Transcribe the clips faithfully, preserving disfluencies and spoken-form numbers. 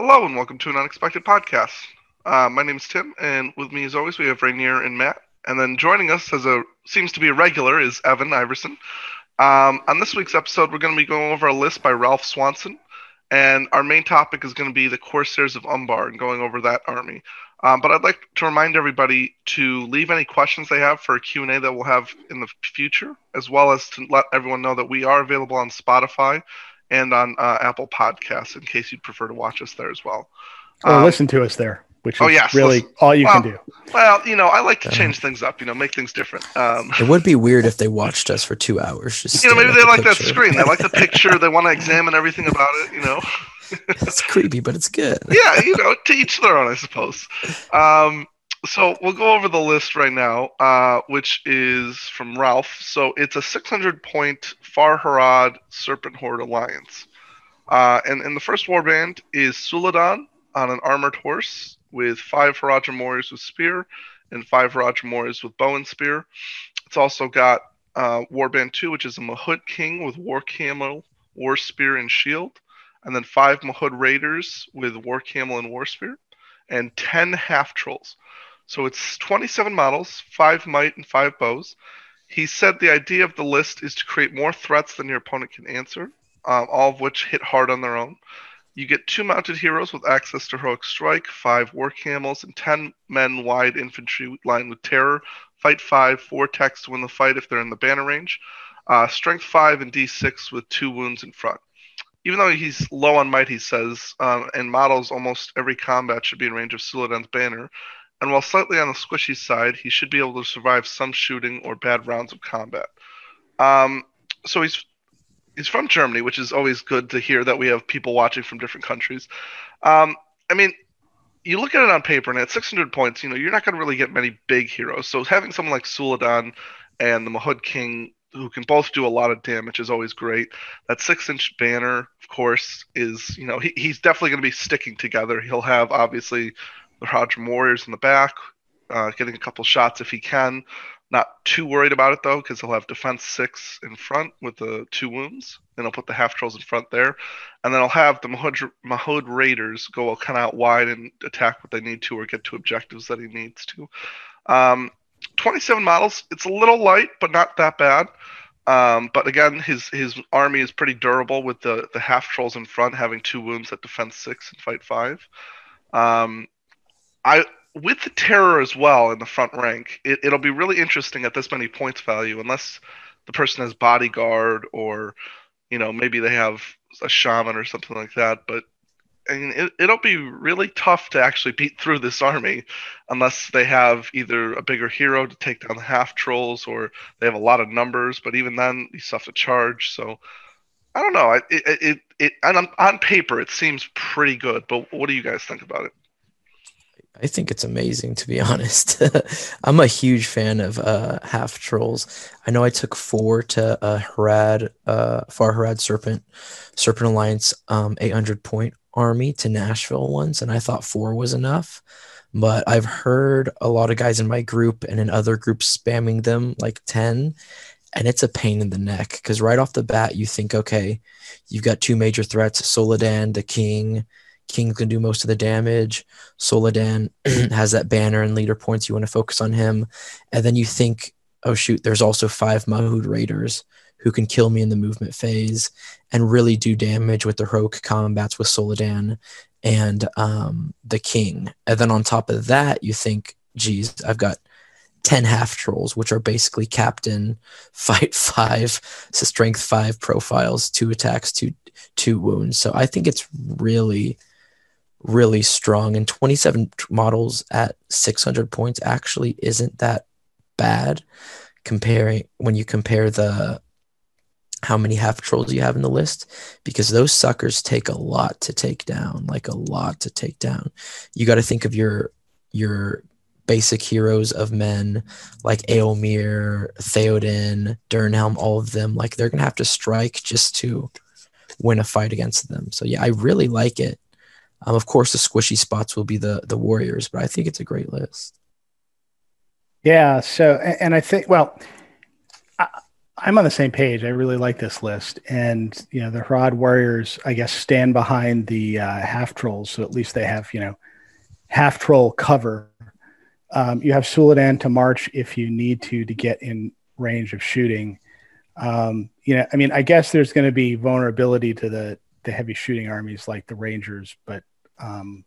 Hello and welcome to an Unexpected Podcast. Uh, my name is Tim, and with me as always we have Rainier and Matt. And then joining us as a seems to be a regular is Evan Iverson. Um, on this week's episode, we're going to be going over a list by Ralph Swanson, and our main topic is going to be the Corsairs of Umbar and going over that army. Um, but I'd like to remind everybody to leave any questions they have for a Q and A that we'll have in the future, as well as to let everyone know that we are available on Spotify and on uh, Apple Podcasts, in case you'd prefer to watch us there as well. Or um, listen to us there, which is oh, yes, really listen. all you well, can do. Well, you know, I like to change things up, you know, make things different. Um, it would be weird if they watched us for two hours. Just you know, maybe they the like picture. that screen. They like the picture. They want to examine everything about it, you know. It's creepy, but it's good. Yeah, you know, to each their own, I suppose. Um, so we'll go over the list right now, uh, which is from Ralph. So it's a six hundred point Far Harad Serpent Horde alliance. Uh, and, and the first warband is Suladan on an armored horse with five Haradrim warriors with spear and five Haradrim warriors with bow and spear. It's also got uh, warband two, which is a Mahud king with war camel, war spear, and shield. And then five Mahud raiders with war camel and war spear, and ten half trolls. So it's twenty-seven models, five might, and five bows. He said the idea of the list is to create more threats than your opponent can answer, um, all of which hit hard on their own. You get two mounted heroes with access to heroic strike, five war camels, and ten men wide infantry line with terror. Fight five, four attacks to win the fight if they're in the banner range. Uh, strength five and D six with two wounds in front. Even though he's low on might, he says, um, and models almost every combat should be in range of Suladan's banner. And while slightly on the squishy side, he should be able to survive some shooting or bad rounds of combat. Um, so he's he's from Germany, which is always good to hear that we have people watching from different countries. Um, I mean, you look at it on paper, and at six hundred points, you know, you're not going to really get many big heroes. So having someone like Suladan and the Mahud King, who can both do a lot of damage, is always great. That six-inch banner, of course, is, you know, he, he's definitely going to be sticking together. He'll have, obviously, the Haradrim warriors in the back, uh, getting a couple shots if he can. Not too worried about it, though, because he'll have defense six in front with the two wounds. Then he'll put the half-trolls in front there. And then he'll have the Mahud, Mahud raiders go kind of out wide and attack what they need to or get to objectives that he needs to. Um, twenty-seven models. It's a little light, but not that bad. Um, but again, his his army is pretty durable with the, the half-trolls in front having two wounds at defense six and fight five. Um, I with the terror as well in the front rank, it, it'll be really interesting at this many points value, unless the person has bodyguard or, you know, maybe they have a shaman or something like that. But I mean, it, it'll be really tough to actually beat through this army unless they have either a bigger hero to take down the half trolls or they have a lot of numbers. But even then, you still have to charge. So I don't know. It it it, it and on paper it seems pretty good. But what do you guys think about it? I think it's amazing, to be honest. I'm a huge fan of uh, half trolls. I know I took four to uh, Harad, uh, Far Harad Serpent, Serpent Alliance, um, eight hundred point army to Nashville once, and I thought four was enough. But I've heard a lot of guys in my group and in other groups spamming them like ten, and it's a pain in the neck because right off the bat you think, okay, you've got two major threats: Suladan, the king. King's going to do most of the damage. Suladan has that banner and leader points. You want to focus on him. And then you think, oh, shoot, there's also five Mahud Raiders who can kill me in the movement phase and really do damage with the heroic combats with Suladan and um, the king. And then on top of that, you think, geez, I've got ten half trolls, which are basically captain, fight five, so strength five profiles, two attacks, two, two wounds. So I think it's really... really strong, and twenty-seven models at six hundred points actually isn't that bad comparing when you compare the how many half trolls you have in the list, because those suckers take a lot to take down, like a lot to take down. You got to think of your your basic heroes of men like Eomir, Theoden, Durnhelm, all of them, like they're gonna have to strike just to win a fight against them. So yeah, I really like it. Um, of course, the squishy spots will be the the warriors, but I think it's a great list. Yeah. So, and I think, well, I, I'm on the same page. I really like this list. And, you know, the Harad warriors, I guess, stand behind the uh, half trolls. So at least they have, you know, half troll cover. Um, you have Suladan to march if you need to, to get in range of shooting. Um, you know, I mean, I guess there's going to be vulnerability to the, the heavy shooting armies like the Rangers, but um,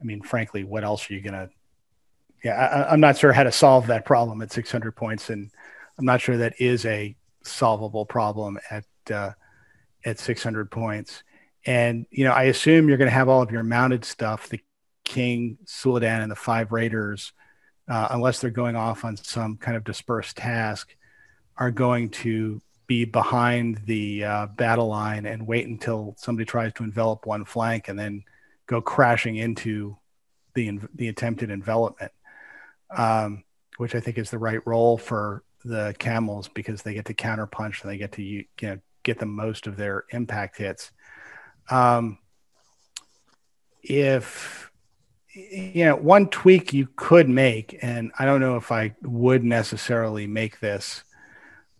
I mean, frankly, what else are you going to, yeah, I, I'm not sure how to solve that problem at six hundred points, and I'm not sure that is a solvable problem at uh, at six hundred points. And, you know, I assume you're going to have all of your mounted stuff, the King, Suladan, and the five Raiders, uh, unless they're going off on some kind of dispersed task, are going to be behind the uh, battle line and wait until somebody tries to envelop one flank and then go crashing into the the attempted envelopment, um, which I think is the right role for the camels, because they get to counterpunch and they get to, you know, get the most of their impact hits. Um, if, you know, one tweak you could make, and I don't know if I would necessarily make this,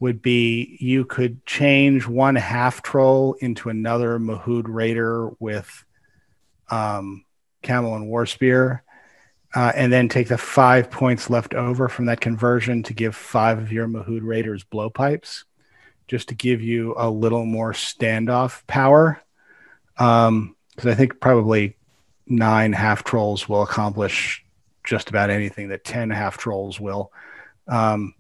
would be you could change one half troll into another Mahud raider with um, camel and war spear. Uh, and then take the five points left over from that conversion to give five of your Mahud Raiders blowpipes, just to give you a little more standoff power. Because um, I think probably nine half trolls will accomplish just about anything that ten half trolls will. Um,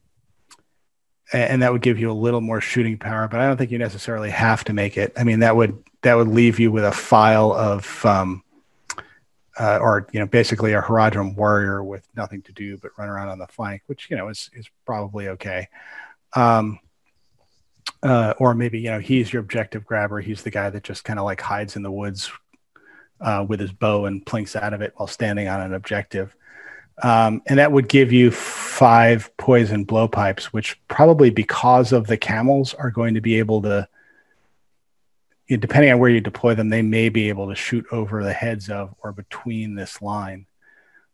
and, and that would give you a little more shooting power, but I don't think you necessarily have to make it. I mean, that would that would leave you with a file of... Um, Uh, or, you know, basically a Haradrim warrior with nothing to do but run around on the flank, which, you know, is is probably okay. Um, uh, or maybe, you know, he's your objective grabber. He's the guy that just kind of like hides in the woods uh, with his bow and plinks out of it while standing on an objective. Um, and that would give you five poison blowpipes, which probably, because of the camels, are going to be able to, depending on where you deploy them, they may be able to shoot over the heads of or between this line.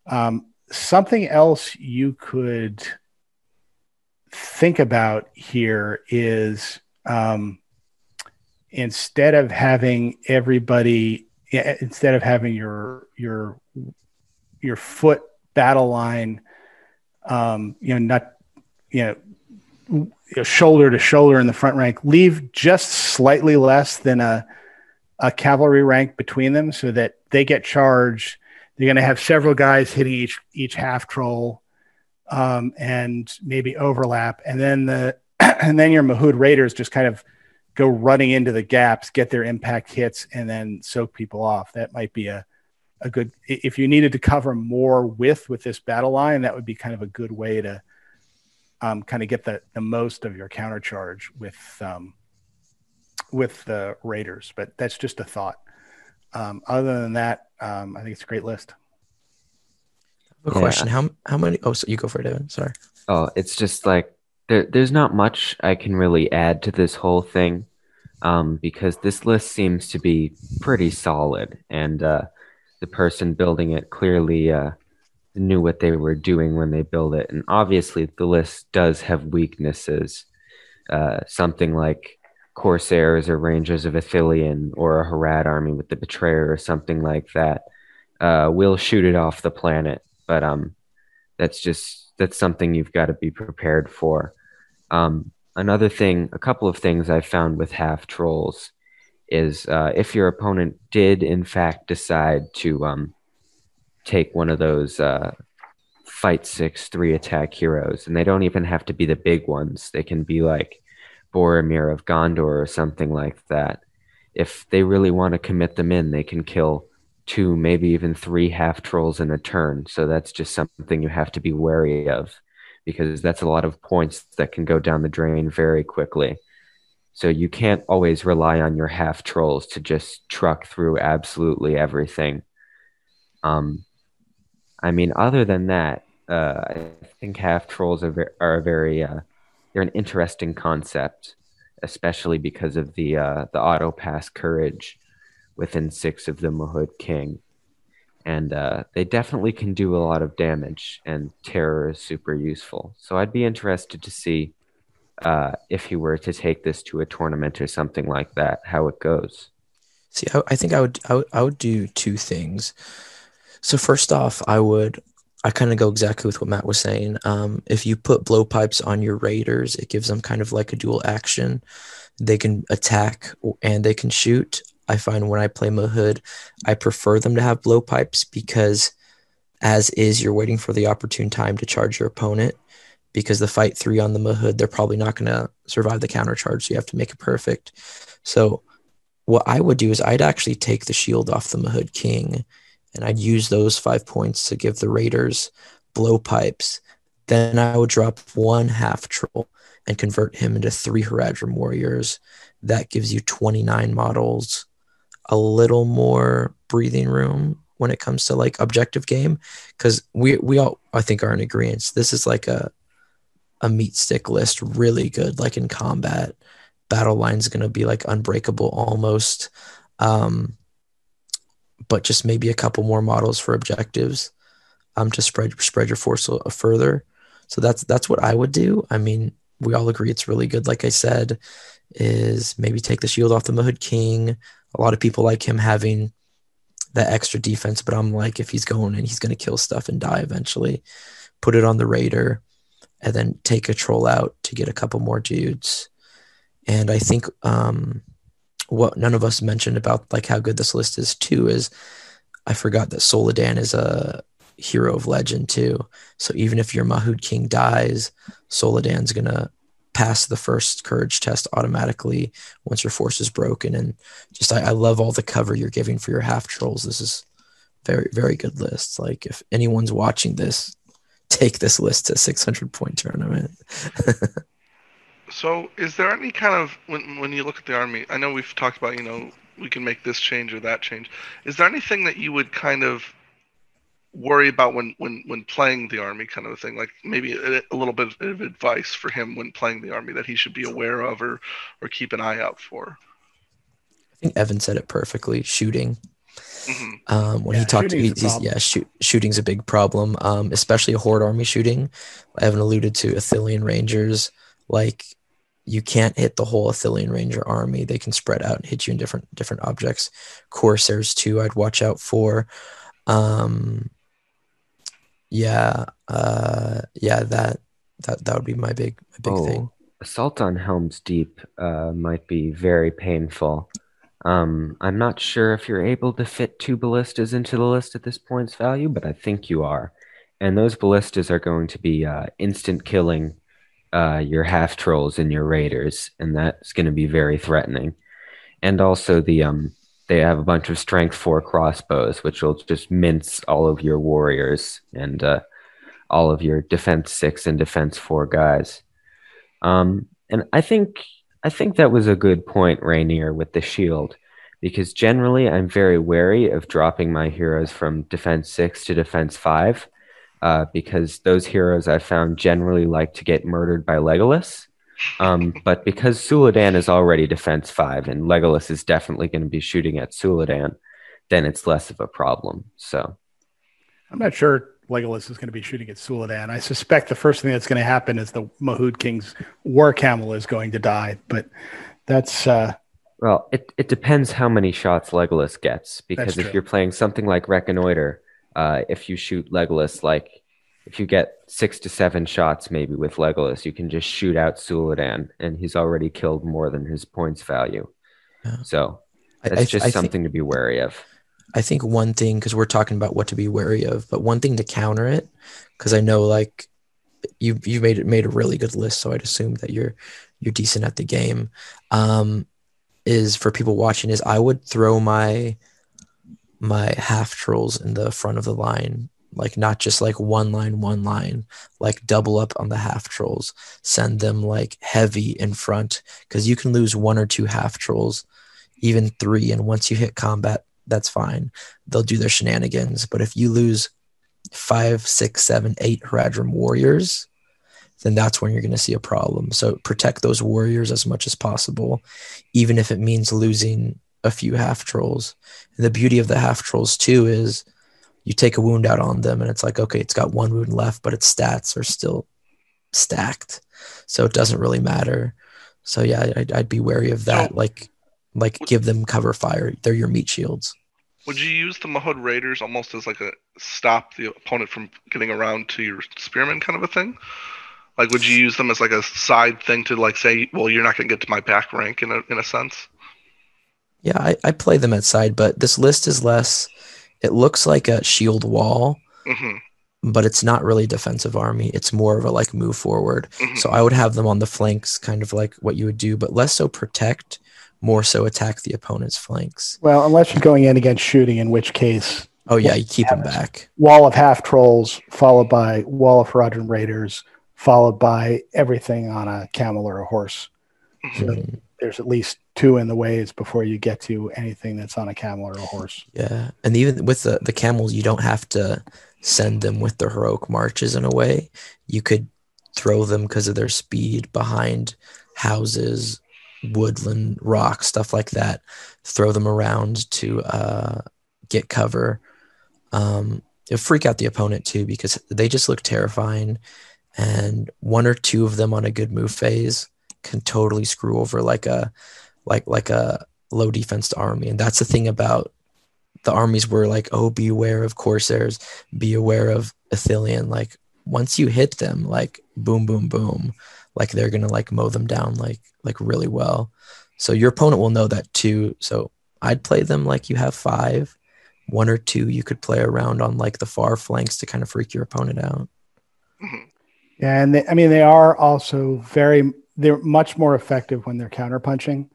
Um, something else you could think about here is um, instead of having everybody, instead of having your your your foot battle line, um, you know, not you know. shoulder to shoulder in the front rank, leave just slightly less than a a cavalry rank between them, so that they get charged. They're going to have several guys hitting each each half troll, um, and maybe overlap, and then the and then your Mahud Raiders just kind of go running into the gaps, get their impact hits, and then soak people off. That might be a a good, if you needed to cover more width with this battle line, that would be kind of a good way to Um, kind of get the, the most of your countercharge with um, with the Raiders. But that's just a thought. Um, other than that, um, I think it's a great list. A yeah. question: How how many? Oh, so you go for it, Evan. Sorry. Oh, it's just like there there's not much I can really add to this whole thing, um, because this list seems to be pretty solid, and uh, the person building it clearly. Uh, knew what they were doing when they built it. And obviously the list does have weaknesses. Uh, something like Corsairs or Rangers of Ithilien or a Harad army with the Betrayer or something like that uh, will shoot it off the planet. But um, that's just, that's something you've got to be prepared for. Um, another thing, a couple of things I've found with half trolls is uh, if your opponent did in fact decide to um, take one of those uh, fight six, three attack heroes, and they don't even have to be the big ones. They can be like Boromir of Gondor or something like that. If they really want to commit them in, they can kill two, maybe even three half trolls in a turn. So that's just something you have to be wary of, because that's a lot of points that can go down the drain very quickly. So you can't always rely on your half trolls to just truck through absolutely everything. Um, I mean, other than that, uh, I think half trolls are very, are very uh, they're an interesting concept, especially because of the uh, the auto pass courage within six of the Mahud King, and uh, they definitely can do a lot of damage. And terror is super useful, so I'd be interested to see uh, if he were to take this to a tournament or something like that, how it goes? See, I, I think I would, I would I would do two things. So first off, I would I kind of go exactly with what Matt was saying. Um, if you put blowpipes on your raiders, it gives them kind of like a dual action. They can attack and they can shoot. I find when I play Mahud, I prefer them to have blowpipes because, as is, you're waiting for the opportune time to charge your opponent. Because the fight three on the Mahud, they're probably not going to survive the counter charge, so you have to make it perfect. So what I would do is I'd actually take the shield off the Mahud King, and I'd use those five points to give the raiders blowpipes. Then I would drop one half troll and convert him into three Haradrim warriors. That gives you twenty-nine models, a little more breathing room when it comes to like objective game, because we we all I think are in agreement. This is like a a meat stick list, really good, like in combat. Battle line's going to be like unbreakable almost. Um, but just maybe a couple more models for objectives um, to spread spread your force further. So that's that's what I would do. I mean, we all agree it's really good, like I said, is maybe take the shield off the Mahud King. A lot of people like him having that extra defense, but I'm like, if he's going in, he's going to kill stuff and die eventually. Put it on the raider, and then take a troll out to get a couple more dudes. And I think um, what none of us mentioned about like how good this list is too is I forgot that Suladan is a hero of legend too. So even if your Mahud King dies, Soladan's going to pass the first courage test automatically once your force is broken. And just I, I love all the cover you're giving for your half trolls. This is very, very good list. Like if anyone's watching this, take this list to six hundred point tournament. So is there any kind of, when when you look at the army, I know we've talked about, you know, we can make this change or that change. Is there anything that you would kind of worry about when, when, when playing the army kind of a thing? Like maybe a, a little bit of advice for him when playing the army that he should be aware of or, or keep an eye out for? I think Evan said it perfectly, shooting. Mm-hmm. Um, when yeah, he talked, he, he's, yeah, shoot, shooting's a big problem, um, especially a horde army shooting. Evan alluded to Ithilien Rangers. Like, you can't hit the whole Ithilien Ranger army. They can spread out and hit you in different different objects. Corsairs too, I'd watch out for. Um, yeah, uh, yeah, that that that would be my big my big oh, thing. Assault on Helm's Deep uh, might be very painful. Um, I'm not sure if you're able to fit two ballistas into the list at this point's value, but I think you are. And those ballistas are going to be uh, instant killing uh, your half trolls and your raiders, and that's going to be very threatening. And also the um, they have a bunch of strength four crossbows, which will just mince all of your warriors and uh, all of your defense six and defense four guys. Um, and I think. I think that was a good point, Rainier, with the shield, because generally I'm very wary of dropping my heroes from defense six to defense five, uh, because those heroes I found generally like to get murdered by Legolas. Um, but because Suladan is already defense five and Legolas is definitely going to be shooting at Suladan, then it's less of a problem. So I'm not sure Legolas is going to be shooting at Suladan. I suspect the first thing that's going to happen is the Mahud King's war camel is going to die, but that's... Uh, well, it, it depends how many shots Legolas gets, because if you're playing something like Reconnoiter, uh, if you shoot Legolas, like if you get six to seven shots maybe with Legolas, you can just shoot out Suladan, and he's already killed more than his points value. Yeah. So that's I, I, just I something think... to be wary of. I think one thing, because we're talking about what to be wary of, but one thing to counter it, because I know like you you made it made a really good list, so I'd assume that you're you're decent at the game. Um, is for people watching is I would throw my my half trolls in the front of the line, like not just like one line one line, like double up on the half trolls, send them like heavy in front, because you can lose one or two half trolls, even three, and once you hit combat, that's fine. They'll do their shenanigans. But if you lose five, six, seven, eight Haradrim warriors, then that's when you're going to see a problem. So protect those warriors as much as possible, even if it means losing a few half trolls. And the beauty of the half trolls too is you take a wound out on them and it's like, okay, it's got one wound left, but its stats are still stacked. so it doesn't really matter. So yeah, I'd, I'd be wary of that. So, like, like would, give them cover fire. They're your meat shields. Would you use the Mahud Raiders almost as like a stop the opponent from getting around to your spearmen kind of a thing? Like, would you use them as like a side thing to like say, well, you're not going to get to my back rank in a in a sense? Yeah, I, I play them at side, but this list is less. It looks like a shield wall, mm-hmm. but it's not really a defensive army. It's more of a like move forward. Mm-hmm. So I would have them on the flanks, kind of like what you would do, but less so protect, more so attack the opponent's flanks. Well, unless you're going in against shooting, in which case. Oh yeah, you keep them back. Wall of half trolls, followed by wall of Haradrim Raiders, followed by everything on a camel or a horse. So mm-hmm. there's at least two in the ways before you get to anything that's on a camel or a horse. Yeah, and even with the, the camels, you don't have to send them with the heroic marches in a way. You could throw them because of their speed behind houses, woodland, rock, stuff like that. Throw them around to uh, get cover. Um, it'll freak out the opponent too because they just look terrifying. And one or two of them on a good move phase can totally screw over like a like like a low defensed army. And that's the thing about the armies were like, oh, beware of Corsairs, be aware of Ithilien. Like once you hit them, like boom, boom, boom, like they're gonna like mow them down like like really well. So your opponent will know that too. So I'd play them like you have five, one or two you could play around on like the far flanks to kind of freak your opponent out. Mm-hmm. Yeah, and they, I mean, they are also very, they're much more effective when they're counterpunching,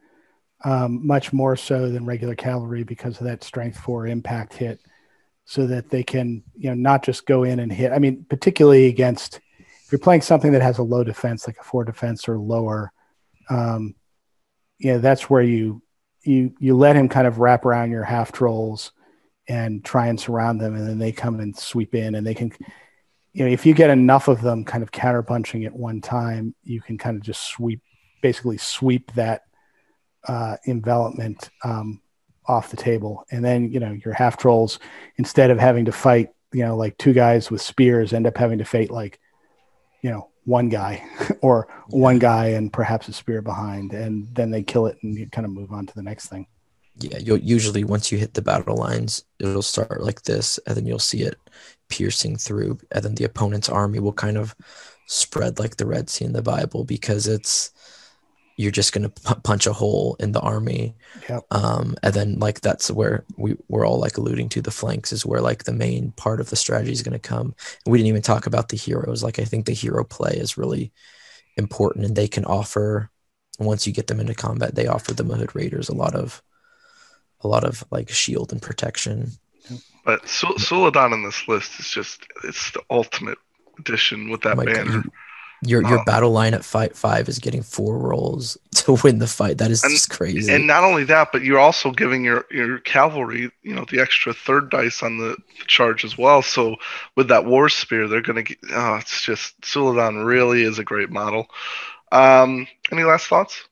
um, much more so than regular cavalry because of that strength four impact hit, so that they can, you know, not just go in and hit. I mean, particularly against, if you're playing something that has a low defense, like a four defense or lower, um, you know, that's where you, you, you let him kind of wrap around your half trolls and try and surround them, and then they come and sweep in, and they can... You know, if you get enough of them kind of counterpunching at one time, you can kind of just sweep, basically sweep that uh, envelopment um, off the table. And then, you know, your half trolls, instead of having to fight, you know, like two guys with spears, end up having to fight like, you know, one guy or one guy and perhaps a spear behind. And then they kill it and you kind of move on to the next thing. Yeah, you'll usually once you hit the battle lines, it'll start like this, and then you'll see it piercing through, and then the opponent's army will kind of spread like the Red Sea in the Bible because it's you're just going to p- punch a hole in the army. Yep. Um, and then like that's where we, we're all like alluding to the flanks is where like the main part of the strategy is going to come. And we didn't even talk about the heroes. Like I think the hero play is really important, and they can offer, once you get them into combat, they offer the Mahud Raiders a lot of a lot of like shield and protection. But Sul- Suladan on this list is just, it's the ultimate addition with that oh banner. God, your your um, battle line at fight five is getting four rolls to win the fight. That is and, just crazy. And not only that, but you're also giving your, your cavalry, you know, the extra third dice on the, the charge as well. So with that war spear, they're going to get, oh, it's just, Suladan really is a great model. Um, any last thoughts?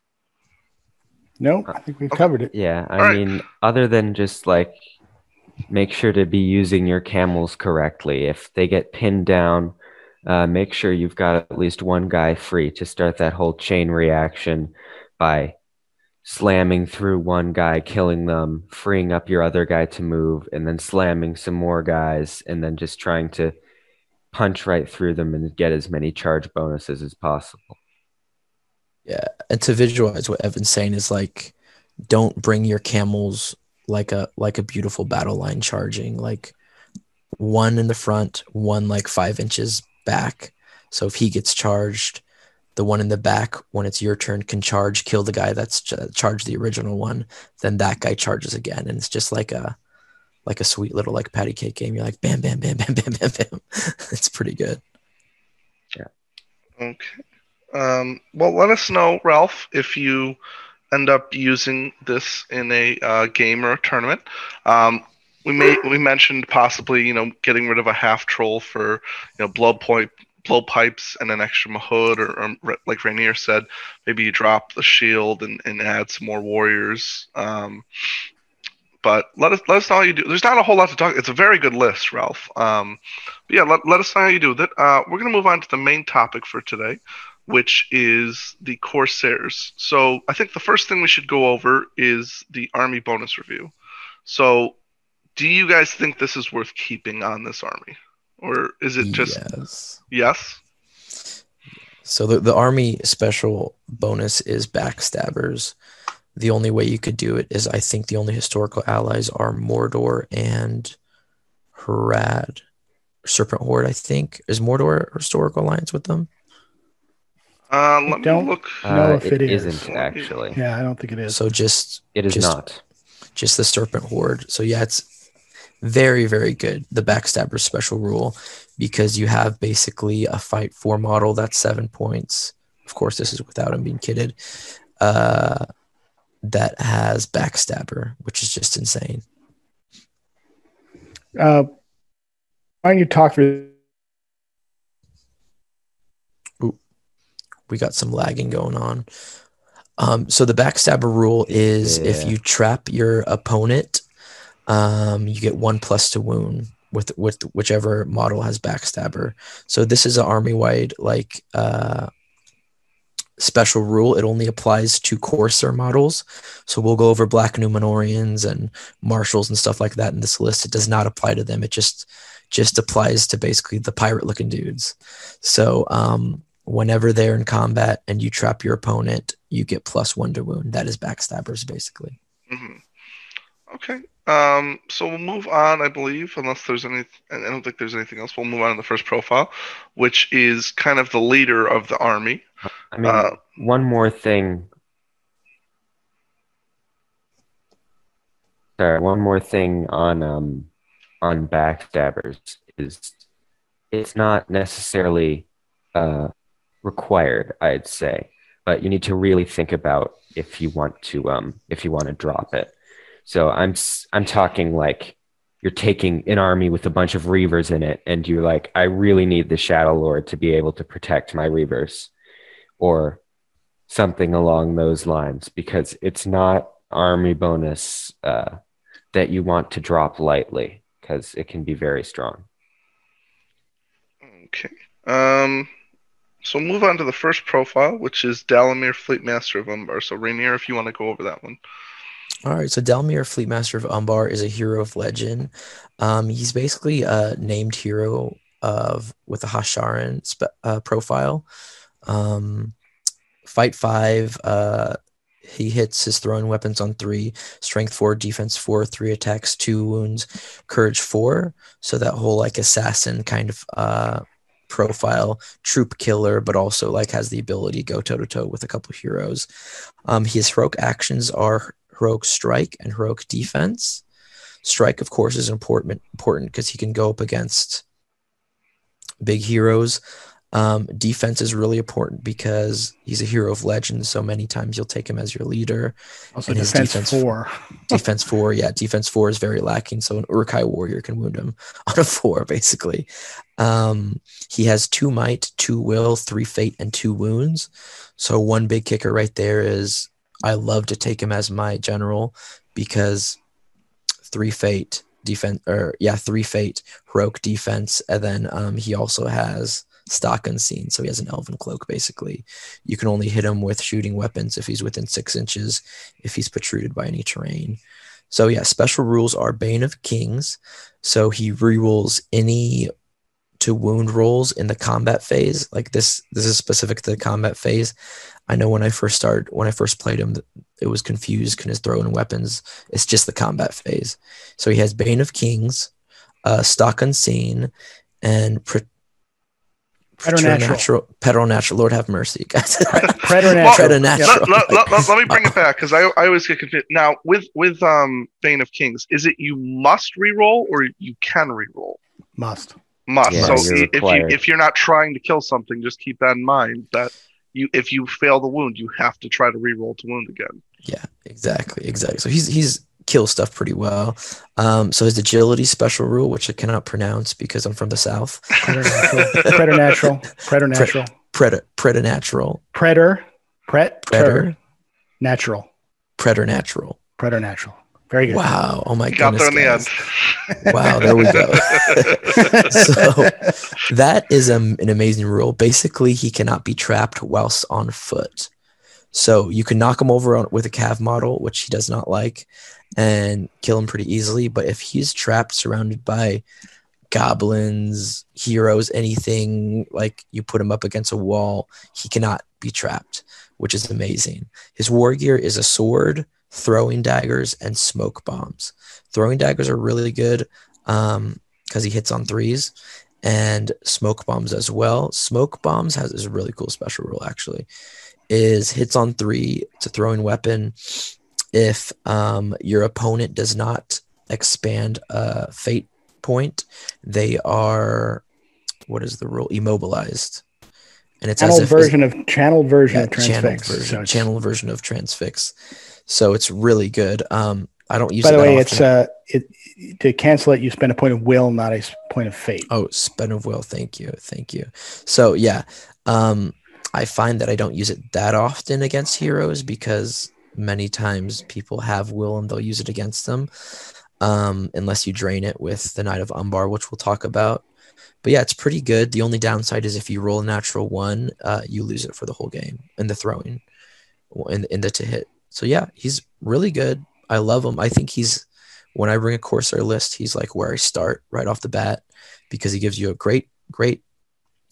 No, I think we've okay. covered it. Yeah, I All mean, right. other than just like, make sure to be using your camels correctly. If they get pinned down, uh, make sure you've got at least one guy free to start that whole chain reaction by slamming through one guy, killing them, freeing up your other guy to move, and then slamming some more guys, and then just trying to punch right through them and get as many charge bonuses as possible. Yeah, and to visualize what Evan's saying is like, don't bring your camels like a like a beautiful battle line charging, like one in the front, one like five inches back. So if he gets charged, the one in the back, when it's your turn, can charge, kill the guy that's ch- charged the original one, then that guy charges again, and it's just like a like a sweet little like patty cake game. You're like bam, bam, bam, bam, bam, bam, bam. It's pretty good. Yeah. Okay. Um, well, let us know, Ralph, if you end up using this in a uh, game or a tournament. Um, we may, we mentioned possibly, you know, getting rid of a half troll for, you know, blow point, blow pipes and an extra Mahud, or, or like Rainier said, maybe you drop the shield and, and add some more warriors. Um, but let us let us know how you do. There's not a whole lot to talk. It's a very good list, Ralph. Um, but yeah, let, let us know how you do with it. Uh, we're going to move on to the main topic for today. which is the Corsairs. So I think the first thing we should go over is the army bonus review. So do you guys think this is worth keeping on this army? Or is it just... Yes. Yes? So the, the army special bonus is backstabbers. The only way you could do it is I think the only historical allies are Mordor and Harad. Serpent Horde, I think. Is Mordor historical alliance with them? Uh, let me don't look. know uh, if it, it is. isn't, actually. Yeah, I don't think it is. So just... It is just, not. Just the Serpent Horde. So yeah, it's very, very good, the Backstabber special rule, because you have basically a fight four model. That's seven points. Of course, this is without him being kitted. Uh, that has Backstabber, which is just insane. Uh, why don't you talk through... Ooh, we got some lagging going on. Um, so the backstabber rule is yeah. if you trap your opponent, um, you get one plus to wound with with whichever model has backstabber. So this is an army wide like uh, special rule. It only applies to Corsair models. So we'll go over Black Numenorians and Marshals and stuff like that in this list. It does not apply to them. It just just applies to basically the pirate looking dudes. So um, whenever they're in combat and you trap your opponent, you get plus one to wound. That is backstabbers, basically. Mm-hmm. Okay. Um, so we'll move on, I believe, unless there's any... I don't think there's anything else. We'll move on to the first profile, which is kind of the leader of the army. I mean, uh, one more thing. Sorry, one more thing on um, on backstabbers is it's not necessarily uh, required, I'd say. But you need to really think about if you want to um, if you want to drop it. So I'm I'm talking like you're taking an army with a bunch of Reavers in it, and you're like, I really need the Shadow Lord to be able to protect my Reavers, or something along those lines, because it's not army bonus uh, that you want to drop lightly, because it can be very strong. Okay. Um. So we'll move on to the first profile, which is Dalamir, Fleetmaster of Umbar. So Rainier, if you want to go over that one. All right. So Dalamir, Fleetmaster of Umbar, is a hero of legend. Um, he's basically a named hero of with a Hâsharin spe- uh, profile. Um, fight five. Uh, he hits his throwing weapons on three. Strength four, defense four, three attacks, two wounds, courage four. So that whole like assassin kind of. Uh, profile troop killer, but also like has the ability to go toe-to-toe with a couple of heroes. Um, his heroic actions are heroic strike and heroic defense. Strike, of course, is important important because he can go up against big heroes. Um, defense is really important because he's a hero of legend, so many times you'll take him as your leader. Also, and defense, his defense four. Defense four, yeah. Defense four is very lacking, so an Uruk-hai warrior can wound him on a four, basically. Um, he has two might, two will, three fate, and two wounds. So one big kicker right there is I love to take him as my general because three fate, defense, or yeah, three fate, heroic defense, and then um, he also has stock unseen, so he has an elven cloak. Basically you can only hit him with shooting weapons if he's within six inches, if he's protruded by any terrain. So yeah, special rules are Bane of Kings, so he re-rolls any to wound rolls in the combat phase. Like this this is specific to the combat phase. I know when I first started when I first played him, it was confused because his throwing weapons, it's just the combat phase. So he has Bane of Kings, uh, stock unseen, and pre- Preternatural. Preternatural. Lord have mercy, guys. Preternatural. Preternatural. Let, let, let, let me bring it back because I, I always get confused. Now, with, with um, Bane of Kings, is it you must reroll or you can reroll? Must. Must. Yeah, so if, if, you, if you're not trying to kill something, just keep that in mind that you if you fail the wound, you have to try to reroll to wound again. Yeah, exactly. Exactly. So he's he's... kill stuff pretty well. Um, so his agility special rule, which I cannot pronounce because I'm from the South. Preternatural. Preternatural. Preternatural. Predator. Preternatural. Predator. Pret. Predator. Natural. Preternatural. Preternatural. Very good. Wow. Oh, my God. Got there in the end. Wow. There we go. So that is a, an amazing rule. Basically, he cannot be trapped whilst on foot. So you can knock him over on, with a cav model, which he does not like, and kill him pretty easily. But if he's trapped, surrounded by goblins, heroes, anything, like you put him up against a wall, he cannot be trapped, which is amazing. His war gear is a sword, throwing daggers, and smoke bombs. Throwing daggers are really good um because he hits on threes, and smoke bombs as well. Smoke bombs has is a really cool special rule, actually, is hits on three to throwing weapon if um your opponent does not expand a fate point. They are, what is the rule, immobilized. And it's channeled as if, version of channeled version yeah, of transfix. Channeled version, so channeled version of transfix. So it's really good. Um, I don't use. By the it way, often. It's uh, it, to cancel it, you spend a point of will, not a point of fate. Oh, spend of will. Thank you, thank you. So yeah, um, I find that I don't use it that often against heroes because many times people have will and they'll use it against them, um, unless you drain it with the Knight of Umbar, which we'll talk about. But yeah, it's pretty good. The only downside is if you roll a natural one, uh, you lose it for the whole game in the throwing, in in the to hit. So yeah, he's really good. I love him. I think he's, when I bring a Corsair list, he's like where I start right off the bat, because he gives you a great, great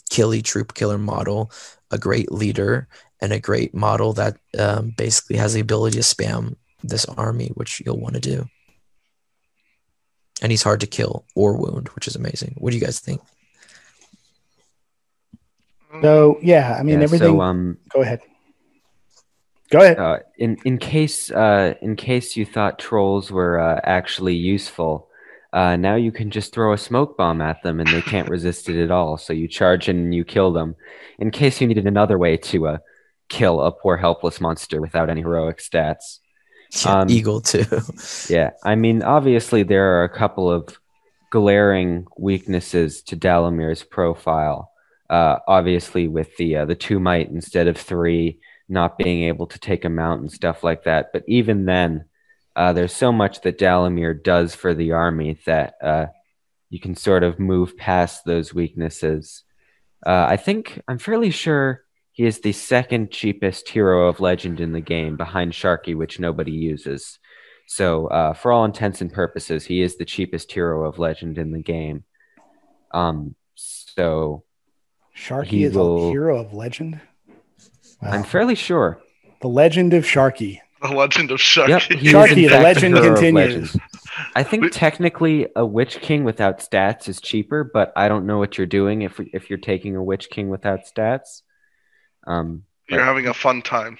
killy troop killer model, a great leader, and a great model that um, basically has the ability to spam this army, which you'll want to do. And he's hard to kill or wound, which is amazing. What do you guys think? So yeah, I mean yeah, everything. So, um, go ahead. Go ahead. Uh, in in case uh, in case you thought trolls were uh, actually useful, uh, now you can just throw a smoke bomb at them and they can't resist it at all. So you charge in and you kill them. In case you needed another way to uh, kill a poor helpless monster without any heroic stats. Yeah, um, Eagle too. Yeah, I mean obviously there are a couple of glaring weaknesses to Dalamir's profile. Uh, obviously with the uh, the two might instead of three. Not being able to take a mount and stuff like that. But even then, uh, there's so much that Dalamir does for the army that uh, you can sort of move past those weaknesses. Uh, I think, I'm fairly sure he is the second cheapest hero of Legend in the game behind Sharky, which nobody uses. So uh, for all intents and purposes, he is the cheapest hero of Legend in the game. Um, so Sharky he is will... a hero of Legend? Wow. I'm fairly sure. The legend of Sharky. The legend of Sharky. Yep, Sharky, the legend continues. I think technically a Witch King without stats is cheaper, but I don't know what you're doing if if you're taking a Witch King without stats. Um, you're having a fun time.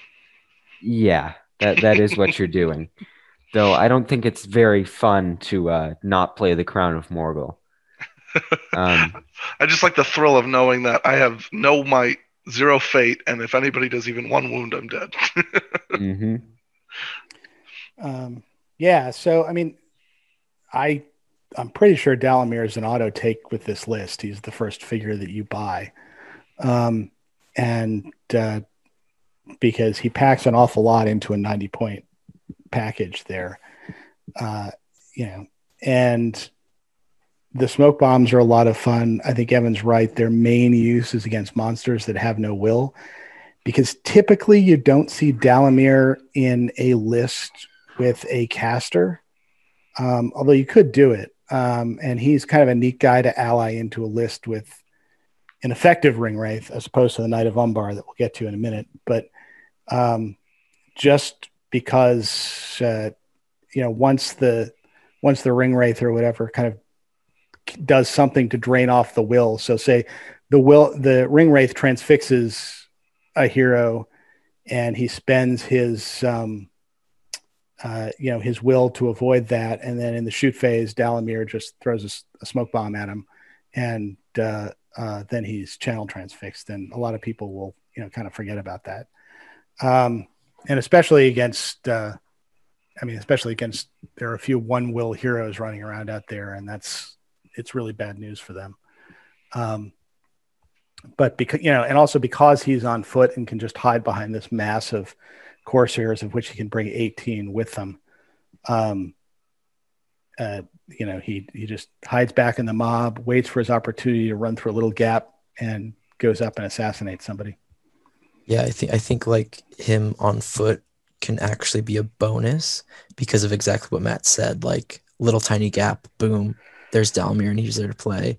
Yeah, that that is what you're doing. Though I don't think it's very fun to uh, not play the Crown of Morgul. Um, I just like the thrill of knowing that I have no might, zero fate, and if anybody does even one wound, I'm dead. mm-hmm. um, yeah, so I mean, I I'm pretty sure Dalamir is an auto take with this list. He's the first figure that you buy, um, and uh, because he packs an awful lot into a ninety point package there, uh, you know, and the smoke bombs are a lot of fun. I think Evan's right. Their main use is against monsters that have no will, because typically you don't see Dalamir in a list with a caster, um, although you could do it. Um, and he's kind of a neat guy to ally into a list with an effective Ringwraith as opposed to the Knight of Umbar that we'll get to in a minute. But um, just because, uh, you know, once the once the Ringwraith or whatever kind of does something to drain off the will. So say the will, the Ringwraith transfixes a hero and he spends his, um, uh, you know, his will to avoid that. And then in the shoot phase, Dalamir just throws a, a smoke bomb at him. And uh, uh, then he's channel transfixed. And a lot of people will, you know, kind of forget about that. Um, and especially against, uh, I mean, especially against, there are a few one will heroes running around out there, and that's, it's really bad news for them. Um, but because, you know, and also because he's on foot and can just hide behind this mass of Corsairs, of which he can bring eighteen with them. Um, uh, you know, he he just hides back in the mob, waits for his opportunity to run through a little gap, and goes up and assassinates somebody. Yeah, I think I think like him on foot can actually be a bonus because of exactly what Matt said. Like little tiny gap, boom, there's Dalamir, and he's there to play.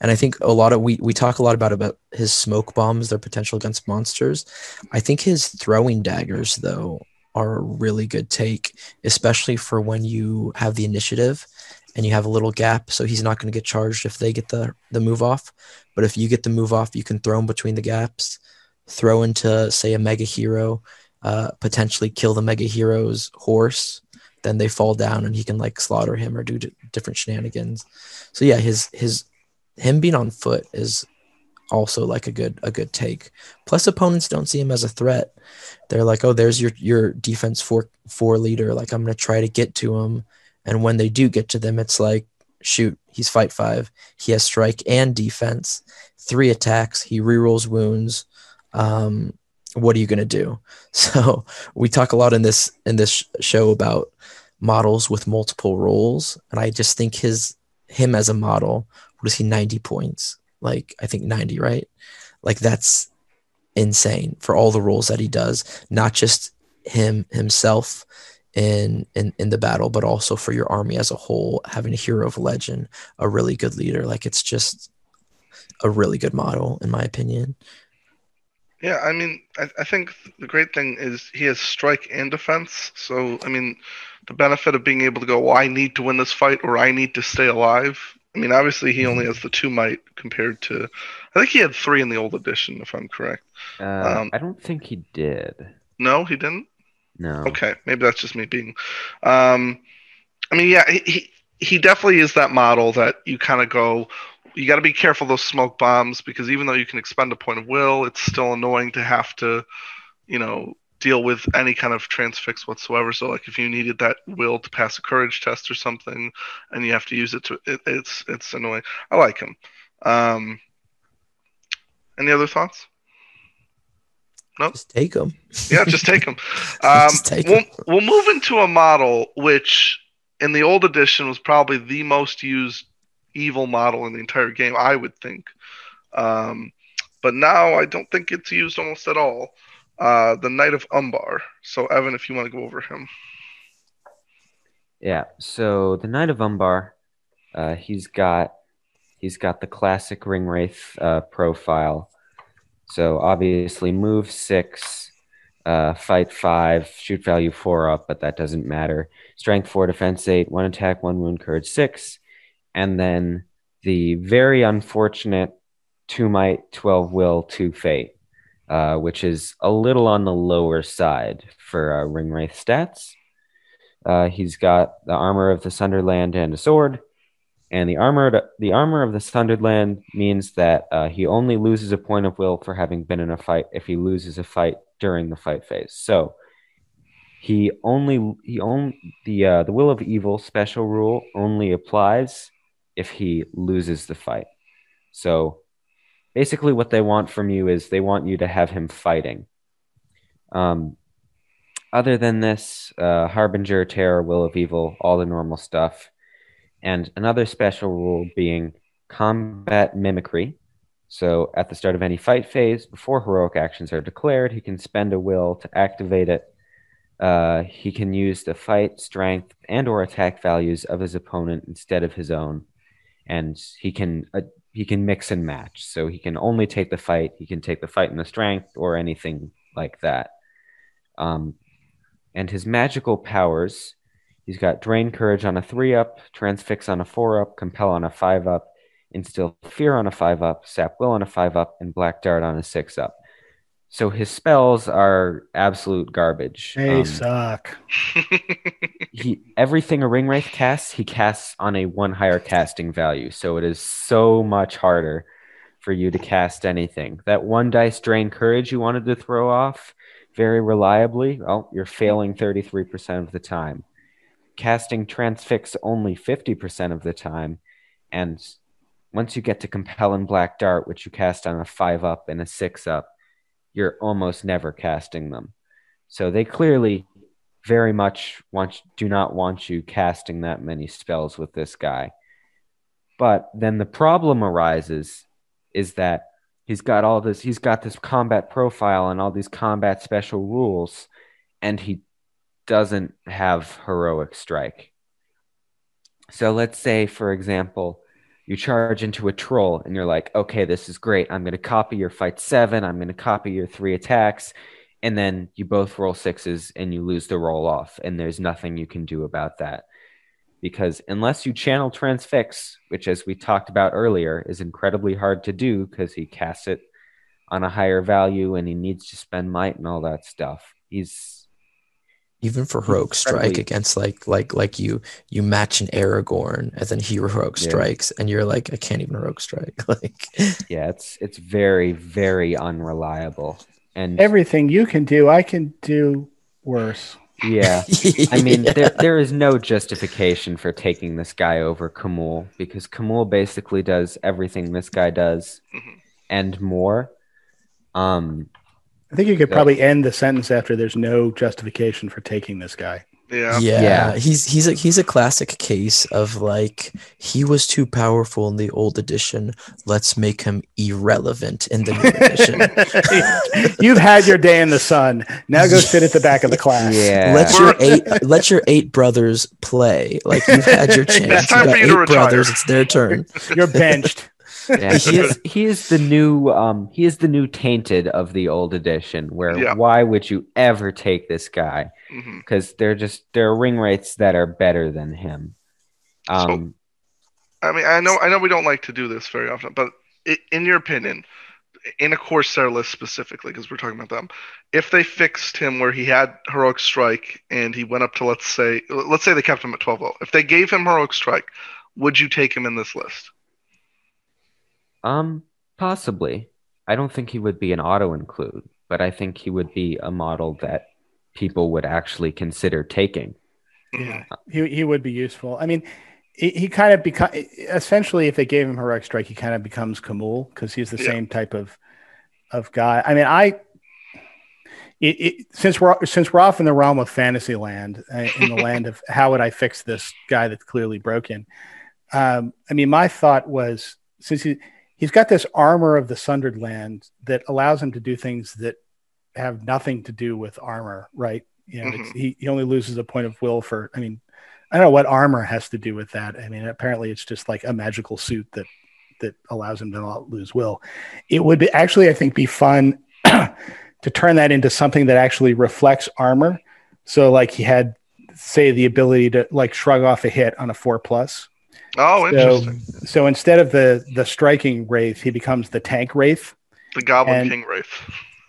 And I think a lot of we we talk a lot about about his smoke bombs, their potential against monsters. I think his throwing daggers though are a really good take, especially for when you have the initiative and you have a little gap. So he's not going to get charged if they get the the move off. But if you get the move off, you can throw him between the gaps, throw into say a mega hero, uh, potentially kill the mega hero's horse. Then they fall down and he can like slaughter him or do d- different shenanigans. So yeah, his his him being on foot is also like a good a good take. Plus opponents don't see him as a threat. They're like, oh, there's your your defense four four leader. Like I'm gonna try to get to him. And when they do get to them, it's like, shoot, he's fight five. He has strike and defense, three attacks. He rerolls wounds. Um, what are you going to do? So we talk a lot in this in this show about models with multiple roles, and I just think his him as a model, what is he, ninety points? Like I think ninety, right? Like that's insane for all the roles that he does, not just him himself in in in the battle, but also for your army as a whole, having a hero of legend, a really good leader. Like it's just a really good model in my opinion. Yeah, I mean, I, I think the great thing is he has strike and defense. So, I mean, the benefit of being able to go, well, I need to win this fight or I need to stay alive. I mean, obviously, he only has the two might compared to... I think he had three in the old edition, if I'm correct. Uh, um, I don't think he did. No, he didn't? No. Okay, maybe that's just me being... Um, I mean, yeah, he, he definitely is that model that you kind of go... You got to be careful those smoke bombs, because even though you can expend a point of will, it's still annoying to have to, you know, deal with any kind of transfix whatsoever. So, like, if you needed that will to pass a courage test or something, and you have to use it to, it, it's it's annoying. I like him. Um, any other thoughts? No. Nope. Just take him. Yeah, just take him. Um, just take we'll, him. We'll move into a model which, in the old edition, was probably the most used evil model in the entire game, I would think. Um, but now I don't think it's used almost at all. Uh, the Knight of Umbar. So, Evan, if you want to go over him. Yeah, so the Knight of Umbar, uh, he's got he's got the classic Ringwraith uh, profile. So, obviously, move six, uh, fight five, shoot value four up, but that doesn't matter. Strength four, defense eight, one attack, one wound, courage six. And then the very unfortunate two might, twelve will, two fate, uh, which is a little on the lower side for uh, Ringwraith stats. Uh, he's got the armor of the Sunderland and a sword. And the armor, to, the armor of the Sunderland means that uh, he only loses a point of will for having been in a fight if he loses a fight during the fight phase. So he only he only the uh, the will of evil special rule only applies if he loses the fight. So basically what they want from you is they want you to have him fighting. Um, other than this, uh, Harbinger, Terror, Will of Evil, all the normal stuff. And another special rule being combat mimicry. So at the start of any fight phase, before heroic actions are declared, he can spend a will to activate it. Uh, he can use the fight, strength, and or attack values of his opponent instead of his own. And he can uh, he can mix and match. So he can only take the fight. He can take the fight and the strength or anything like that. Um, and his magical powers, he's got Drain Courage on a three up, Transfix on a four up, Compel on a five up, Instill Fear on a five up, Sap Will on a five up, and Black Dart on a six up. So his spells are absolute garbage. They um, suck. he everything a Ringwraith casts, he casts on a one higher casting value. So it is so much harder for you to cast anything. That one dice Drain Courage you wanted to throw off very reliably, well, you're failing thirty-three percent of the time. Casting Transfix only fifty percent of the time. And once you get to Compel and Black Dart, which you cast on a five up and a six up, you're almost never casting them. So they clearly very much want do not want you casting that many spells with this guy. But then the problem arises is that he's got all this, he's got this combat profile and all these combat special rules, and he doesn't have heroic strike. So let's say, for example, you charge into a troll and you're like, okay, this is great. I'm going to copy your fight seven. I'm going to copy your three attacks. And then you both roll sixes and you lose the roll off. And there's nothing you can do about that. Because unless you channel transfix, which as we talked about earlier, is incredibly hard to do because he casts it on a higher value and he needs to spend might and all that stuff. He's even for heroic strike against like like like you you match an Aragorn and then he heroic strikes yeah. and you're like, I can't even heroic strike. Like yeah, it's it's very, very unreliable. And everything you can do, I can do worse. Yeah, I mean, yeah. There, there is no justification for taking this guy over Khamûl, because Khamûl basically does everything this guy does and more. Um, I think you could probably end the sentence after "there's no justification for taking this guy." Yeah. yeah, yeah, he's he's a he's a classic case of like he was too powerful in the old edition. Let's make him irrelevant in the new edition. You've had your day in the sun. Now go sit at the back of the class. Yeah. Let your eight let your eight brothers play. Like you've had your chance. It's time for you to retire. Brothers, it's their turn. You're benched. Yeah, he is he is the new um he is the new tainted of the old edition, where yeah. why would you ever take this guy? Because mm-hmm. they're just there are ring rates that are better than him. Um so, I mean I know I know we don't like to do this very often, but in your opinion, in a Corsair list specifically, because we're talking about them, if they fixed him where he had heroic strike and he went up to let's say let's say they kept him at twelve level, if they gave him heroic strike, would you take him in this list? Um, possibly. I don't think he would be an auto-include, but I think he would be a model that people would actually consider taking. Yeah, he he would be useful. I mean, he, he kind of become essentially if they gave him heroic strike, he kind of becomes Khamûl because he's the yeah. same type of of guy. I mean, I it, it, since we're since we're off in the realm of fantasy land, in the land of how would I fix this guy that's clearly broken? Um, I mean, my thought was since he. He's got this armor of the Sundered Land that allows him to do things that have nothing to do with armor, right? You know, mm-hmm. it's, he, he only loses a point of will for, I mean, I don't know what armor has to do with that. I mean, apparently it's just like a magical suit that, that allows him to not lose will. It would be, actually, I think, be fun to turn that into something that actually reflects armor. So like he had, say, the ability to like shrug off a hit on a four plus. Oh, so, interesting. So instead of the, the striking wraith, he becomes the tank wraith. The Goblin and King wraith.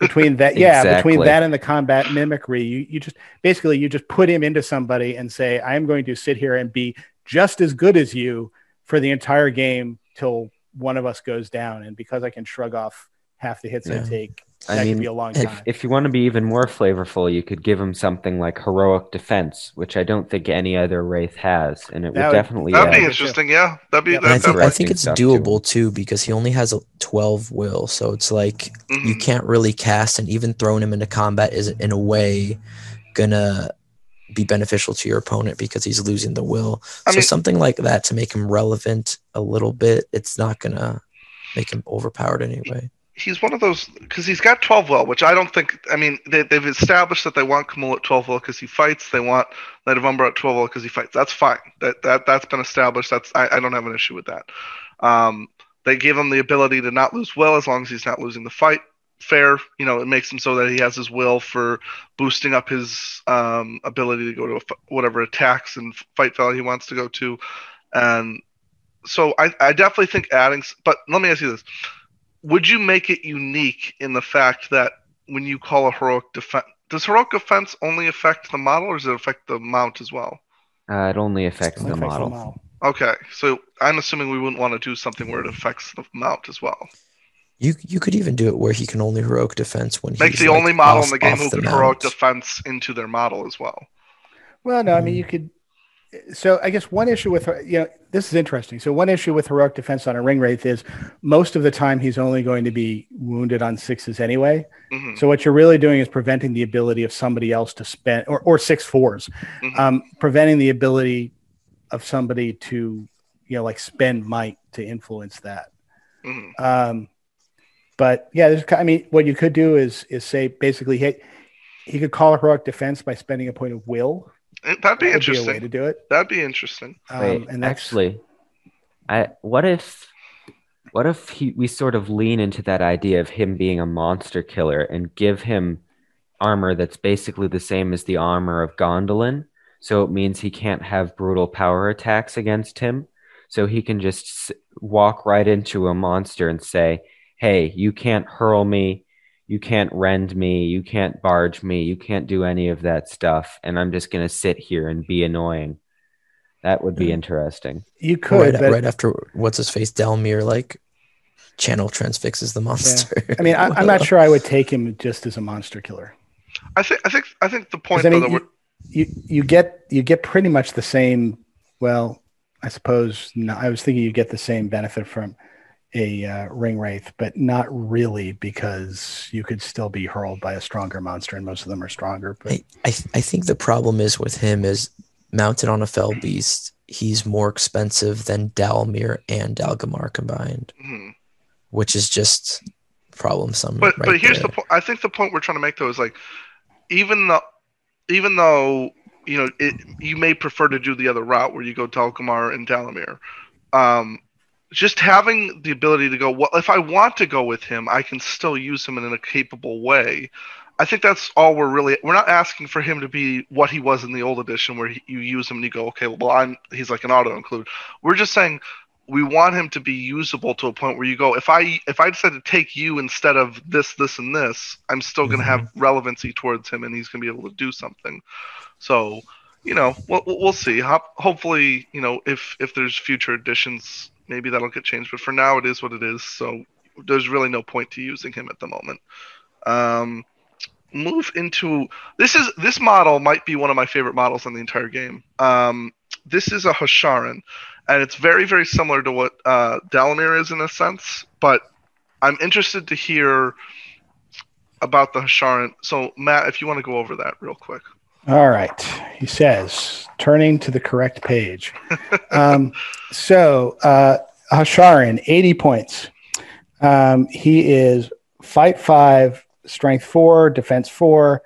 Between that, yeah, exactly. Between that and the combat mimicry, you, you just basically you just put him into somebody and say, I'm going to sit here and be just as good as you for the entire game till one of us goes down. And because I can shrug off half the hits yeah. I take, I that mean, could be a long if, time. If you want to be even more flavorful, you could give him something like heroic defense, which I don't think any other wraith has, and it that would, would definitely that'd be interesting. Yeah, that'd be. Yeah, that'd I, think, I think it's doable too, because he only has a twelve will, so it's like mm-hmm. you can't really cast, and even throwing him into combat isn't in a way gonna be beneficial to your opponent because he's losing the will. I so mean, something like that to make him relevant a little bit. It's not gonna make him overpowered anyway. He's one of those, because he's got twelve will, which I don't think, I mean, they, they've established that they want Khamûl at twelve will because he fights. They want Knight of Umbar at twelve will because he fights. That's fine. That, that, that's been established. That's I, I don't have an issue with that. Um, they give him the ability to not lose will as long as he's not losing the fight. Fair. You know, it makes him so that he has his will for boosting up his um, ability to go to a, whatever attacks and fight value he wants to go to. And so I, I definitely think adding, but let me ask you this. Would you make it unique in the fact that when you call a heroic defense, does heroic defense only affect the model, or does it affect the mount as well? Uh, it only affects, it only the, affects model. the model. Okay, so I'm assuming we wouldn't want to do something where it affects the mount as well. You you could even do it where he can only heroic defense when he makes the like only model off, in the game who can heroic defense into their model as well. Well, no, I mean you could So I guess one issue with, you know, this is interesting. So one issue with heroic defense on a ring wraith is most of the time he's only going to be wounded on sixes anyway. Mm-hmm. So what you're really doing is preventing the ability of somebody else to spend, or, or six fours, mm-hmm. um, preventing the ability of somebody to, you know, like spend might to influence that. Mm-hmm. Um, but yeah, there's, I mean, what you could do is, is say basically hit, he could call a heroic defense by spending a point of will. That'd be that interesting. Be a way to do it. That'd be interesting. Um, Wait, and that's... actually, I what if, what if he, we sort of lean into that idea of him being a monster killer and give him armor that's basically the same as the armor of Gondolin, so it means he can't have brutal power attacks against him, so he can just walk right into a monster and say, "Hey, you can't hurl me. You can't rend me, you can't barge me, you can't do any of that stuff, and I'm just going to sit here and be annoying." That would be interesting. You could. Right, but... right after, what's-his-face, Dalamir, like, channel transfixes the monster. Yeah. I mean, I, I'm not sure I would take him just as a monster killer. I think I think, I think the point... I mean, you, you, you, get, you get pretty much the same, well, I suppose, no, I was thinking you get the same benefit from... a uh, ring wraith, but not really, because you could still be hurled by a stronger monster, and most of them are stronger. But I, I, th- I think the problem is with him is mounted on a fell beast, he's more expensive than Dalamir and Dalgamar combined, mm-hmm. which is just problem. Some, but right but here's there. the point. I think the point we're trying to make though is like, even though, even though you know it, you may prefer to do the other route where you go Dalgamar and Dalamir. Um, Just having the ability to go, well, if I want to go with him, I can still use him in a capable way. I think that's all we're really... We're not asking for him to be what he was in the old edition where he, you use him and you go, okay, well, I'm, he's like an auto-include. We're just saying we want him to be usable to a point where you go, if I if I decide to take you instead of this, this, and this, I'm still mm-hmm. going to have relevancy towards him and he's going to be able to do something. So, you know, we'll, we'll see. Hopefully, you know, if, if there's future editions... maybe that'll get changed, but for now it is what it is. So there's really no point to using him at the moment. Um, move into this is this model might be one of my favorite models in the entire game. Um, this is a Hâsharin, and it's very very similar to what uh, Dalamir is in a sense. But I'm interested to hear about the Hâsharin. So Matt, if you want to go over that real quick. All right, he says, turning to the correct page. Um, so, uh, Hâsharin, eighty points. Um, he is fight five, strength four, defense four,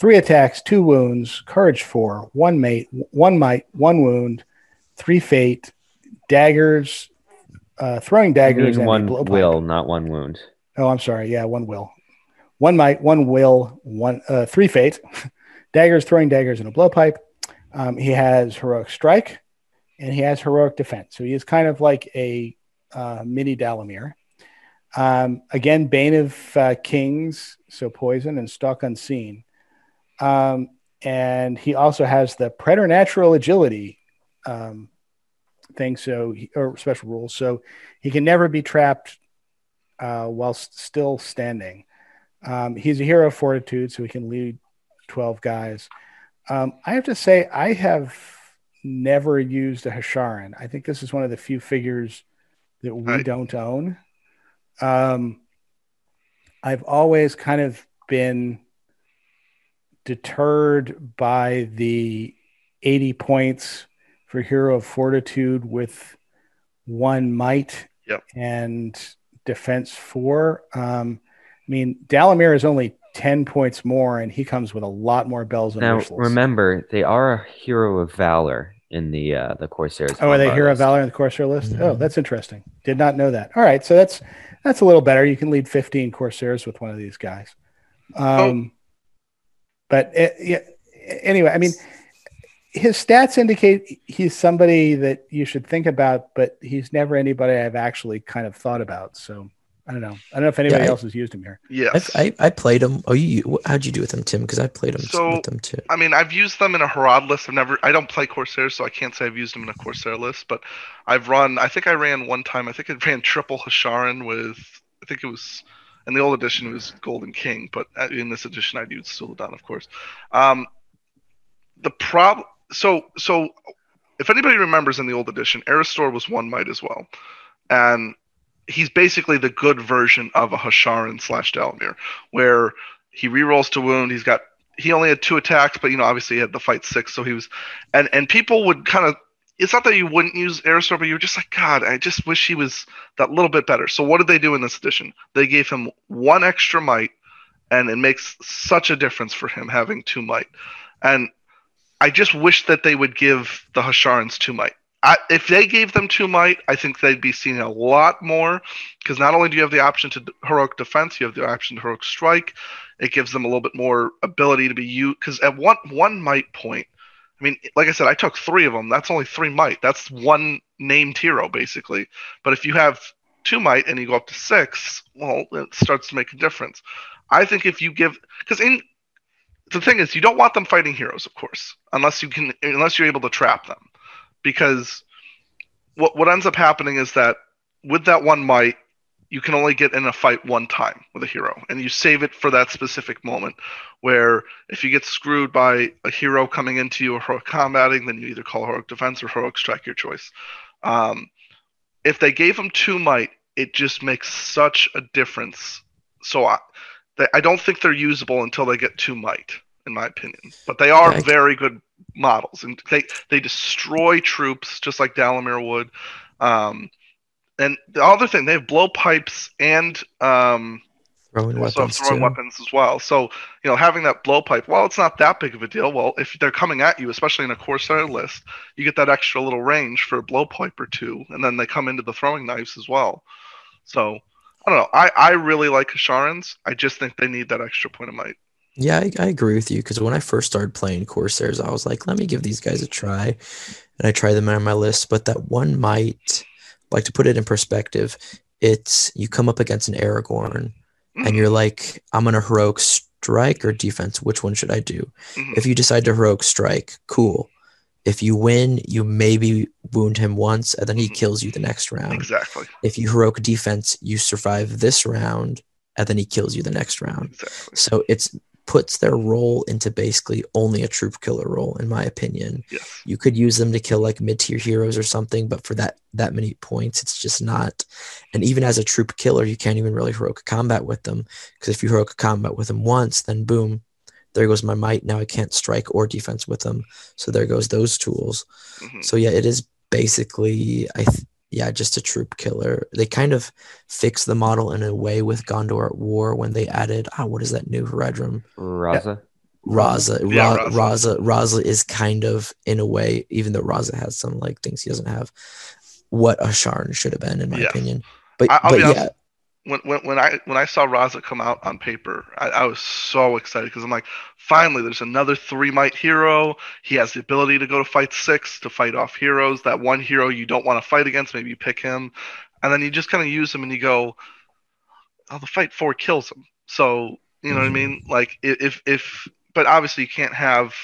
three attacks, two wounds, courage four, one mate, one might, one wound, three fate, daggers, uh, throwing daggers. And one will, not one wound. Oh, I'm sorry. Yeah, one will, one might, one will, one uh, three fate. Daggers, throwing daggers in a blowpipe. Um, he has heroic strike, and he has heroic defense. So he is kind of like a uh, mini Dalamir. Um, again, Bane of uh, Kings, so poison, and stalk unseen. Um, and he also has the preternatural agility um, thing, so he, or special rules. So he can never be trapped uh, whilst still standing. Um, he's a hero of fortitude, so he can lead twelve guys. Um, I have to say, I have never used a Hâsharin. I think this is one of the few figures that we I... don't own. Um, I've always kind of been deterred by the eighty points for Hero of Fortitude with one might yep. and defense four. Um, I mean, Dalamir is only ten points more, and he comes with a lot more bells and whistles. Now, remember, they are a hero of valor in the uh, the Corsairs. Oh, are they hero of valor in the Corsair list? Mm-hmm. Oh, that's interesting. Did not know that. All right, so that's that's a little better. You can lead fifteen Corsairs with one of these guys. Um, oh. But it, yeah, anyway, I mean, his stats indicate he's somebody that you should think about, but he's never anybody I've actually kind of thought about. So. I don't know. I don't know if anybody yeah, I, else has used him here. Yeah, I, I I played him. Oh, you? How'd you do with him, Tim? Because I played him so, with them too. I mean, I've used them in a Harad list. I've never. I don't play Corsair, so I can't say I've used them in a Corsair list. But I've run. I think I ran one time. I think I ran triple Hâsharin with. I think it was in the old edition. It was Golden King, but in this edition, I'd used Suladan, of course. Um, the problem. So so if anybody remembers in the old edition, Arisotor was one might as well. And he's basically the good version of a Hâsharin slash Dalamir, where he rerolls to wound. He's got he only had two attacks, but you know, obviously he had the fight six, so he was and, and people would kind of it's not that you wouldn't use Arisotor, but you were just like, God, I just wish he was that little bit better. So what did they do in this edition? They gave him one extra might, and it makes such a difference for him having two might. And I just wish that they would give the Hâsharins two might. I, if they gave them two might, I think they'd be seeing a lot more, because not only do you have the option to heroic defense, you have the option to heroic strike. It gives them a little bit more ability to be used, because at one, one might point, I mean, like I said, I took three of them. That's only three might. That's one named hero, basically. But if you have two might and you go up to six, well, it starts to make a difference. I think if you give, because in the thing is, you don't want them fighting heroes, of course, unless you can, unless you're able to trap them. Because what what ends up happening is that with that one might, you can only get in a fight one time with a hero, and you save it for that specific moment, where if you get screwed by a hero coming into you or heroic combating, then you either call heroic defense or heroic strike, your choice. Um, if they gave him two might, it just makes such a difference. So I, they, I don't think they're usable until they get two might, in my opinion. But they are okay. very good models, and they, they destroy troops just like Dalamir would. Um, and the other thing, they have blowpipes and um, throwing, also weapons, throwing weapons as well. So, you know, having that blowpipe, well, it's not that big of a deal. Well, if they're coming at you, especially in a Corsair list, you get that extra little range for a blowpipe or two, and then they come into the throwing knives as well. So, I don't know. I, I really like Hâsharins. I just think they need that extra point of might. Yeah, I, I agree with you, because when I first started playing Corsairs, I was like, let me give these guys a try, and I tried them on my list, but that one might, like, to put it in perspective, it's, you come up against an Aragorn, mm-hmm. and you're like, I'm going to heroic strike or defense, which one should I do? Mm-hmm. If you decide to heroic strike, cool. If you win, you maybe wound him once, and then he mm-hmm. kills you the next round. Exactly. If you heroic defense, you survive this round, and then he kills you the next round. Exactly. So it's puts their role into basically only a troop killer role, in my opinion. Yes. You could use them to kill like mid-tier heroes or something, but for that that many points, it's just not. And even as a troop killer, you can't even really heroic combat with them, because if you heroic combat with them once, then boom, there goes my might. Now I can't strike or defense with them, so there goes those tools. Mm-hmm. So yeah, it is basically I th- yeah, just a troop killer. They kind of fixed the model in a way with Gondor at War when they added, ah, oh, what is that new Haradrim? Raza. Raza. Yeah, Ra- Raza. Raza. Raza is kind of, in a way, even though Raza has some like things he doesn't have, what Hâsharin should have been, in my yeah. opinion. But, I- but yeah. When, when when I when I saw Raza come out on paper, I, I was so excited, because I'm like, finally, there's another three might hero. He has the ability to go to fight six, to fight off heroes. That one hero you don't want to fight against, maybe you pick him, and then you just kind of use him, and you go, oh, the fight four kills him. So you know mm-hmm. what I mean? Like if if but obviously you can't have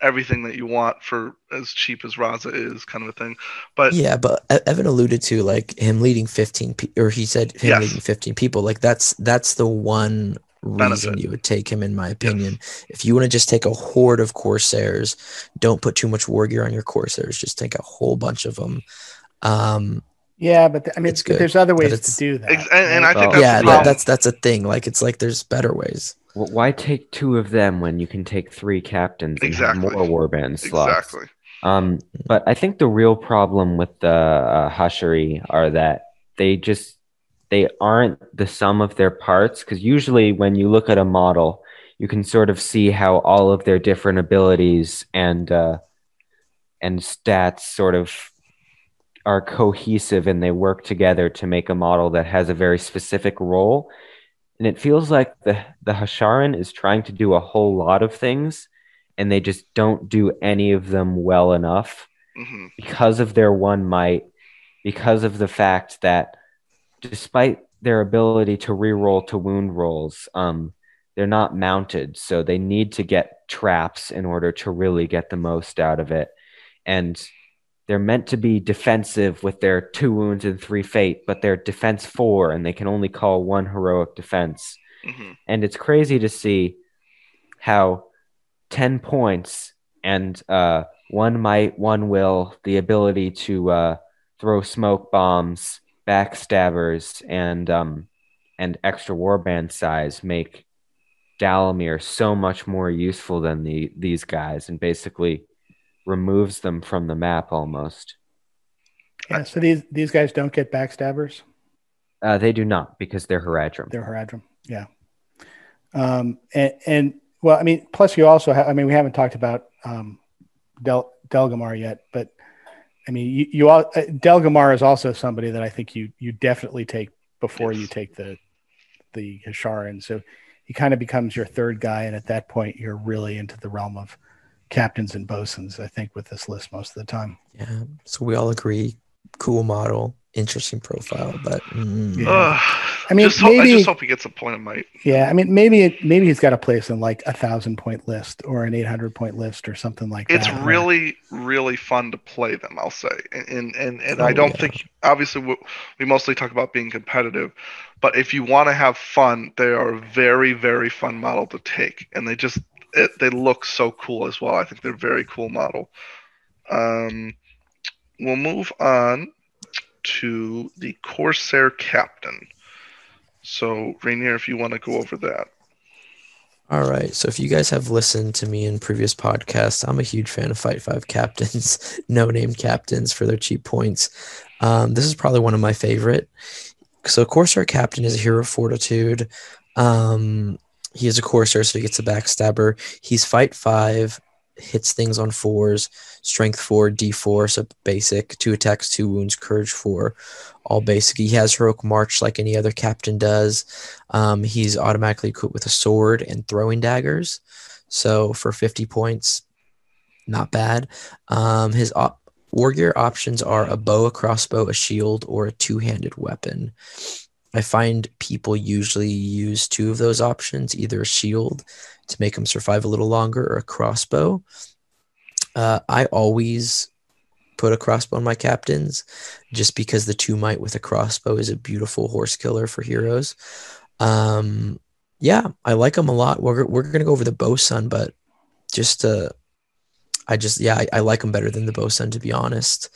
everything that you want for as cheap as Raza is, kind of a thing. But yeah, but Evan alluded to like him leading fifteen pe- or he said him yes. leading fifteen people. Like that's that's the one reason benefit. You would take him, in my opinion. Yes. If you want to just take a horde of Corsairs, don't put too much war gear on your Corsairs, just take a whole bunch of them. Um Yeah, but th- I mean, it's good. There's other ways to do that. Ex- and, and I think that's yeah, that, that's that's a thing. Like it's like there's better ways. Well, why take two of them when you can take three captains and exactly. have more warband slots? Exactly. Um, but I think the real problem with the uh, Hâshari are that they just they aren't the sum of their parts. Because usually, when you look at a model, you can sort of see how all of their different abilities and uh, and stats sort of are cohesive, and they work together to make a model that has a very specific role. And it feels like the, the Hâsharin is trying to do a whole lot of things, and they just don't do any of them well enough mm-hmm. because of their one might, because of the fact that despite their ability to reroll to wound rolls, um, they're not mounted. So they need to get traps in order to really get the most out of it. And they're meant to be defensive with their two wounds and three fate, but they're defense four, and they can only call one heroic defense. Mm-hmm. And it's crazy to see how ten points and uh, one might, one will, the ability to uh, throw smoke bombs, backstabbers, and um, and extra warband size make Dalamir so much more useful than the these guys, and basically removes them from the map almost. Yeah, so these these guys don't get backstabbers? Uh, they do not, because they're Haradrim. They're Haradrim, yeah. Um, and, and, well, I mean, plus you also have, I mean, we haven't talked about um, Del- Delgamar yet, but, I mean, you, you all, uh, Delgamar is also somebody that I think you you definitely take before yes. you take the the Hâsharin. So he kind of becomes your third guy, and at that point, you're really into the realm of captains and bosuns, I think, with this list most of the time. Yeah, so we all agree. Cool model, interesting profile, but mm. yeah. uh, I mean, just hope, maybe, I just hope he gets a point of might. Yeah, I mean, maybe it, maybe he's got a place in like a thousand point list or an eight hundred point list or something like it's that. It's really, right? really fun to play them. I'll say, and and and, and oh, I don't yeah. think obviously we, we mostly talk about being competitive, but if you want to have fun, they are a very, very fun model to take, and they just it, they look so cool as well. I think they're a very cool model. Um. We'll move on to the Corsair Captain. So, Rainier, if you want to go over that. All right. So if you guys have listened to me in previous podcasts, I'm a huge fan of Fight five Captains, no-name captains for their cheap points. Um, this is probably one of my favorite. So Corsair Captain is a hero of fortitude. Um, he is a Corsair, so he gets a backstabber. He's Fight five. Hits things on fours, strength four, d four, so basic, two attacks, two wounds, courage four, all basic. He has heroic march like any other captain does. Um, he's automatically equipped with a sword and throwing daggers, so for fifty points, not bad. Um, his op- warrior options are a bow, a crossbow, a shield, or a two-handed weapon. I find people usually use two of those options, either a shield to make them survive a little longer or a crossbow. Uh, I always put a crossbow on my captains just because the two might with a crossbow is a beautiful horse killer for heroes. Um, yeah, I like them a lot. We're, we're going to go over the bosun, but just to, I just, yeah, I, I like him better than the bosun, to be honest.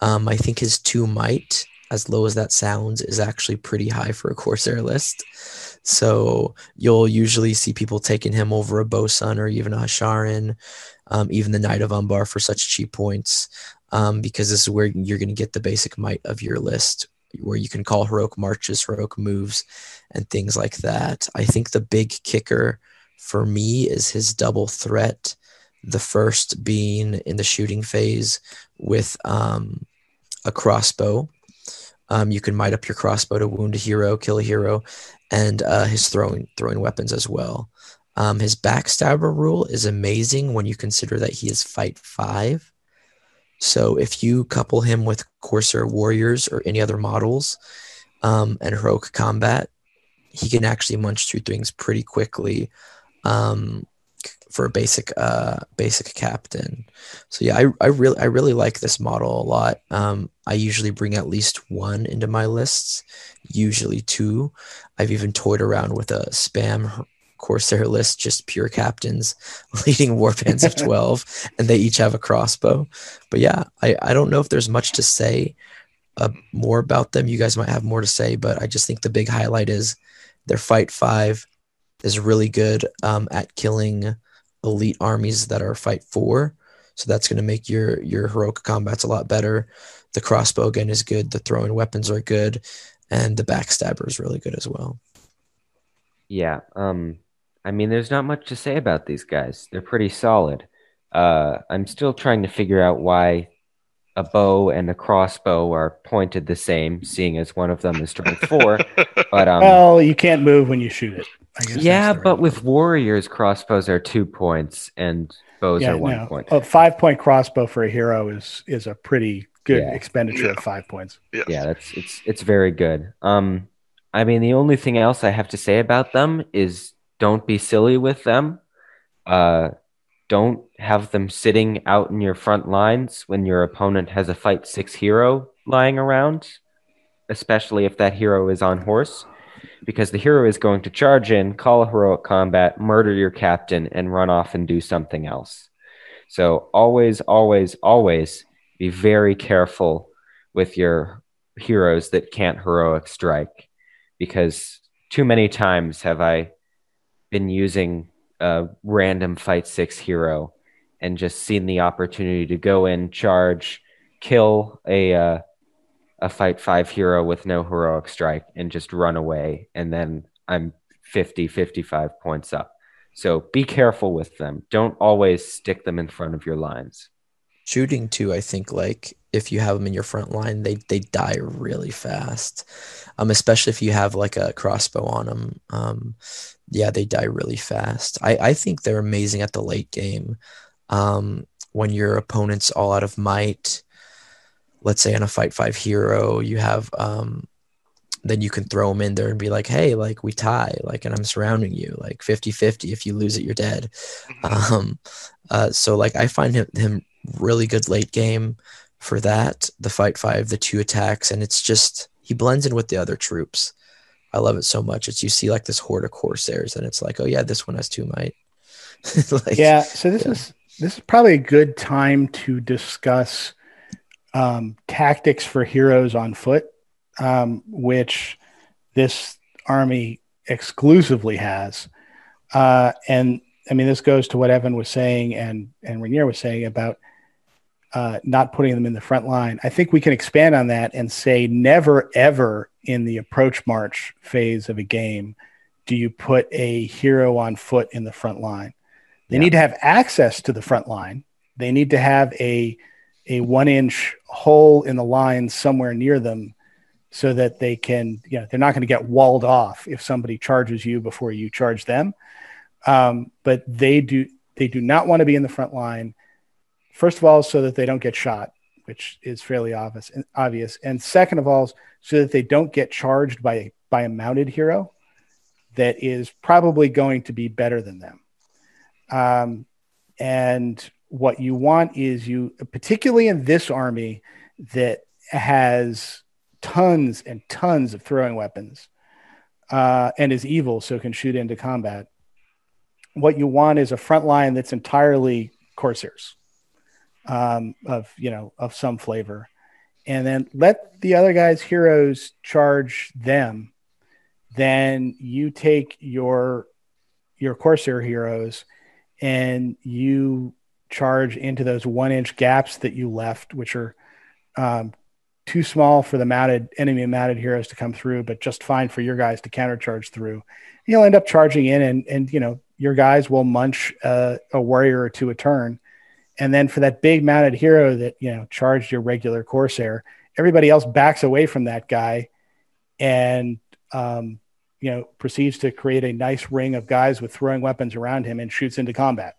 Um, I think his two might, as low as that sounds, is actually pretty high for a Corsair list. So you'll usually see people taking him over a Bosun or even a Hâsharin, um, even the Knight of Umbar for such cheap points, um, because this is where you're going to get the basic might of your list, where you can call heroic marches, heroic moves, and things like that. I think the big kicker for me is his double threat, the first being in the shooting phase with um, a crossbow. Um, you can might up your crossbow to wound a hero, kill a hero, and uh, his throwing throwing weapons as well. Um, his backstabber rule is amazing when you consider that he is Fight five. So if you couple him with Corsair Warriors or any other models um, and heroic combat, he can actually munch through things pretty quickly um, for a basic uh, basic captain. So yeah, I, I really I really like this model a lot. Um, I usually bring at least one into my lists, usually two. I've even toyed around with a spam Corsair list, just pure captains leading warbands of twelve, and they each have a crossbow. But yeah, I, I don't know if there's much to say uh, more about them. You guys might have more to say, but I just think the big highlight is their Fight five is really good um, at killing elite armies that are Fight four. So that's going to make your your heroic combats a lot better. The crossbow again is good. The throwing weapons are good, and the backstabber is really good as well. Yeah, um, I mean, there's not much to say about these guys. They're pretty solid. Uh, I'm still trying to figure out why a bow and a crossbow are pointed the same, seeing as one of them is strength four. But um, well, you can't move when you shoot it. I guess yeah, but right. with warriors, crossbows are two points, and bows yeah, are one no. point. A five-point crossbow for a hero is is a pretty good yeah. expenditure yeah. of five points. Yes. Yeah, that's it's it's very good. Um, I mean, the only thing else I have to say about them is don't be silly with them. Uh, don't have them sitting out in your front lines when your opponent has a fight six hero lying around, especially if that hero is on horse. Because the hero is going to charge in, call a heroic combat, murder your captain, and run off and do something else. So always, always, always be very careful with your heroes that can't heroic strike, because too many times have I been using a random fight six hero and just seen the opportunity to go in, charge, kill a uh, a fight five hero with no heroic strike and just run away, and then I'm fifty, fifty-five points up. So be careful with them. Don't always stick them in front of your lines. Shooting too, I think, like if you have them in your front line, they they die really fast. Um, especially if you have like a crossbow on them. Um, yeah, they die really fast. I, I think they're amazing at the late game. Um, when your opponent's all out of might, let's say in a fight five hero, you have um, then you can throw them in there and be like, hey, like we tie, like, and I'm surrounding you, like fifty fifty. If you lose it, you're dead. Um, uh, so like I find him, him really good late game for that. The fight five, the two attacks, and it's just he blends in with the other troops. I love it so much. It's you see like this horde of Corsairs, and it's like, oh yeah, this one has two might. like, yeah. So this yeah. is this is probably a good time to discuss um, tactics for heroes on foot, um, which this army exclusively has, uh, and I mean this goes to what Evan was saying and and Rainier was saying about uh, not putting them in the front line. I think we can expand on that and say never ever in the approach march phase of a game do you put a hero on foot in the front line. They yeah. need to have access to the front line. They need to have a a one inch hole in the line somewhere near them so that they can, you know, they're not going to get walled off if somebody charges you before you charge them. Um, but they do they do not want to be in the front line, first of all, so that they don't get shot, which is fairly obvious, obvious. And second of all, so that they don't get charged by, by a mounted hero that is probably going to be better than them. Um, and what you want is you, particularly in this army that has tons and tons of throwing weapons uh, and is evil, so can shoot into combat. What you want is a front line that's entirely Corsairs um, of, you know, of some flavor. And then let the other guys' heroes charge them. Then you take your, your Corsair heroes and you charge into those one inch gaps that you left, which are um, too small for the mounted enemy mounted heroes to come through, but just fine for your guys to countercharge through. You'll end up charging in and, and, you know, your guys will munch uh, a warrior or two a turn. And then for that big mounted hero that, you know, charged your regular Corsair, everybody else backs away from that guy and, um, you know, proceeds to create a nice ring of guys with throwing weapons around him and shoots into combat.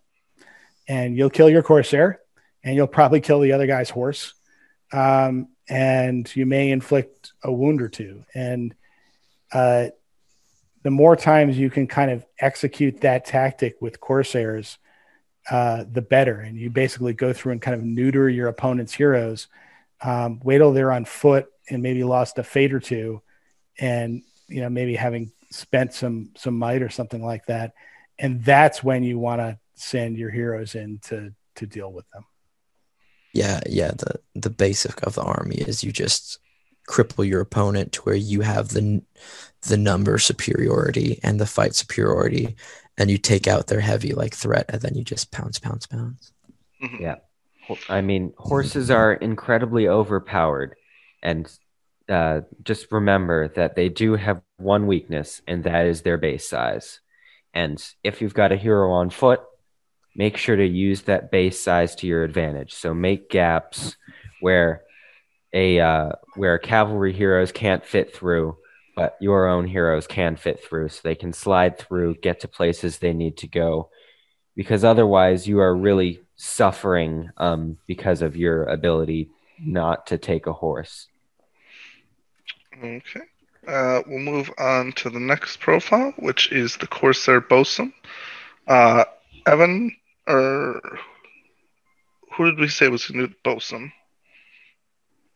And you'll kill your Corsair and you'll probably kill the other guy's horse. Um, and you may inflict a wound or two. And, uh, the more times you can kind of execute that tactic with Corsairs, uh, the better. And you basically go through and kind of neuter your opponent's heroes, um, wait till they're on foot and maybe lost a fate or two. And, you know, maybe having spent some, some might or something like that. And that's when you want to send your heroes in to, to deal with them. Yeah. Yeah. The, the basic of the army is you just cripple your opponent to where you have the the number superiority and the fight superiority, and you take out their heavy like threat, and then you just pounce, pounce, pounce. Yeah, I mean horses are incredibly overpowered, and uh, just remember that they do have one weakness, and that is their base size. And if you've got a hero on foot, make sure to use that base size to your advantage. So make gaps where a uh, where cavalry heroes can't fit through, but your own heroes can fit through, so they can slide through, get to places they need to go, because otherwise you are really suffering um, because of your ability not to take a horse. Okay, uh, we'll move on to the next profile, which is the Corsair Bosun. Uh, Evan, or who did we say was the new Bosun?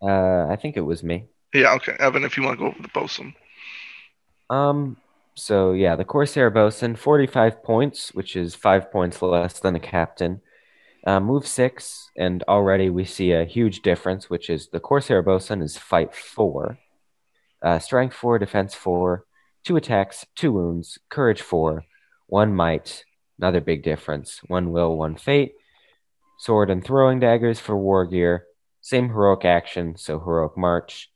Uh, I think it was me. Yeah, okay. Evan, if you want to go over the Bosun. Um, so, yeah, the Corsair Bosun, forty-five points, which is five points less than a captain. Uh, move six, and already we see a huge difference, which is the Corsair Bosun is fight four, uh, strength four, defense four, two attacks, two wounds, courage four, one might, another big difference, one will, one fate, sword and throwing daggers for war gear, same heroic action, so heroic march,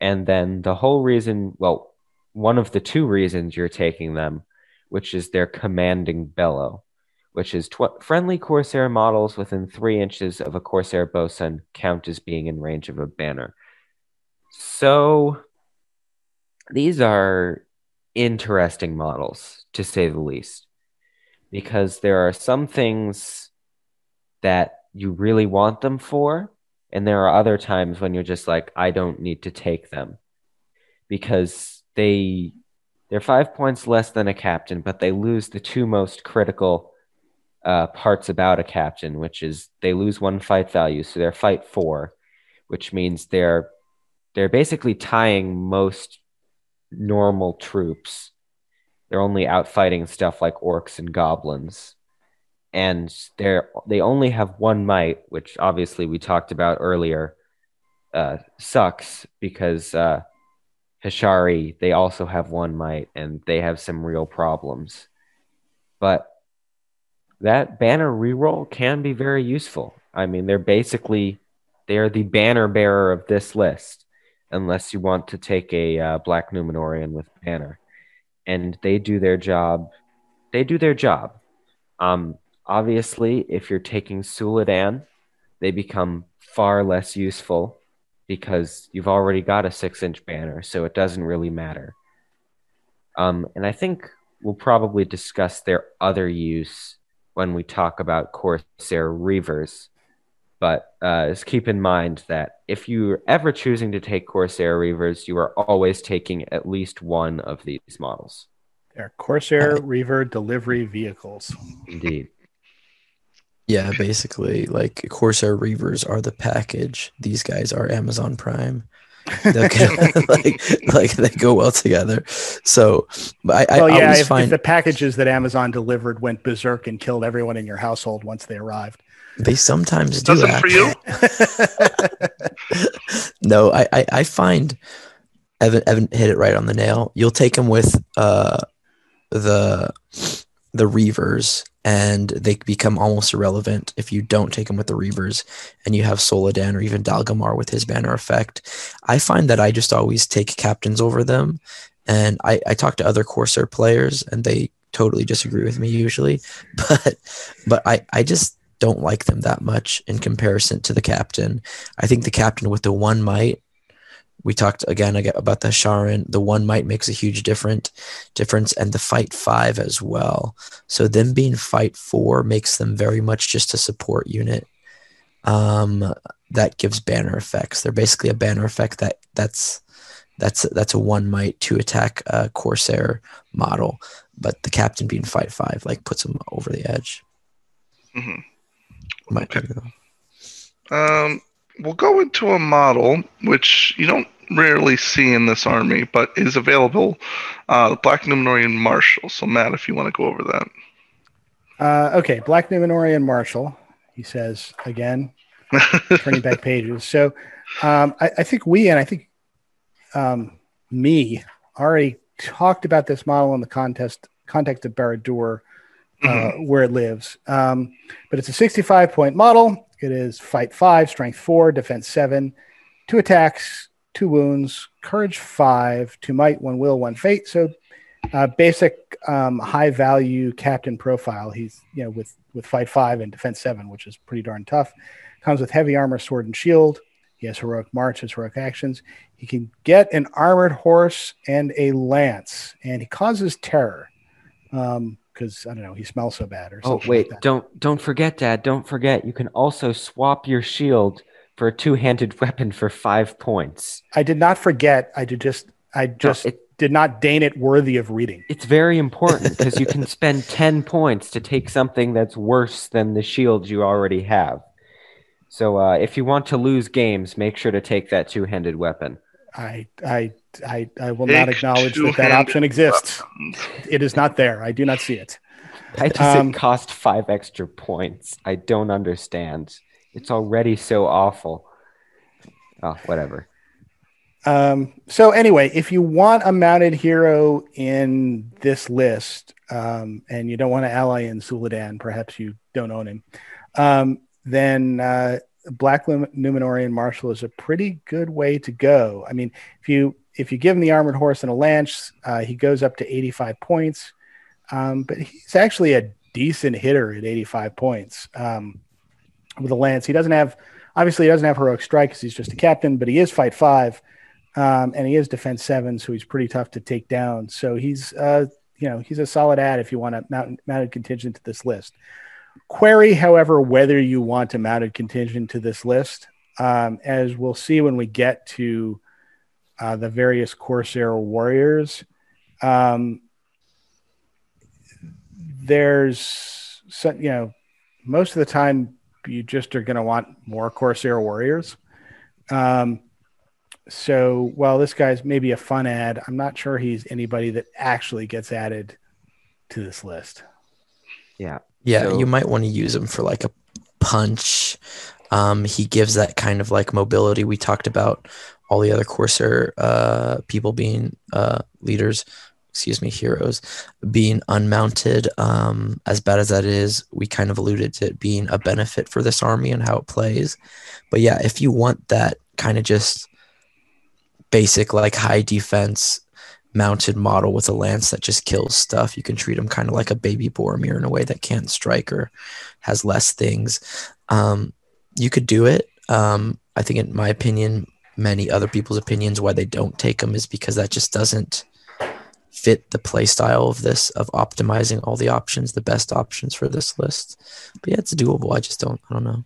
and then the whole reason, well, one of the two reasons you're taking them, which is their commanding bellow, which is tw- friendly Corsair models within three inches of a Corsair Bosun count as being in range of a banner. So these are interesting models, to say the least, because there are some things that you really want them for, and there are other times when you're just like, I don't need to take them, because they, they're five points less than a captain, but they lose the two most critical Uh, parts about a captain, which is they lose one fight value, so they're fight four, which means they're they're basically tying most normal troops. They're only out fighting stuff like orcs and goblins, and they're they only have one might, which obviously we talked about earlier. Uh, sucks because uh, Hâsharin, they also have one might, and they have some real problems, but. That banner reroll can be very useful. I mean, they're basically, they're the banner bearer of this list, unless you want to take a uh, Black Numenorian with banner. And they do their job. They do their job. Um, obviously, if you're taking Suladan, they become far less useful because you've already got a six-inch banner, so it doesn't really matter. Um, and I think we'll probably discuss their other use when we talk about Corsair Reavers. But uh, just keep in mind that if you're ever choosing to take Corsair Reavers, you are always taking at least one of these models. They're Corsair Reaver delivery vehicles. Indeed. Yeah, basically, like, Corsair Reavers are the package. These guys are Amazon Prime. like, like they go well together. So, but I, well, I yeah, always if, find if the packages that Amazon delivered went berserk and killed everyone in your household once they arrived. They sometimes it do. Doesn't for you? No, I, I, I find Evan Evan hit it right on the nail. You'll take them with uh the the Reavers, and they become almost irrelevant if you don't take them with the Reavers and you have Soladan or even Dalgamar with his banner effect. I find that I just always take captains over them, and I, I talk to other Corsair players, and they totally disagree with me usually, but but I, I just don't like them that much in comparison to the captain. I think the captain with the one might, we talked again about the Hâsharin. The one might makes a huge different difference, and the fight five as well. So them being fight four makes them very much just a support unit um, that gives banner effects. They're basically a banner effect that that's that's that's a one might to attack a Corsair model, but the captain being fight five like puts them over the edge. Mm-hmm. Might okay. Um. We'll go into a model, which you don't rarely see in this army, but is available, uh, the Black Numenorian Marshal. So, Matt, if you want to go over that. Uh, okay, Black Numenorian Marshal, he says, again, turning back pages. So um, I, I think we, and I think um, me, already talked about this model in the contest, context of Barad-dûr, uh, mm-hmm. where it lives. Um, but it's a sixty-five point model. It is fight five, strength four, defense seven, two attacks, two wounds, courage five, two might, one will, one fate. So, uh, basic um, high value captain profile. He's you know with with fight five and defense seven, which is pretty darn tough. Comes with heavy armor, sword, and shield. He has heroic marches, heroic actions. He can get an armored horse and a lance, and he causes terror. Um, Because I don't know, he smells so bad, or oh wait, like don't don't forget, Dad, don't forget. You can also swap your shield for a two-handed weapon for five points. I did not forget. I did just, I just no, it, did not deign it worthy of reading. It's very important because you can spend ten points to take something that's worse than the shield you already have. So uh, if you want to lose games, make sure to take that two-handed weapon. I I I, I will take not acknowledge that that option exists. Weapons. It is not there. I do not see it. Why does um, it cost five extra points? I don't understand. It's already so awful. Oh, whatever. Um, so anyway, if you want a mounted hero in this list, um, and you don't want to ally in Suladan, perhaps you don't own him, um, then uh, Black Numenorian Marshal is a pretty good way to go. I mean, if you if you give him the armored horse and a lance, uh, he goes up to eighty-five points, um, but he's actually a decent hitter at eighty-five points um, with a lance. He doesn't have, obviously, he doesn't have heroic strike because he's just a captain, but he is fight five. Um, and he is defense seven, so he's pretty tough to take down. So he's, uh, you know, he's a solid add if you want a mount- mounted contingent to this list. Query, however, whether you want a mounted contingent to this list, um, as we'll see when we get to uh, the various Corsair warriors. Um, there's, some, you know, most of the time you just are going to want more Corsair warriors. Um, So, while this guy's maybe a fun ad, I'm not sure he's anybody that actually gets added to this list. Yeah. Yeah, so you might want to use him for like a punch. Um, he gives that kind of like mobility. We talked about all the other Corsair uh, people being uh, leaders, excuse me, heroes, being unmounted. Um, as bad as that is, we kind of alluded to it being a benefit for this army and how it plays. But yeah, if you want that kind of just basic, like high defense mounted model with a lance that just kills stuff, you can treat him kind of like a baby Boromir in a way that can't strike or has less things. Um, you could do it. Um, I think, in my opinion, many other people's opinions why they don't take them is because that just doesn't fit the play style of this, of optimizing all the options, the best options for this list. But yeah, it's doable. I just don't, I don't know.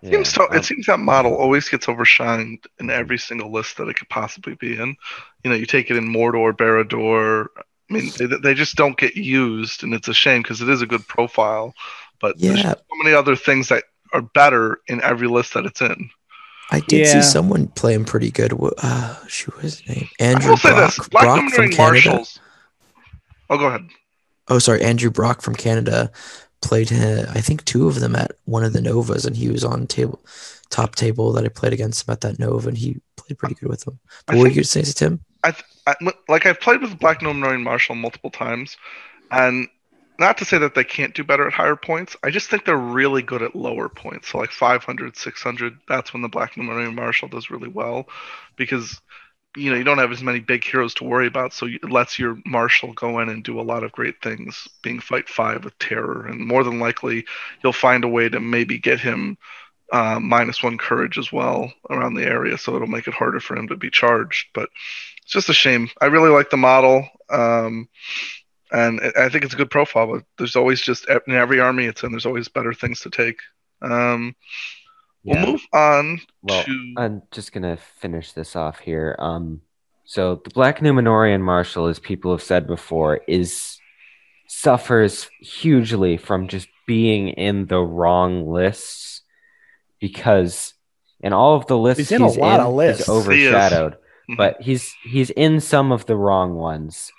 Yeah. Seems to, it seems that model always gets overshined in every single list that it could possibly be in. You know, you take it in Mordor, Barad-dûr. I mean, they, they just don't get used, and it's a shame because it is a good profile. But yeah, there's so many other things that are better in every list that it's in. I did yeah. see someone play him pretty good. Uh, she was named Andrew Brock. I will say this. Black Brock from Marshals. Canada. Oh, go ahead. Oh, sorry. Andrew Brock from Canada played him, I think, two of them at one of the Novas, and he was on table, top table that I played against him at that Nova, and he played pretty good with them. But what were you going to say to Tim? I, th- I like I've played with Black Numenorian Marshal multiple times, and not to say that they can't do better at higher points, I just think they're really good at lower points. So like five hundred, six hundred, that's when the Black Numenorian Marshal does really well, because you know you don't have as many big heroes to worry about, so it lets your marshal go in and do a lot of great things, being fight five with terror, and more than likely you'll find a way to maybe get him uh, minus one courage as well around the area, so it'll make it harder for him to be charged. But it's just a shame. I really like the model, um, and I think it's a good profile, but there's always just, in every army it's in, there's always better things to take. Um Yeah. We'll move on well, to... I'm just going to finish this off here. Um, so the Black Numenorian Marshal, as people have said before, is suffers hugely from just being in the wrong lists, because in all of the lists he's in, he's, a lot in, of lists. he's overshadowed. He but he's he's in some of the wrong ones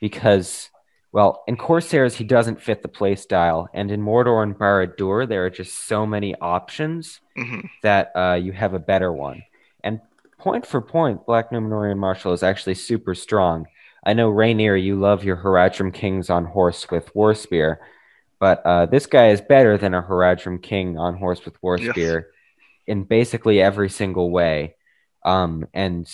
because, well, in Corsairs, he doesn't fit the playstyle, and in Mordor and Barad-dûr, there are just so many options mm-hmm. that uh, you have a better one. And point for point, Black Numenorian Marshal is actually super strong. I know, Rainier, you love your Haradrim Kings on horse with war spear, but uh, this guy is better than a Haradrim King on horse with war spear yes. in basically every single way. Um, and,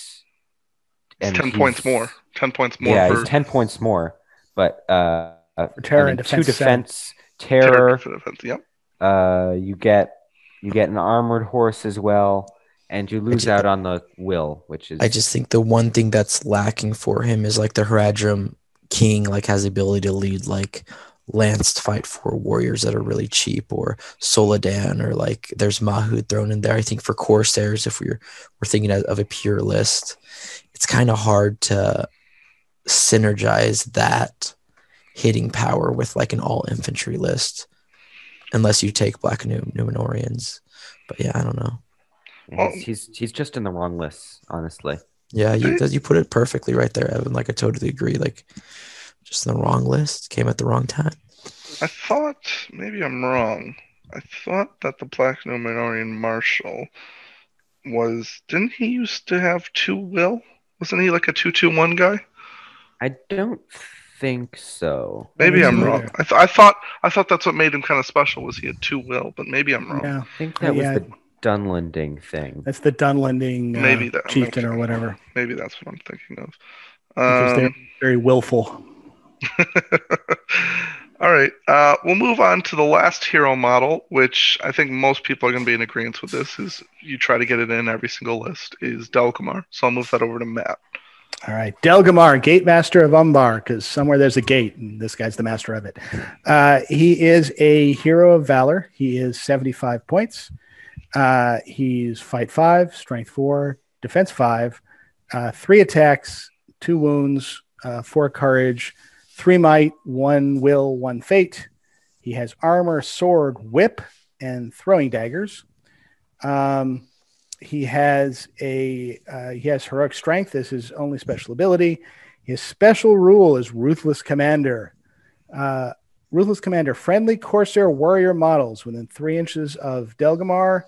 and ten points more. Ten points more. Yeah, for... he's ten points more. But uh, terror I mean, and defense, two defense, terror. terror defense, yep. uh, you get you get an armored horse as well, and you lose just, out on the will, which is. I just think the one thing that's lacking for him is like the Haradrim King, like has the ability to lead like lanced fight for warriors that are really cheap, or Suladan, or like there's Mahud thrown in there. I think for Corsairs, if we're we're thinking of a pure list, it's kind of hard to synergize that hitting power with like an all infantry list, unless you take Black Numenorians. But yeah, I don't know. Yeah, he's, he's he's just in the wrong list, honestly. Yeah, you you put it perfectly right there, Evan. Like I totally agree. Like just in the wrong list, came at the wrong time. I thought, maybe I'm wrong, I thought that the Plaqueminoan Marshal was, didn't he used to have two will? Wasn't he like a two two one guy? I don't think so. Maybe I'm wrong. I, th- I thought I thought that's what made him kind of special, was he had two will, but maybe I'm wrong. Yeah, I think that yeah. was the Dunlending thing. That's the Dunlending uh, maybe that, chieftain or whatever. Maybe that's what I'm thinking of. Because um, they're very willful. All right, uh, we'll move on to the last hero model, which I think most people are going to be in agreement with. This is you try to get it in every single list is Delgamar. So I'll move that over to Matt. All right, Delgamar, Gatemaster of Umbar, because somewhere there's a gate, and this guy's the master of it. Uh, he is a hero of valor. He is seventy-five points. Uh, he's fight five, strength four, defense five, uh, three attacks, two wounds, uh, four courage. Three might, one will, one fate. He has armor, sword, whip, and throwing daggers. Um, he has a uh, he has heroic strength. This is his only special ability. His special rule is Ruthless Commander. Uh, Ruthless Commander. Friendly Corsair warrior models within three inches of Delgamar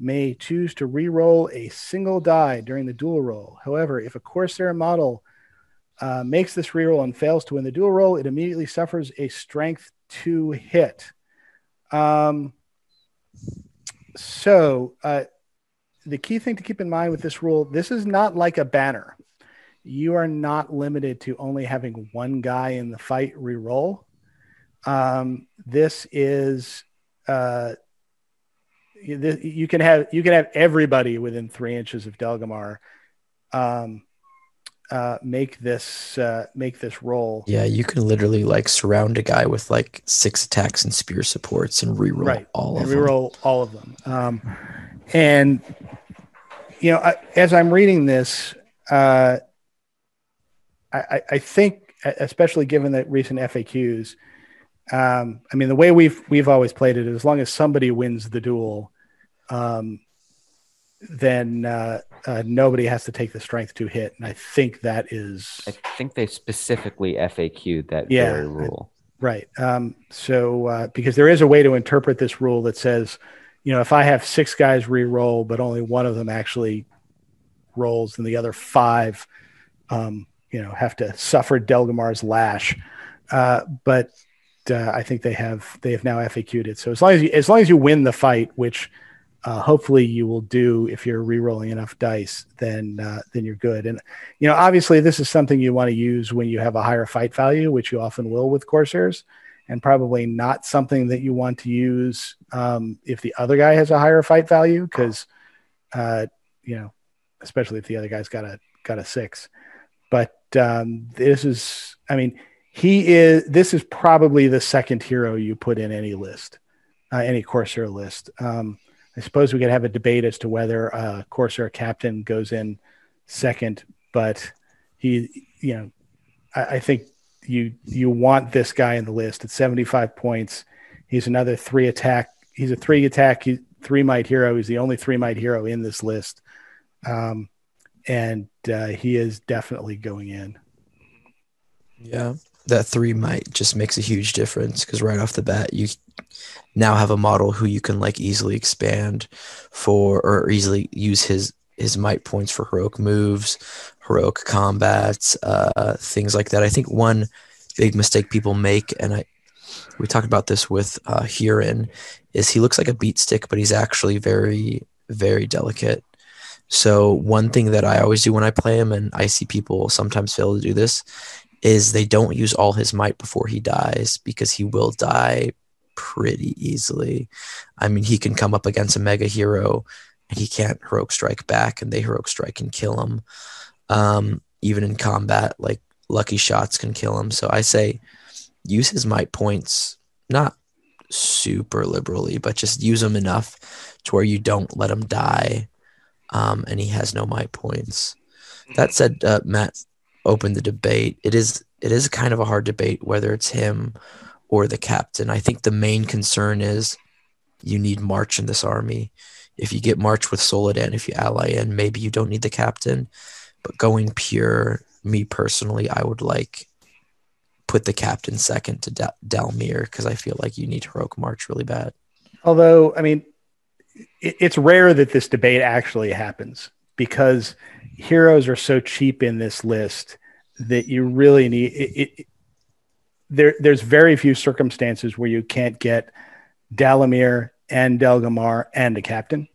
may choose to re-roll a single die during the dual roll. However, if a Corsair model Uh, makes this reroll and fails to win the dual roll, it immediately suffers a strength two hit. Um, so uh, the key thing to keep in mind with this rule, this is not like a banner. You are not limited to only having one guy in the fight reroll. Um, this is uh, you can have you can have everybody within three inches of Delgamar. Um, Uh, make this uh, make this roll. Yeah, you can literally like surround a guy with like six attacks and spear supports and reroll right. all and of re-roll them. Reroll all of them. Um, and you know, I, as I'm reading this, uh, I, I think, especially given the recent F A Qs, um, I mean, the way we've we've always played it, as long as somebody wins the duel, um, then uh, uh, nobody has to take the strength to hit. And I think that is... I think they specifically F A Q'd that yeah, very rule. Right. Um, so, uh, because there is a way to interpret this rule that says, you know, if I have six guys re-roll, but only one of them actually rolls, and the other five, um, you know, have to suffer Delgamar's lash. Uh, but uh, I think they have they have now F A Q'd it. So as long as you, as long as you win the fight, which... Uh, hopefully you will do if you're re-rolling enough dice, then uh, then you're good. And, you know, obviously this is something you want to use when you have a higher fight value, which you often will with Corsairs, and probably not something that you want to use um, if the other guy has a higher fight value, because, uh, you know, especially if the other guy's got a, got a six. But um, this is, I mean, he is, this is probably the second hero you put in any list, uh, any Corsair list. Um, I suppose we could have a debate as to whether uh, Corsair Captain goes in second, but he, you know, I, I think you you want this guy in the list at seventy-five points. He's another three attack. He's a three attack, he, three might hero. He's the only three might hero in this list, um, and uh, he is definitely going in. Yeah, that three might just makes a huge difference, because right off the bat you now have a model who you can like easily expand for, or easily use his his might points for heroic moves, heroic combats, uh, things like that. I think one big mistake people make, and I we talked about this with uh, Hâsharin, is he looks like a beat stick, but he's actually very, very delicate. So one thing that I always do when I play him, and I see people sometimes fail to do this, is they don't use all his might before he dies, because he will die pretty easily. I mean, he can come up against a mega hero and he can't heroic strike back, and they heroic strike and kill him. Um, even in combat, like lucky shots can kill him. So I say use his might points, not super liberally, but just use them enough to where you don't let him die, um, and he has no might points. That said, uh, Matt opened the debate. It is it is kind of a hard debate whether it's him or the captain. I think the main concern is you need March in this army. If you get March with Suladan, if you ally in, maybe you don't need the captain. But going pure, me personally, I would like put the captain second to da- Dalamir because I feel like you need heroic march really bad. Although, I mean, it, it's rare that this debate actually happens because heroes are so cheap in this list that you really need it. it there, there's very few circumstances where you can't get Dalamir and Delgamar and a captain.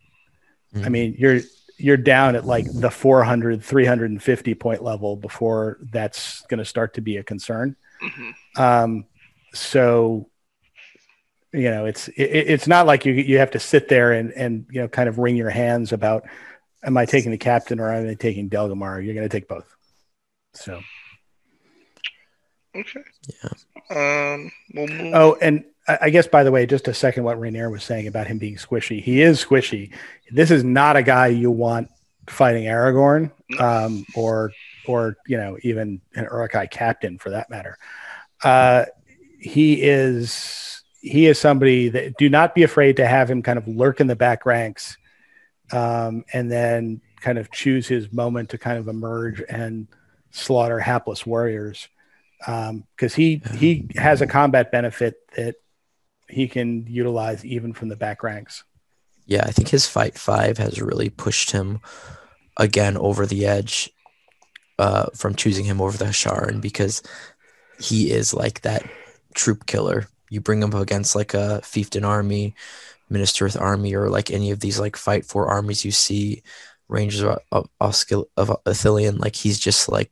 Mm-hmm. I mean, you're you're down at like the four hundred, three fifty point level before that's going to start to be a concern. Mm-hmm. Um, so, you know, it's, it, it's not like you, you have to sit there and, and, you know, kind of wring your hands about, am I taking the captain or am I taking Delgamar? You're going to take both. So. Okay. Yeah. Um, we'll move. Oh, and I guess, by the way, just a second, what Rainier was saying about him being squishy. He is squishy. This is not a guy you want fighting Aragorn, um, or, or you know, even an Uruk-hai captain for that matter. Uh, he is he is somebody that do not be afraid to have him kind of lurk in the back ranks, um, and then kind of choose his moment to kind of emerge and slaughter hapless warriors, because um, he he has a combat benefit that he can utilize even from the back ranks. Yeah, I think his fight five has really pushed him again over the edge uh, from choosing him over the Hâsharin, because he is like that troop killer. You bring him against like a Fiefdom army, Ministereth army, or like any of these like fight four armies you see, Rangers of, of, of Ithilien, like he's just like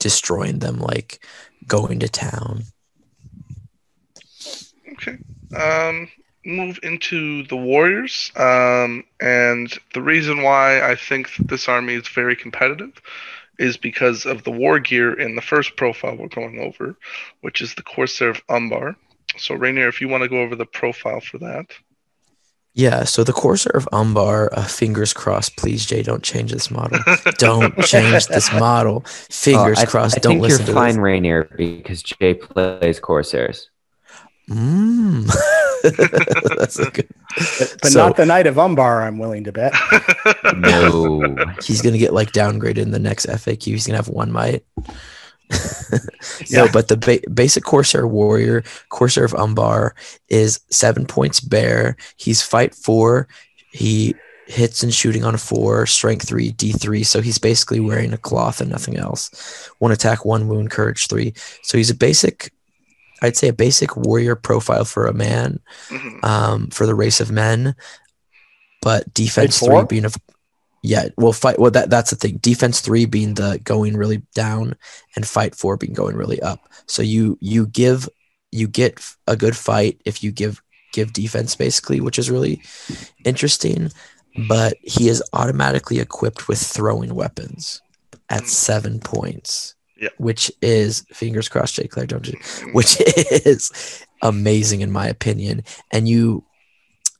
destroying them, like going to town. Okay. Um, move into the Warriors, um, and the reason why I think that this army is very competitive is because of the war gear in the first profile we're going over, which is the Corsair of Umbar. So, Rainier, if you want to go over the profile for that. Yeah, so the Corsair of Umbar, uh, fingers crossed, please, Jay, don't change this model. Don't change this model. Fingers oh, I, crossed, I don't listen to this. I think you're fine, Rainier, because Jay plays Corsairs. Mm. That's a good. But, but so, not the Knight of Umbar, I'm willing to bet. No. He's going to get like downgraded in the next F A Q. He's going to have one might. Yeah. No, but the ba- basic Corsair Warrior, Corsair of Umbar, is seven points bare. He's fight four. He hits and shooting on a four, strength three, D three. So he's basically wearing a cloth and nothing else. One attack, one wound, courage three. So he's a basic... I'd say a basic warrior profile for a man, mm-hmm. um, for the race of men, but defense three being a, yeah, well, fight. Well, that that's the thing. Defense three being the going really down, and fight four being going really up. So you you give you get a good fight if you give give defense basically, which is really interesting. But he is automatically equipped with throwing weapons at mm. seven points. Yeah. Which is, fingers crossed, J. Claire, don't you? Which is amazing in my opinion. And you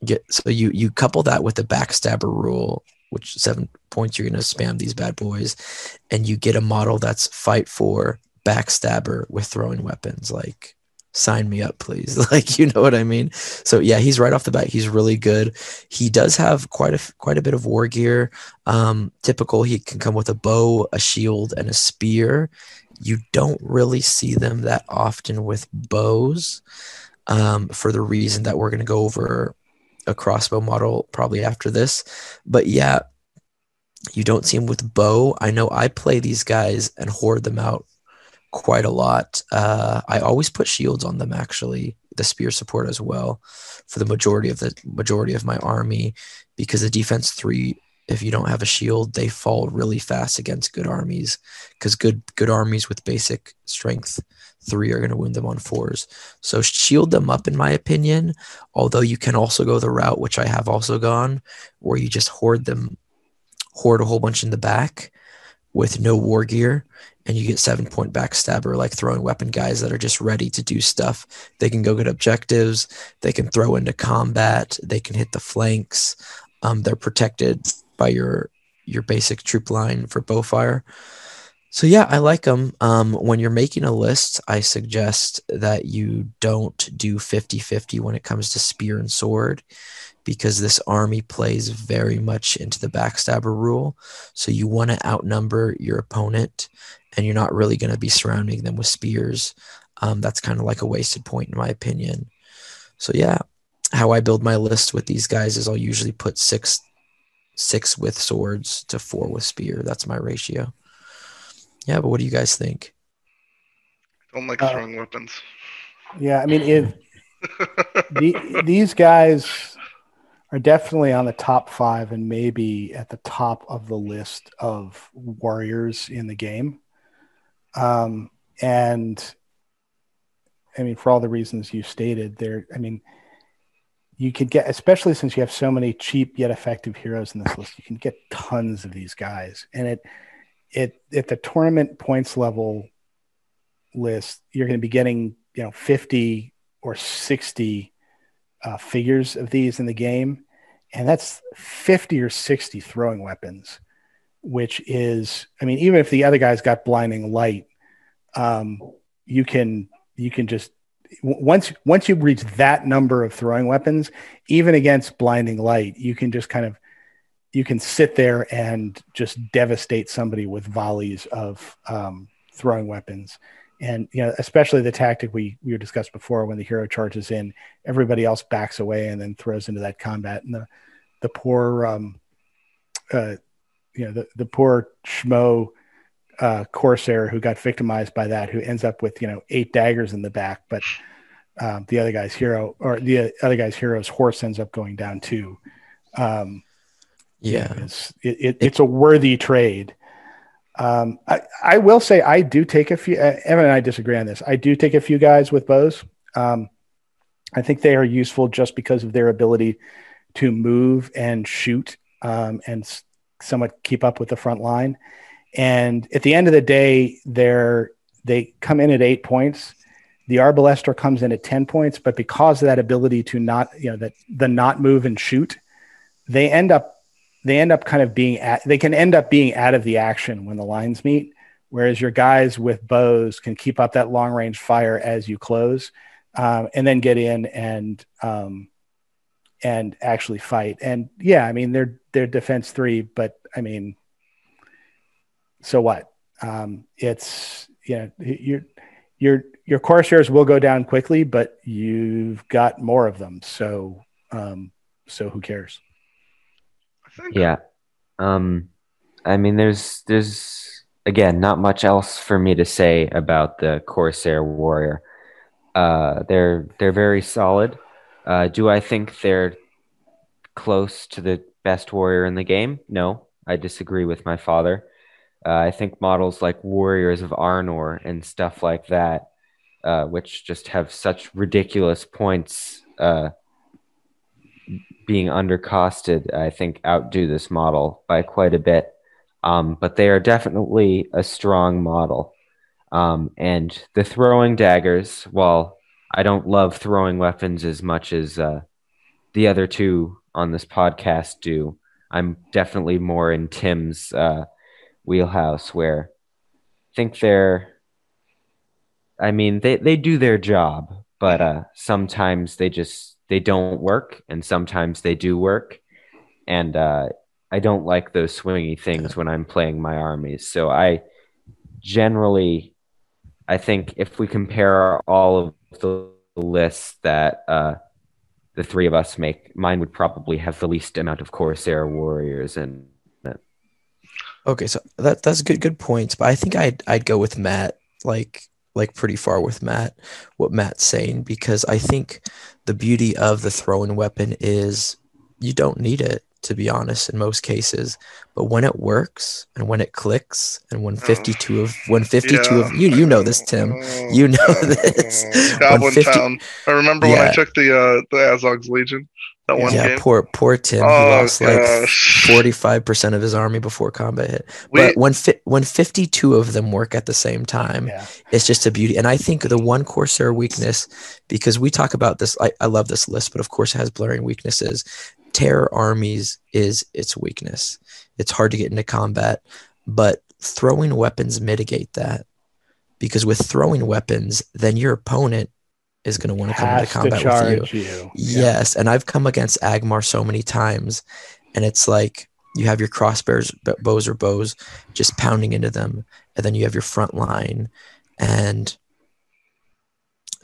get so you you couple that with the backstabber rule, which seven points you're gonna spam these bad boys, and you get a model that's fight for backstabber with throwing weapons. Like, sign me up, please. Like, you know what I mean? So yeah, he's right off the bat. He's really good. He does have quite a quite a bit of war gear. Um, typical, he can come with a bow, a shield, and a spear. You don't really see them that often with bows, um, for the reason that we're going to go over a crossbow model probably after this. But yeah, you don't see him with bow. I know I play these guys and hoard them out quite a lot. Uh, I always put shields on them, actually, the spear support as well, for the majority of the majority of my army, because the defense three, if you don't have a shield, they fall really fast against good armies, because good good armies with basic strength three are going to wound them on fours. So shield them up, in my opinion, although you can also go the route, which I have also gone, where you just hoard them, hoard a whole bunch in the back with no war gear, and you get seven-point backstabber, like throwing weapon guys that are just ready to do stuff. They can go get objectives. They can throw into combat. They can hit the flanks. Um, they're protected by your your basic troop line for bow fire. So, yeah, I like them. Um, when you're making a list, I suggest that you don't do fifty-fifty when it comes to spear and sword, because this army plays very much into the backstabber rule. So you want to outnumber your opponent, and you're not really going to be surrounding them with spears. Um, that's kind of like a wasted point in my opinion. So yeah, how I build my list with these guys is I'll usually put six, six with swords to four with spear. That's my ratio. Yeah, but what do you guys think? I don't like uh, strong weapons. Yeah, I mean, if the, these guys are definitely on the top five and maybe at the top of the list of warriors in the game. Um, and I mean, for all the reasons you stated there, I mean, you could get, especially since you have so many cheap yet effective heroes in this list, you can get tons of these guys. And it, it, at the tournament points level list, you're going to be getting, you know, fifty or sixty uh, figures of these in the game. And that's fifty or sixty throwing weapons, which is, I mean, even if the other guy's got blinding light, um, you can, you can just, once, once you reach that number of throwing weapons, even against blinding light, you can just kind of, you can sit there and just devastate somebody with volleys of um, throwing weapons. And, you know, especially the tactic we, we discussed before, when the hero charges in, everybody else backs away and then throws into that combat. And the, the poor, um, uh, you know, the, the poor schmo, Uh, Corsair who got victimized by that, who ends up with, you know, eight daggers in the back, but um, the other guy's hero or the other guy's hero's horse ends up going down too. Um, yeah, you know, it's, it, it, it's a worthy trade. Um, I, I will say I do take a few. Uh, Evan and I disagree on this. I do take a few guys with bows. Um, I think they are useful just because of their ability to move and shoot um, and somewhat keep up with the front line. And at the end of the day, they're, they come in at eight points. The Arbalester comes in at ten points, but because of that ability to not, you know, that the not move and shoot, they end up, they end up kind of being at, they can end up being out of the action when the lines meet. Whereas your guys with bows can keep up that long range fire as you close, um, and then get in and, um, and actually fight. And yeah, I mean, they're, they're defense three, but I mean, so what? Um, it's, you know, your, your, your Corsairs will go down quickly, but you've got more of them. So, um, so who cares? I think. Yeah. Um, I mean, there's, there's again, not much else for me to say about the Corsair warrior. Uh, they're, they're very solid. Uh, do I think they're close to the best warrior in the game? No, I disagree with my father. Uh, I think models like Warriors of Arnor and stuff like that, uh, which just have such ridiculous points uh, being undercosted, I think outdo this model by quite a bit. Um, but they are definitely a strong model. Um, and the throwing daggers, while I don't love throwing weapons as much as uh, the other two on this podcast do, I'm definitely more in Tim's uh wheelhouse, where I think they're, I mean, they, they do their job, but uh, sometimes they just, they don't work, and sometimes they do work. And uh, I don't like those swingy things when I'm playing my armies. So I generally, I think if we compare all of the lists that uh, the three of us make, mine would probably have the least amount of Corsair warriors and Okay, so that that's good good points, but I think I'd I'd go with Matt, like like pretty far with Matt, what Matt's saying, because I think the beauty of the throw-in weapon is you don't need it, to be honest, in most cases. But when it works and when it clicks and when fifty-two of when fifty-two yeah. of you you know this, Tim. You know this. Goblin Town. I remember yeah. when I took the uh, the Azog's Legion. That one yeah, game. poor poor Tim. Oh, who lost gosh. like forty-five percent of his army before combat hit. We, but when fi- when fifty-two of them work at the same time, yeah. it's just a beauty. And I think the one Corsair weakness, because we talk about this, I, I love this list, but of course it has blaring weaknesses. Terror armies is its weakness. It's hard to get into combat, but throwing weapons mitigate that, because with throwing weapons, then your opponent is going to want to come into combat with you. you. Yes, yeah. And I've come against Agmar so many times, and it's like you have your crossbows, bows or bows, just pounding into them, and then you have your front line, and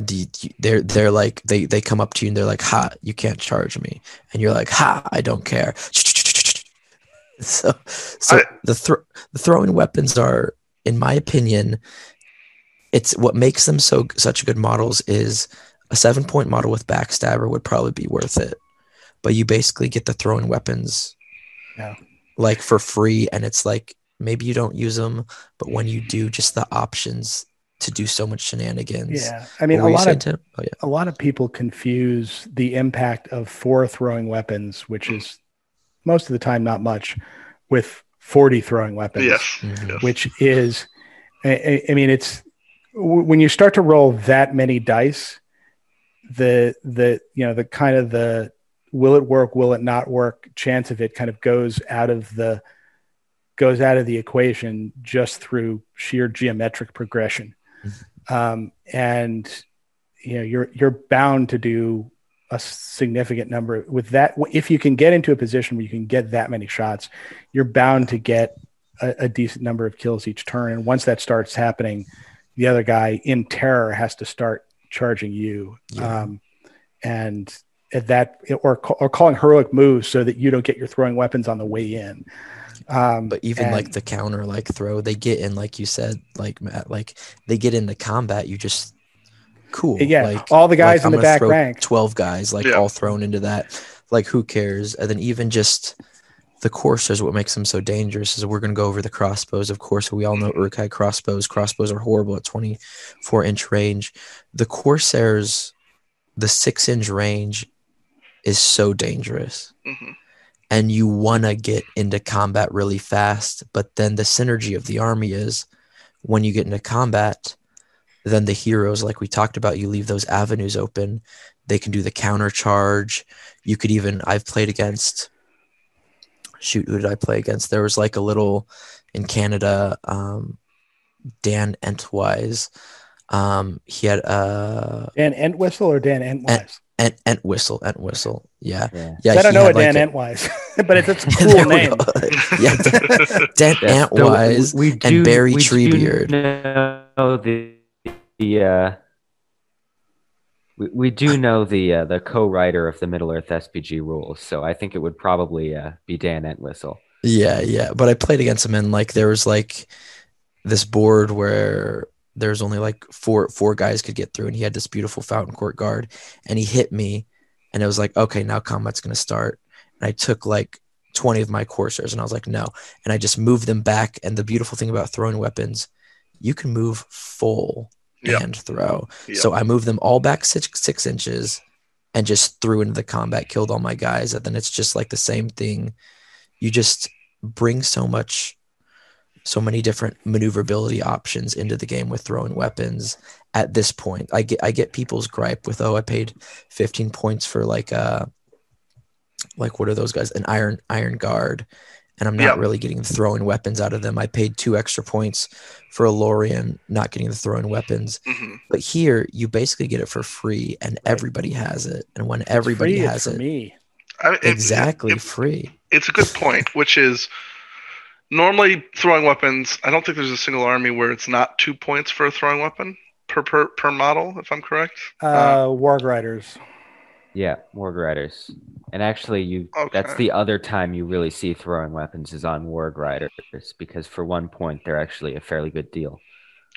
do you, they're they're like they they come up to you and they're like, ha, you can't charge me, and you're like, ha, I don't care. So, so I, the thro- the throwing weapons are, in my opinion, it's what makes them so such good models is a seven point model with backstabber would probably be worth it, but you basically get the throwing weapons, yeah, like for free, and it's like maybe you don't use them, but when you do, just the options to do so much shenanigans. Yeah, I mean, a lot of oh, yeah. a lot of people confuse the impact of four throwing weapons, which is most of the time not much, with forty throwing weapons. Yes, mm-hmm. Which is, I, I mean, it's when you start to roll that many dice, the the you know the kind of the will it work, will it not work chance of it kind of goes out of the goes out of the equation just through sheer geometric progression. Um, and you know you're you're bound to do a significant number with that. If you can get into a position where you can get that many shots, you're bound to get a, a decent number of kills each turn. And once that starts happening, the other guy in terror has to start charging you, yeah. um, and at that or or calling heroic moves so that you don't get your throwing weapons on the way in. Um, but even and, like the counter, like throw, they get in, like you said, like Matt, like they get in the combat. You just cool. Yeah. Like, all the guys like, in I'm the back rank, twelve guys, like yeah. all thrown into that. Like, who cares? And then even just the Corsairs, what makes them so dangerous is we're going to go over the crossbows. Of course, we all know Uruk-hai crossbows. Crossbows are horrible at twenty-four inch range. The Corsairs, the six inch range is so dangerous. Mm-hmm. And you want to get into combat really fast, but then the synergy of the army is when you get into combat, then the heroes, like we talked about, you leave those avenues open. They can do the counter charge. You could even, I've played against, shoot, who did I play against? There was like a little, in Canada, um, Dan Entwistle. Um, he had a... Uh, Dan Entwistle or Dan Entwistle? Ent- Ent, Entwistle, Entwistle, yeah, yeah. yeah so I don't know what Dan like Entwise, but it's, it's a cool name. Yeah, Dan Entwise we, we do, and Barry we Treebeard. No, the the uh, we, we do know the uh, the co-writer of the Middle Earth S P G rules, so I think it would probably uh, be Dan Entwistle. Yeah, yeah, but I played against him, and like there was like this board where there's only like four four guys could get through, and he had this beautiful fountain court guard, and he hit me, and it was like, okay, now combat's going to start. And I took like twenty of my Corsairs, and I was like, no. And I just moved them back, and the beautiful thing about throwing weapons, you can move full yep. and throw. Yep. So I moved them all back six, six inches and just threw into the combat, killed all my guys. And then it's just like the same thing. You just bring so much... so many different maneuverability options into the game with throwing weapons at this point. I get I get people's gripe with, oh, I paid fifteen points for like uh like what are those guys? An iron iron guard, and I'm not yeah. really getting throwing weapons out of them. I paid two extra points for a Lorien, not getting the throwing weapons. Mm-hmm. But here you basically get it for free, and everybody has it. And when everybody free, has it, me. I, it exactly it, it, free. It's a good point, which is normally, throwing weapons, I don't think there's a single army where it's not two points for a throwing weapon per per, per model, if I'm correct. Uh, uh, Warg Riders. Yeah, Warg Riders. And actually, you okay. that's the other time you really see throwing weapons is on Warg Riders, because for one point, they're actually a fairly good deal.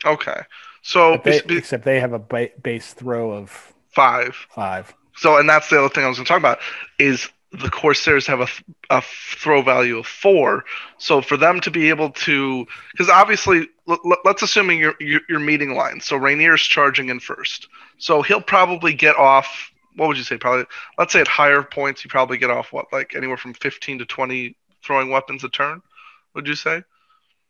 Okay. So they, be, except they have a ba- base throw of... Five. Five. So, and that's the other thing I was going to talk about, is... the Corsairs have a, a throw value of four, so for them to be able to, because obviously, l- l- let's assuming you're, you're you're meeting lines, so Rainier's charging in first, so he'll probably get off. What would you say? Probably, let's say at higher points, you probably get off what, like anywhere from fifteen to twenty throwing weapons a turn. Would you say?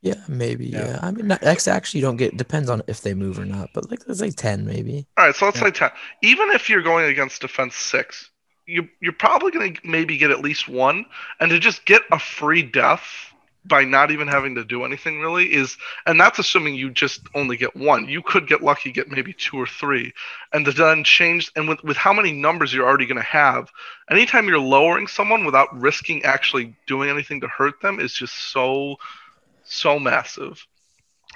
Yeah, maybe. Yeah, yeah. I mean, not, actually, you don't get. Depends on if they move or not, but like let's say ten, maybe. All right, so let's yeah. say ten. Even if you're going against defense six. You, you're probably going to maybe get at least one, and to just get a free death by not even having to do anything really is, and that's assuming you just only get one. You could get lucky, get maybe two or three, and the done changed, and with, with how many numbers you're already going to have, anytime you're lowering someone without risking actually doing anything to hurt them is just so, so massive.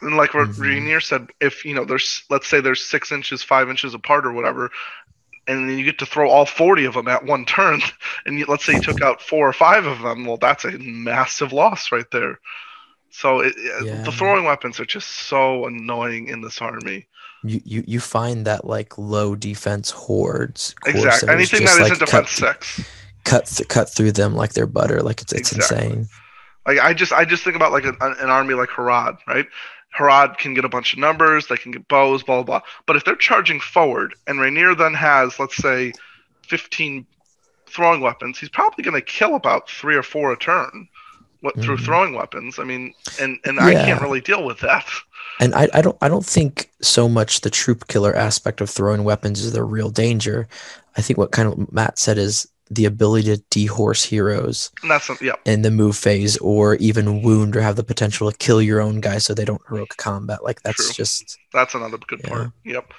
And like mm-hmm. Rainier said, if, you know, there's, let's say there's six inches, five inches apart or whatever, and then you get to throw all forty of them at one turn, and you, let's say you took out four or five of them, well, that's a massive loss right there. So it, yeah. the throwing weapons are just so annoying in this army. You you, you find that, like, low defense hordes. Exactly. Anything that isn't like defense six. Cut th- cut through them like they're butter. Like, it's it's exactly. insane. Like, I just I just think about, like, an, an army like Harad, right? Harad can get a bunch of numbers. They can get bows, blah, blah, blah. But if they're charging forward and Rainier then has, let's say, fifteen throwing weapons, he's probably going to kill about three or four a turn. What, through mm-hmm. throwing weapons. I mean, and, and yeah. I can't really deal with that. And I, I don't I don't think so much the troop killer aspect of throwing weapons is the real danger. I think what kind of Matt said is the ability to dehorse heroes and that's yeah. in the move phase, or even wound or have the potential to kill your own guy so they don't heroic combat. Like, that's True. just... That's another good yeah. part. Yep.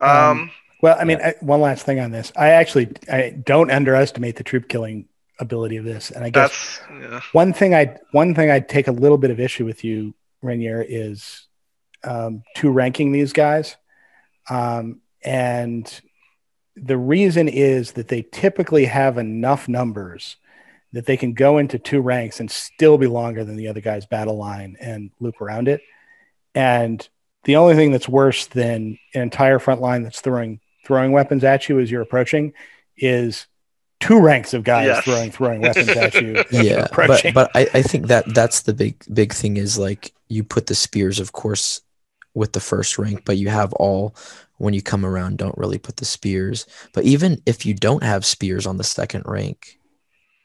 Um, um, well, I mean, yeah. I, one last thing on this. I actually I don't underestimate the troop killing ability of this, and I guess yeah. one thing I one thing I take a little bit of issue with you, Rainier, is um, two ranking these guys, um, and the reason is that they typically have enough numbers that they can go into two ranks and still be longer than the other guy's battle line and loop around it. And the only thing that's worse than an entire front line that's throwing throwing weapons at you as you're approaching is two ranks of guys yes. throwing throwing weapons at you. Yeah, but, but I, I think that that's the big big thing is, like, you put the spears, of course, with the first rank, but you have all, when you come around, don't really put the spears. But even if you don't have spears on the second rank,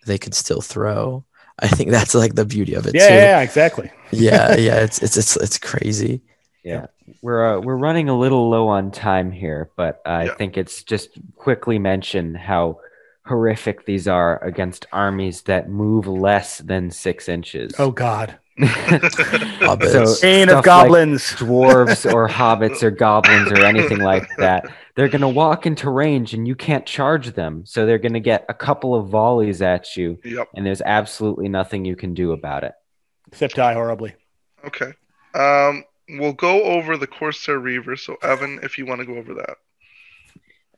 they could still throw. I think that's, like, the beauty of it yeah, too. Yeah, exactly. yeah, yeah, it's it's it's it's crazy. Yeah, we're uh, we're running a little low on time here, but uh, yeah. I think it's just quickly mention how horrific these are against armies that move less than six inches. Oh God! So Chain of goblins, like dwarves, or hobbits, or goblins, or anything like that. They're gonna walk into range, and you can't charge them. So they're gonna get a couple of volleys at you, yep. and there's absolutely nothing you can do about it, except die horribly. Okay, um, we'll go over the Corsair Reaver. So Evan, if you want to go over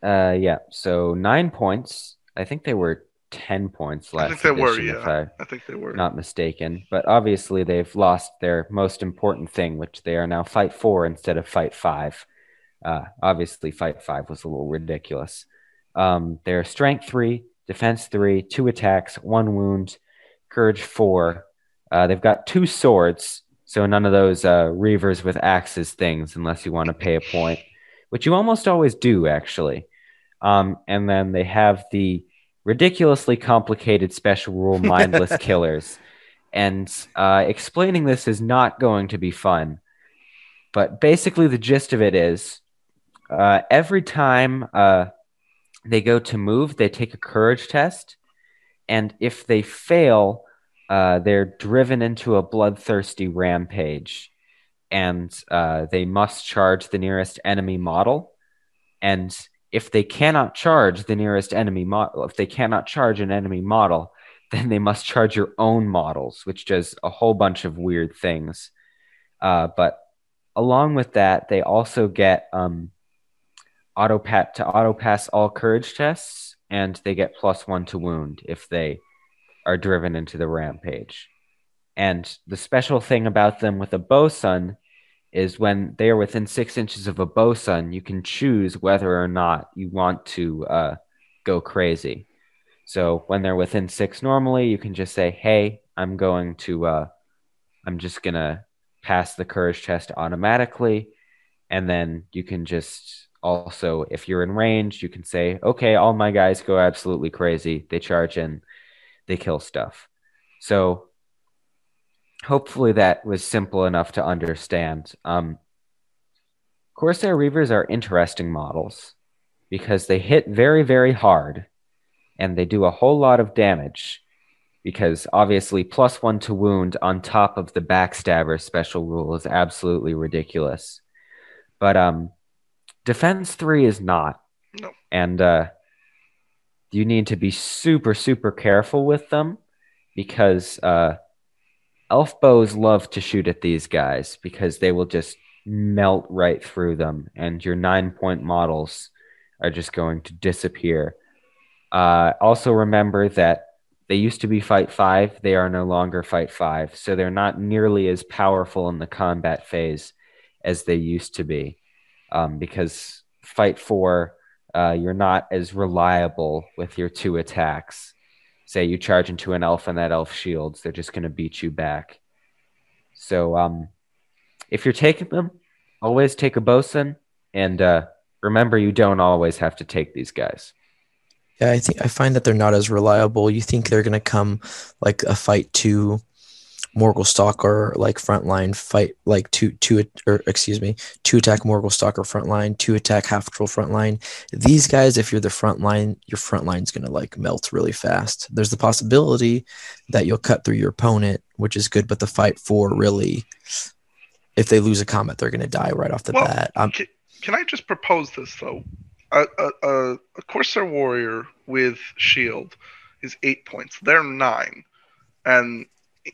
that. Uh, yeah. So nine points. I think they were ten points last. I think they edition, were, yeah. I, I think they were not mistaken. But obviously, they've lost their most important thing, which they are now fight four instead of fight five. Uh, obviously, fight five was a little ridiculous. Um, they're strength three, defense three, two attacks, one wound, courage four. Uh, they've got two swords, so none of those uh, reavers with axes things, unless you want to pay a point, which you almost always do, actually. Um, and then they have the ridiculously complicated special rule mindless killers, and uh, explaining this is not going to be fun, but basically the gist of it is uh, every time uh, they go to move, they take a courage test, and if they fail, uh, they're driven into a bloodthirsty rampage, and uh, they must charge the nearest enemy model, and if they cannot charge the nearest enemy model, if they cannot charge an enemy model, then they must charge your own models, which does a whole bunch of weird things. Uh, but along with that, they also get um, auto pat to auto pass all courage tests, and they get plus one to wound if they are driven into the rampage. And the special thing about them with a bosun is when they are within six inches of a bosun, you can choose whether or not you want to uh, go crazy. So when they're within six normally, you can just say, hey, I'm going to, uh, I'm just going to pass the courage test automatically. And then you can just also, if you're in range, you can say, okay, all my guys go absolutely crazy. They charge in, they kill stuff. So hopefully that was simple enough to understand. Um, Corsair Reavers are interesting models because they hit very, very hard and they do a whole lot of damage because obviously plus one to wound on top of the backstabber special rule is absolutely ridiculous. But um, defense three is not. No. And uh, you need to be super, super careful with them because... Uh, elf bows love to shoot at these guys because they will just melt right through them, and your nine point models are just going to disappear. Uh, also remember that they used to be fight five. They are no longer fight five. So they're not nearly as powerful in the combat phase as they used to be, um, because fight four, uh, you're not as reliable with your two attacks. Say you charge into an elf and that elf shields, they're just going to beat you back. So um, if you're taking them, always take a bosun, and uh, remember you don't always have to take these guys. Yeah, I think I find that they're not as reliable. You think they're going to come like a fight two Morgulstalker, like frontline fight, like two, two, or excuse me, two attack Morgulstalker frontline, two attack half troll frontline. These guys, if you're the frontline, your frontline's going to like melt really fast. There's the possibility that you'll cut through your opponent, which is good, but the fight four really, if they lose a combat, they're going to die right off the well, bat. I'm, can, can I just propose this though? A, a, a Corsair Warrior with shield is eight points. They're nine. And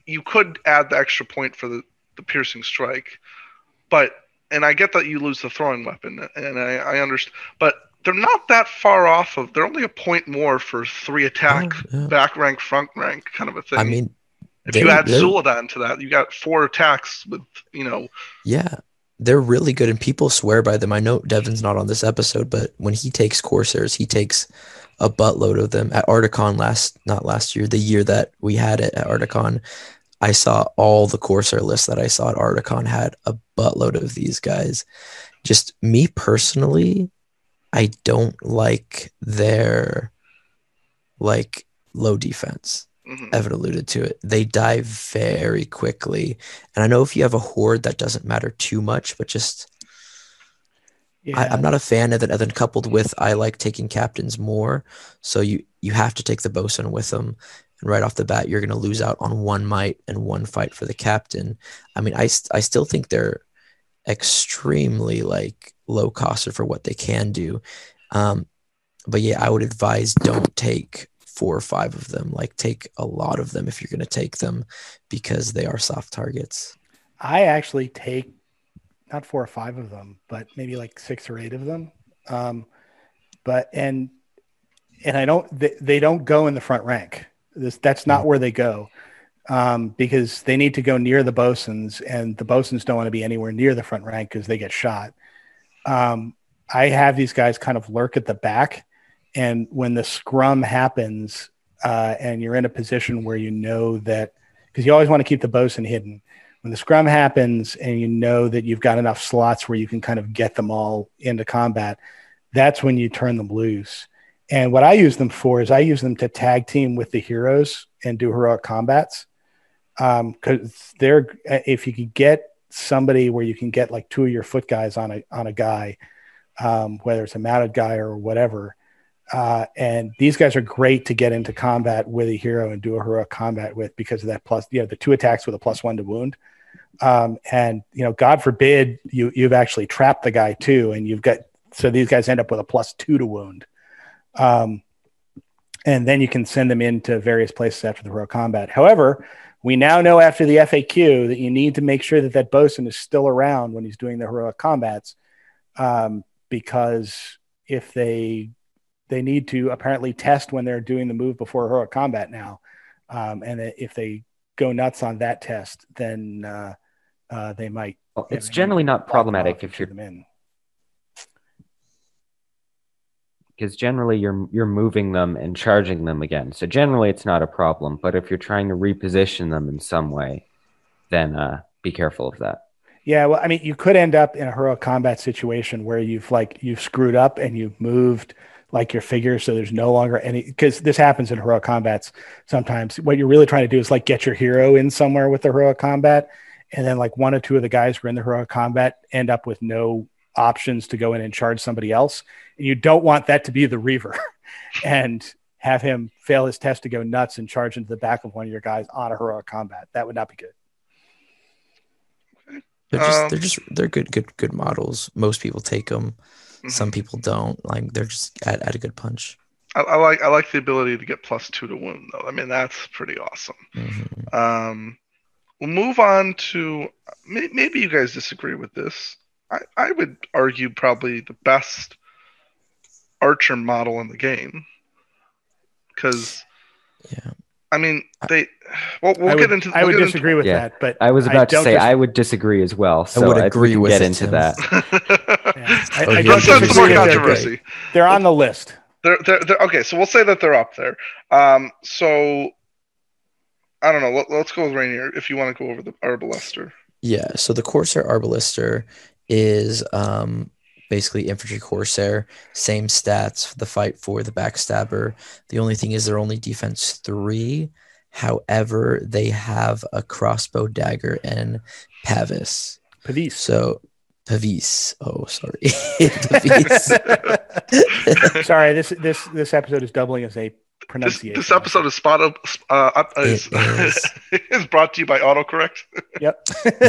you could add the extra point for the, the piercing strike. But, and I get that you lose the throwing weapon, and I, I understand. But they're not that far off of, they're only a point more for three attack, oh, yeah. back rank, front rank kind of a thing. I mean, if they, you add Suladan to that, you got four attacks with, you know. Yeah. They're really good, and people swear by them. I know Devin's not on this episode, but when he takes Corsairs, he takes a buttload of them. At Articon last, not last year, the year that we had it at Articon, I saw all the Corsair lists that I saw at Articon had a buttload of these guys. Just me personally, I don't like their like low defense. Mm-hmm. Evan alluded to it. They die very quickly. And I know if you have a horde, that doesn't matter too much, but just yeah. I, I'm not a fan of it. And then coupled with, I like taking captains more. So you, you have to take the bosun with them. And right off the bat, you're going to lose out on one might and one fight for the captain. I mean, I, I still think they're extremely like low cost for what they can do. Um, but yeah, I would advise don't take four or five of them. Like, take a lot of them if you're going to take them, because they are soft targets. I actually take not four or five of them, but maybe like six or eight of them. Um, but and and I don't they, they don't go in the front rank. This that's not where they go, um, because they need to go near the bosuns, and the bosuns don't want to be anywhere near the front rank because they get shot. Um, I have these guys kind of lurk at the back. And when the scrum happens, uh, and you're in a position where you know that, because you always want to keep the bosun hidden, when the scrum happens and you know that you've got enough slots where you can kind of get them all into combat, that's when you turn them loose. And what I use them for is I use them to tag team with the heroes and do heroic combats. Um, because they're, if you could get somebody where you can get like two of your foot guys on a on a guy, um, whether it's a mounted guy or whatever. Uh, and these guys are great to get into combat with a hero and do a heroic combat with, because of that plus, you know, the two attacks with a plus one to wound. Um, and, you know, God forbid you, you've actually trapped the guy too. And you've got, so these guys end up with a plus two to wound. Um, and then you can send them into various places after the heroic combat. However, we now know after the F A Q that you need to make sure that that bosun is still around when he's doing the heroic combats. Um, because if they, They need to apparently test when they're doing the move before heroic combat now. Um, and if they go nuts on that test, then uh, uh, they might. Well, it's generally not problematic if you're them in. Because generally you're you're moving them and charging them again. So generally it's not a problem. But if you're trying to reposition them in some way, then uh, be careful of that. Yeah, well, I mean, you could end up in a heroic combat situation where you've like you've screwed up and you've moved like your figure, so there's no longer any, because this happens in heroic combats sometimes. What you're really trying to do is like get your hero in somewhere with the heroic combat, and then like one or two of the guys who are in the heroic combat end up with no options to go in and charge somebody else, and you don't want that to be the Reaver and have him fail his test to go nuts and charge into the back of one of your guys on a heroic combat. That would not be good. They're just um, they're just they're good good good models. Most people take them. Some people don't. Like, they're just at, at a good punch. I, I like I like the ability to get plus two to wound, though. I mean, that's pretty awesome. Mm-hmm. Um, We'll move on to, maybe you guys disagree with this. I, I would argue probably the best archer model in the game. Because, yeah. I mean, they. Well, we'll I get would, into. We'll I would get disagree into, with yeah. that, but I was about I to say I would disagree as well. So I would agree I think we with get into that. yeah. I, I don't some more controversy. They're, they're on the list. They're, they're, they're okay. So we'll say that they're up there. Um. So, I don't know. Let, let's go with Rainier if you want to go over the Arbalester. Yeah. So the Corsair Arbalester is um. basically infantry Corsair, same stats for the fight for the backstabber. The only thing is they're only defense three. However, they have a crossbow dagger and pavis. Pavis. So pavis. Oh, sorry. pavis. Sorry, this this this episode is doubling as a pronunciation. This, this episode is spot up. Uh, up is, is. is brought to you by autocorrect. Yep.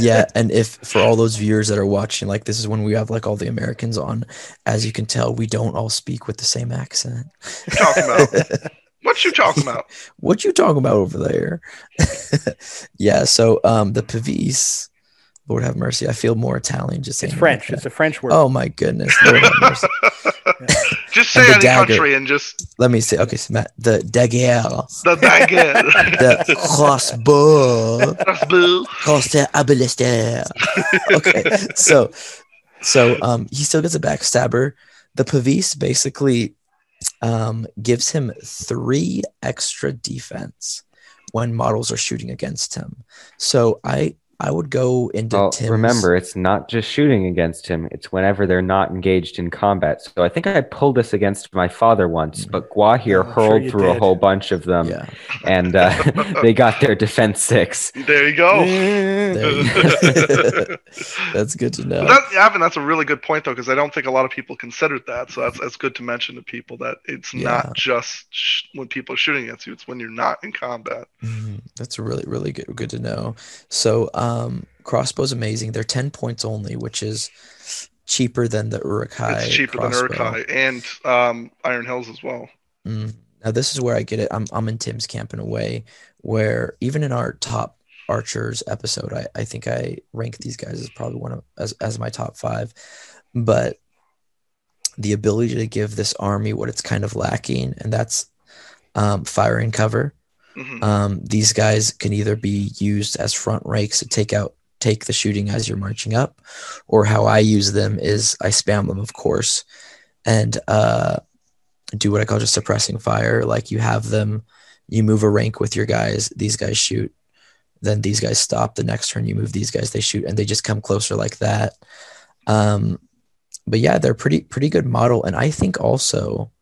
Yeah, and if for all those viewers that are watching, like this is when we have like all the Americans on. As you can tell, we don't all speak with the same accent. Talking about what you talking about? What you talking about over there? Yeah. So um, the Pavis. Lord have mercy. I feel more Italian just saying. It's French. Like it's a French word. Oh my goodness. Lord have mercy. Just say any dagger. Country and just let me say. Okay, so Matt, the dagger, the dagger, the crossbow, crossbow, Corsair Arbalester. Okay, so so um, he still gets a backstabber. The Pavis basically um gives him three extra defense when models are shooting against him. So I. I would go into well, Tim's. Remember, it's not just shooting against him. It's whenever they're not engaged in combat. So I think I pulled this against my father once, but Gwahir oh, hurled sure through did. a whole bunch of them, yeah. and uh, they got their defense six. There you go. There you go. That's good to know. That, Evan, that's a really good point, though, because I don't think a lot of people considered that. So that's, that's good to mention to people that it's yeah. not just sh- when people are shooting at you. It's when you're not in combat. Mm-hmm. That's really, really good, good to know. So, um, Um, crossbow's amazing. They're ten points only, which is cheaper than the Uruk-hai. It's cheaper crossbow. than Uruk-hai and um, Iron Hills as well. Mm. Now this is where I get it. I'm I'm in Tim's camp in a way where even in our top archers episode, I, I think I rank these guys as probably one of as as my top five. But the ability to give this army what it's kind of lacking, and that's um, fire and cover. Mm-hmm. Um, these guys can either be used as front rakes to take out, take the shooting as you're marching up, or how I use them is I spam them, of course, and uh, do what I call just suppressing fire. Like you have them, you move a rank with your guys, these guys shoot, then these guys stop. The next turn you move these guys, they shoot, and they just come closer like that. Um, but yeah, they're pretty pretty good model, and I think also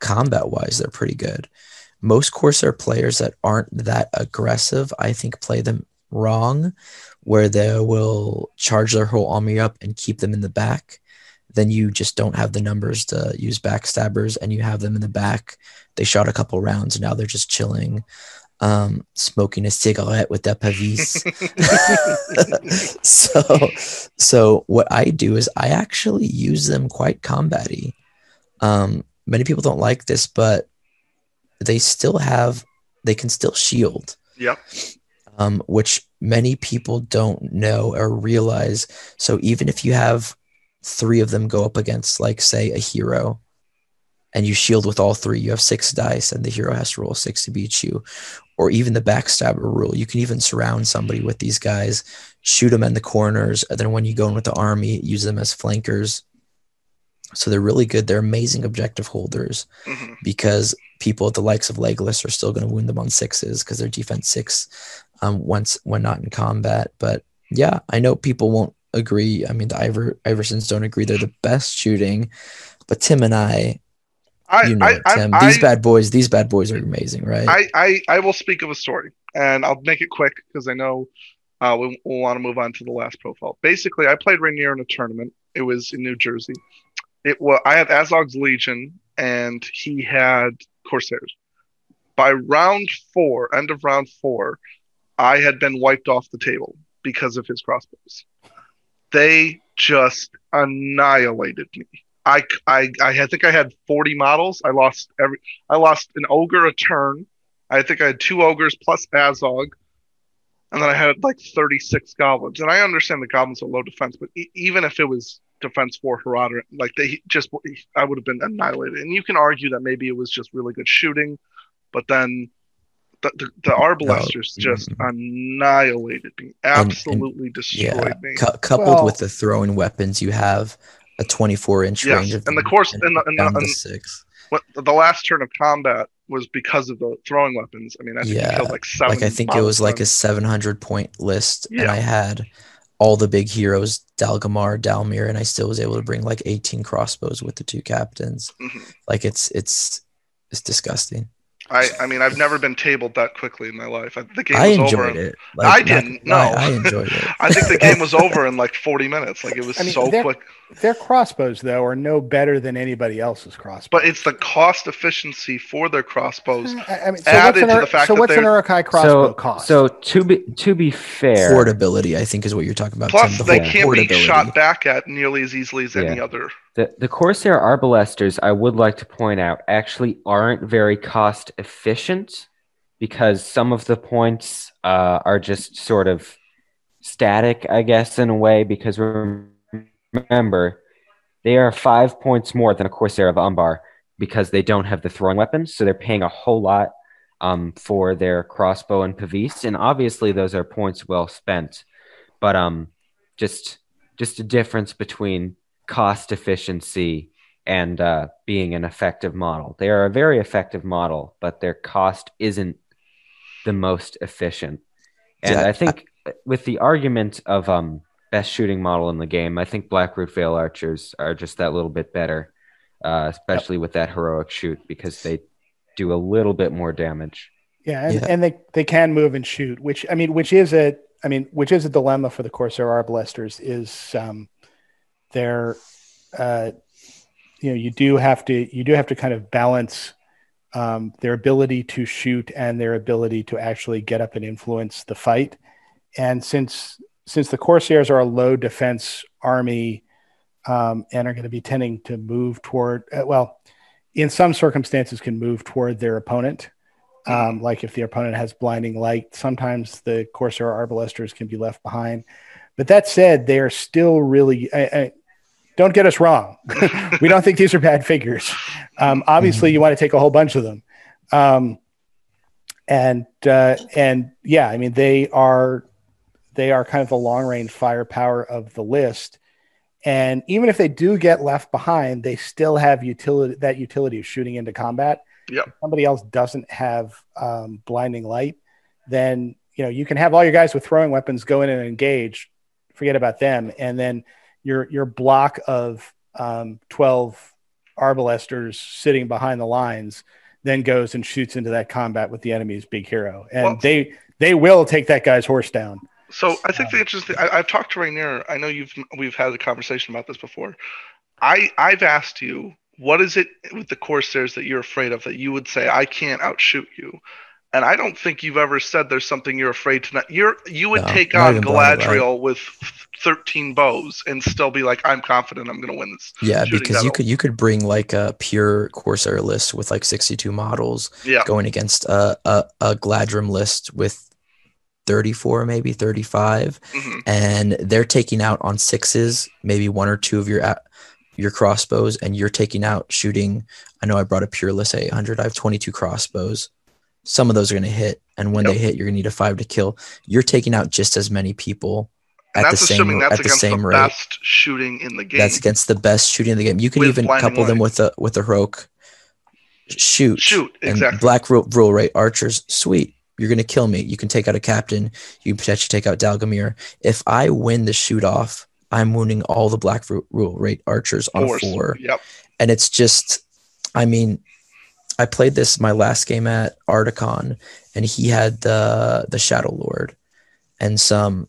combat wise they're pretty good. Most Corsair players that aren't that aggressive, I think, play them wrong, where they will charge their whole army up and keep them in the back. Then you just don't have the numbers to use backstabbers, and you have them in the back. They shot a couple rounds, and now they're just chilling, um, smoking a cigarette with that Pavis. so, so what I do is I actually use them quite combat-y. Um, many people don't like this, but they still have, they can still shield. Yeah. Um, which many people don't know or realize. So even if you have three of them go up against, like, say, a hero, and you shield with all three, you have six dice, and the hero has to roll six to beat you. Or even the backstabber rule. You can even surround somebody with these guys, shoot them in the corners, and then when you go in with the army, use them as flankers. So they're really good. They're amazing objective holders, mm-hmm. because people at the likes of Legolas are still going to wound them on sixes because they're defense six um, once when not in combat. But yeah, I know people won't agree. I mean, the Iver, Iversons don't agree. They're the best shooting, but Tim and I, I you know, I, I, Tim, I, these I, bad boys, these bad boys are amazing, right? I, I, I will speak of a story, and I'll make it quick because I know uh, we we'll want to move on to the last profile. Basically, I played Rainier in a tournament. It was in New Jersey. It was I had Azog's Legion, and he had Corsairs. By round four, end of round four, I had been wiped off the table because of his crossbows. They just annihilated me. I, I, I think I had forty models. I lost every. I lost an ogre a turn. I think I had two ogres plus Azog. And then I had like thirty-six goblins. And I understand the goblins are low defense, but e even if it was defense for Harad, like they just, I would have been annihilated. And you can argue that maybe it was just really good shooting, but then the, the, the Arbalesters oh, just mm-hmm. annihilated me, absolutely and, and, destroyed yeah, me. Cu coupled well, with the throwing weapons, you have a twenty-four inch yes, range of and the course and, and, and, and, and the six. What, the last turn of combat was because of the throwing weapons. I mean, I think yeah, killed like seven. Like I think it was like a seven hundred point list, yeah. and I had all the big heroes, Dalgamar, Dalamir, and I still was able to bring like eighteen crossbows with the two captains. Mm-hmm. Like it's it's it's disgusting. I, I mean, I've never been tabled that quickly in my life. I, the game I was enjoyed over it. Like, I didn't. No, I, I enjoyed it. I think the game was over in like forty minutes. Like it was I mean, so their, quick. Their crossbows, though, are no better than anybody else's crossbows. But it's the cost efficiency for their crossbows I mean, so added to the fact so that what's an Uruk-hai crossbow so, cost? So to be to be fair, portability, I think, is what you're talking about. Plus, Tim, the they can't be shot back at nearly as easily as yeah. any other. The, the Corsair Arbalesters, I would like to point out, actually aren't very cost efficient because some of the points uh, are just sort of static, I guess, in a way, because remember, they are five points more than a Corsair of Umbar because they don't have the throwing weapons, so they're paying a whole lot um, for their crossbow and pavise, and obviously those are points well spent, but um, just just a difference between cost efficiency and uh, being an effective model. They are a very effective model, but their cost isn't the most efficient. And yeah, I think I, with the argument of um, best shooting model in the game, I think Blackroot Vale Archers are just that little bit better, uh, especially yeah. with that heroic shoot because they do a little bit more damage. Yeah, and, yeah. and they, they can move and shoot, which I mean, which is a I mean, which is a dilemma for the Corsair Arbalesters is. Um, There, uh, you know, you do have to you do have to kind of balance um, their ability to shoot and their ability to actually get up and influence the fight. And since since the Corsairs are a low defense army um, and are going to be tending to move toward, uh, well, in some circumstances can move toward their opponent. Um, like if the opponent has blinding light, sometimes the Corsair Arbalesters can be left behind. But that said, they are still really. I, I, don't get us wrong. We don't think these are bad figures. Um, obviously, you want to take a whole bunch of them, um, and uh, and yeah, I mean they are they are kind of the long range firepower of the list. And even if they do get left behind, they still have utility. That utility of shooting into combat. Yeah. If somebody else doesn't have um, blinding light, then you know you can have all your guys with throwing weapons go in and engage. Forget about them, and then your your block of um, twelve Arbalesters sitting behind the lines then goes and shoots into that combat with the enemy's big hero, and well, they they will take that guy's horse down. So I think um, the interesting. I, I've talked to Rainier. I know you've we've had a conversation about this before. I I've asked you what is it with the Corsairs that you're afraid of that you would say I can't outshoot you. And I don't think you've ever said there's something you're afraid to not. You're you would no, take on Galadriel with thirteen bows and still be like, I'm confident I'm going to win this. Yeah, because battle. you could you could bring like a pure Corsair list with like sixty-two models yeah. going against a a, a Galadrim list with thirty-four, maybe thirty-five, mm-hmm. and they're taking out on sixes, maybe one or two of your your crossbows, and you're taking out shooting. I know I brought a pure list at eight hundred. I have twenty-two crossbows. Some of those are going to hit, and when yep. they hit, you're going to need a five to kill. You're taking out just as many people at the same that's at the same rate. That's against the best shooting in the game. That's against the best shooting in the game. You can with even couple light. them with a with a heroic shoot. Shoot, exactly. And Black Rule Rate Archers, sweet. You're going to kill me. You can take out a captain. You can potentially take out Dalgamir. If I win the shoot off, I'm wounding all the Black Rule Rate Archers on four. Yep. And it's just, I mean. I played this my last game at Articon, and he had the the Shadow Lord and some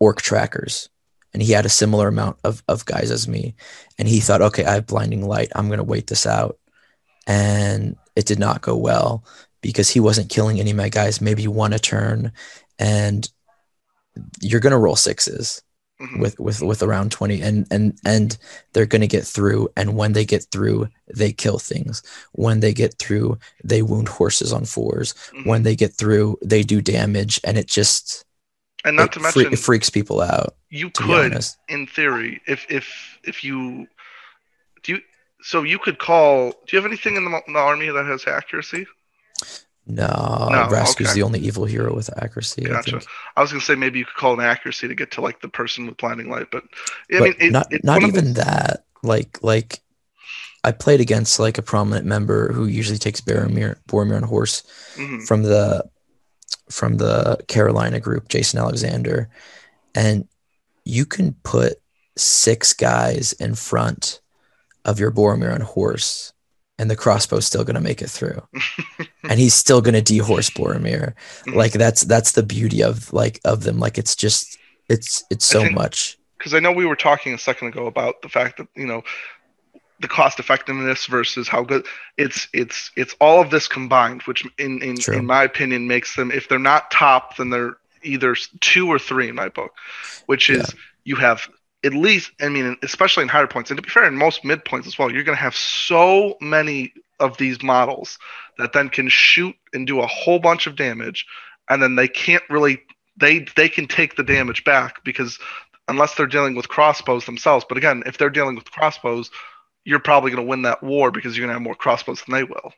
orc trackers, and he had a similar amount of, of guys as me, and he thought, okay, I have blinding light, I'm gonna wait this out, and it did not go well because he wasn't killing any of my guys. Maybe one a turn, and you're gonna roll sixes. mm-hmm. with, with, with around twenty, and, and, and they're going to get through. And when they get through, they kill things. When they get through, they wound horses on fours. Mm-hmm. When they get through, they do damage, and it just, and not it, to mention, it freaks people out. You could, in theory, if, if, if you, do you, so you could call, do you have anything in the, in the army that has accuracy? No, no Rasku's okay. the only evil hero with accuracy. Gotcha. I, I was going to say maybe you could call an accuracy to get to like the person with blinding light, but I but mean, it, not, it, not even the... that. Like, like I played against like a prominent member who usually takes Boromir, Boromir on horse mm-hmm. from the from the Carolina group, Jason Alexander, and you can put six guys in front of your Boromir on horse, and the crossbow's still going to make it through. And he's still going to de-horse Boromir. Like that's, that's the beauty of like, of them. Like it's just, it's, it's so think, much. Cause I know we were talking a second ago about the fact that, you know, the cost effectiveness versus how good it's, it's, it's all of this combined, which in, in, in my opinion makes them, if they're not top, then they're either two or three in my book, which is yeah. you have at least, I mean, especially in higher points, and to be fair, in most midpoints as well, you're going to have so many of these models that then can shoot and do a whole bunch of damage, and then they can't really, they they can take the damage back, because unless they're dealing with crossbows themselves, but again, if they're dealing with crossbows, you're probably going to win that war because you're going to have more crossbows than they will.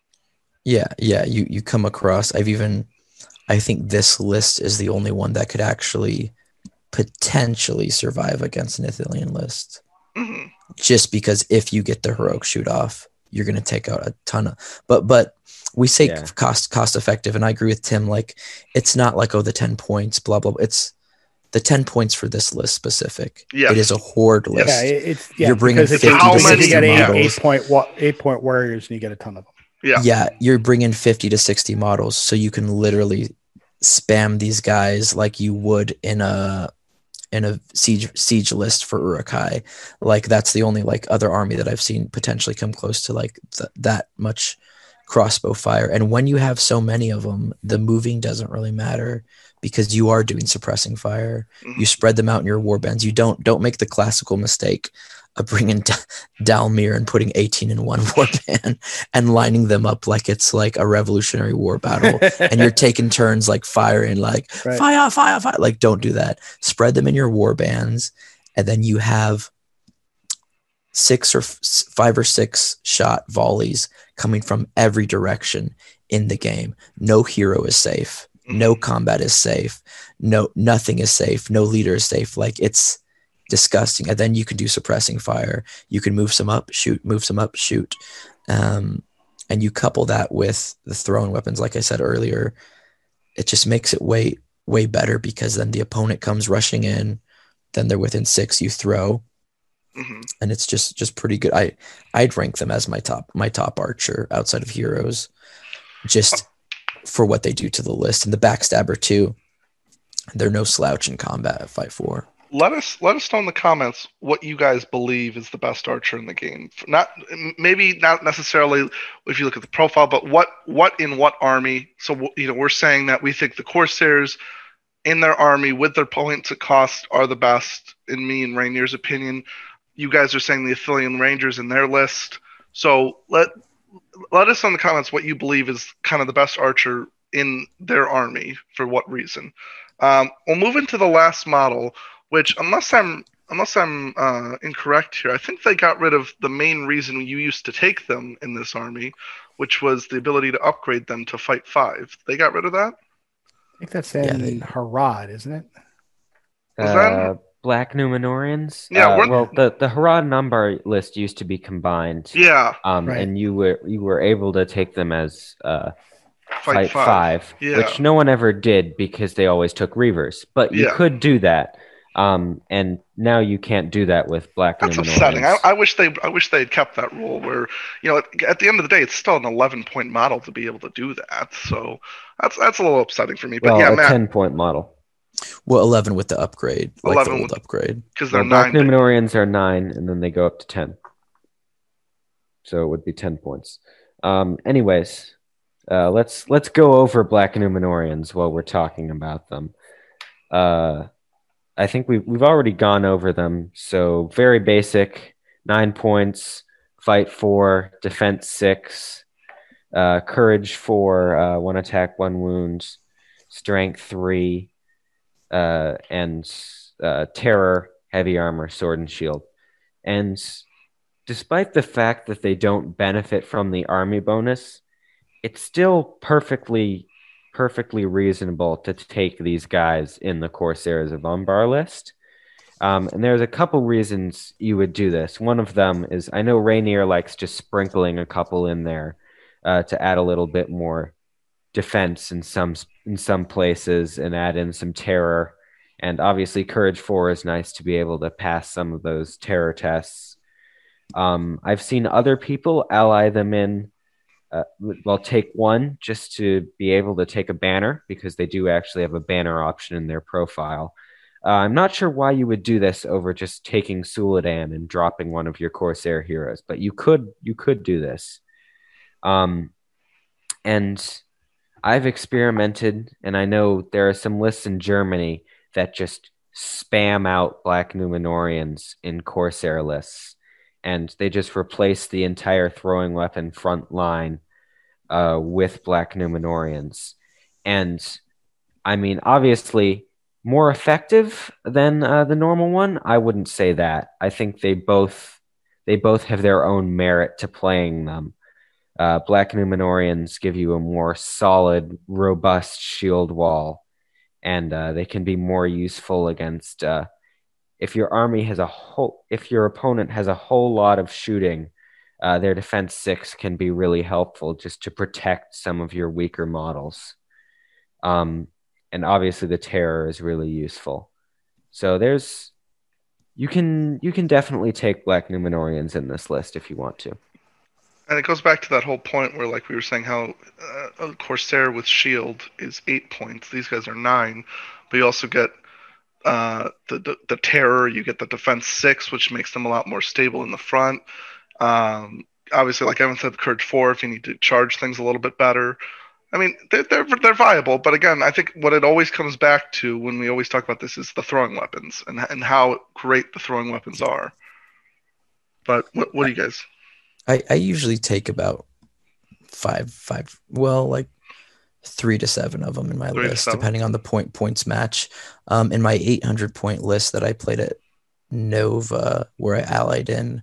Yeah, yeah, you, you come across, I've even, I think this list is the only one that could actually potentially survive against an Ithilien list, mm-hmm. just because if you get the heroic shoot off, you're going to take out a ton of. But but we say yeah. cost cost effective, and I agree with Tim. Like it's not like oh the ten points blah blah. blah. It's the ten points for this list specific. Yeah. It is a horde list. Yeah, it's yeah, you're bringing fifty to sixty models. Eight, eight point eight point warriors, and you get a ton of them. Yeah, yeah, you're bringing fifty to sixty models, so you can literally spam these guys like you would in a. in a siege siege list for Uruk-hai. Like that's the only like other army that I've seen potentially come close to like th- that much crossbow fire. And when you have so many of them, the moving doesn't really matter because you are doing suppressing fire. Mm-hmm. You spread them out in your warbands. You don't, don't make the classical mistake of bringing D- Dalamir and putting eighteen in one warband and lining them up like it's like a Revolutionary War battle, and you're taking turns like firing like right. fire, fire, fire. Like don't do that. Spread them in your warbands, and then you have six or f- five or six shot volleys coming from every direction in the game. No hero is safe. No combat is safe. No, nothing is safe. No leader is safe. Like it's disgusting. And then you can do suppressing fire. You can move some up, shoot, move some up, shoot. Um, and you couple that with the throwing weapons, like I said earlier, it just makes it way, way better because then the opponent comes rushing in, then they're within six, you throw. Mm-hmm. And it's just, just pretty good. I, I'd rank them as my top, my top archer outside of heroes, just for what they do to the list. And the backstabber too. They're no slouch in combat at five four. Let us let us know in the comments what you guys believe is the best archer in the game. Not maybe not necessarily if you look at the profile, but what what in what army? So you know we're saying that we think the Corsairs in their army with their points at cost are the best in me and Rainier's opinion. You guys are saying the Ithilien Rangers in their list. So let let us know in the comments what you believe is kind of the best archer in their army for what reason. Um, we'll move into the last model. Which, unless I'm unless I'm uh, incorrect here, I think they got rid of the main reason you used to take them in this army, which was the ability to upgrade them to fight five. They got rid of that? I think that's in yeah, they... Harad, isn't it? Was uh, that Black Numenorians? Yeah. Uh, well, the, the Harad and Umbar list used to be combined. Yeah. Um, right. And you were you were able to take them as uh, fight, fight five, five yeah. which no one ever did because they always took Reavers. But you yeah. could do that. Um, and now you can't do that with Black. That's upsetting. I, I wish they, I wish they had kept that rule where, you know, at, at the end of the day, it's still an eleven point model to be able to do that. So that's, that's a little upsetting for me, but well, yeah, a Matt, ten point model. Well, eleven with the upgrade, like eleven the old with, upgrade. Cause they're well, nine. Black Numenorians are nine and then they go up to ten. So it would be ten points. Um, anyways, uh, let's, let's go over Black Numenorians while we're talking about them. Uh, I think we've, we've already gone over them. So very basic, nine points, fight four, defense six, uh, courage four, uh, one attack, one wound, strength three, uh, and uh, terror, heavy armor, sword and shield. And despite the fact that they don't benefit from the army bonus, it's still perfectly perfectly reasonable to take these guys in the Corsairs of Umbar list. Um, and there's a couple reasons you would do this. One of them is I know Rainier likes just sprinkling a couple in there uh, to add a little bit more defense in some in some places and add in some terror. And obviously Courage four is nice to be able to pass some of those terror tests. Um, I've seen other people ally them in Uh, well, take one just to be able to take a banner because they do actually have a banner option in their profile. Uh, I'm not sure why you would do this over just taking Suladan and dropping one of your Corsair heroes, but you could you could do this. Um, and I've experimented, and I know there are some lists in Germany that just spam out Black Numenorians in Corsair lists. And they just replace the entire throwing weapon front line uh, with Black Numenorians. And, I mean, obviously, more effective than uh, the normal one? I wouldn't say that. I think they both they both have their own merit to playing them. Uh, Black Numenorians give you a more solid, robust shield wall. And uh, they can be more useful against... Uh, If your army has a whole, if your opponent has a whole lot of shooting, uh, their defense six can be really helpful just to protect some of your weaker models. Um, and obviously, the terror is really useful. So there's, you can you can definitely take Black Numenorians in this list if you want to. And it goes back to that whole point where, like we were saying, how uh, a Corsair with shield is eight points. These guys are nine, but you also get. Uh, the, the the terror, you get the defense six, which makes them a lot more stable in the front. Um, obviously, like Evan said, courage four, if you need to charge things a little bit better. I mean, they're, they're, they're viable, but again, I think what it always comes back to when we always talk about this is the throwing weapons and and how great the throwing weapons are. But what what do you guys? I, I usually take about five, five, well, like three to seven of them in my list, depending on the point points match. Um, in my eight hundred point list that I played at Nova, where I allied in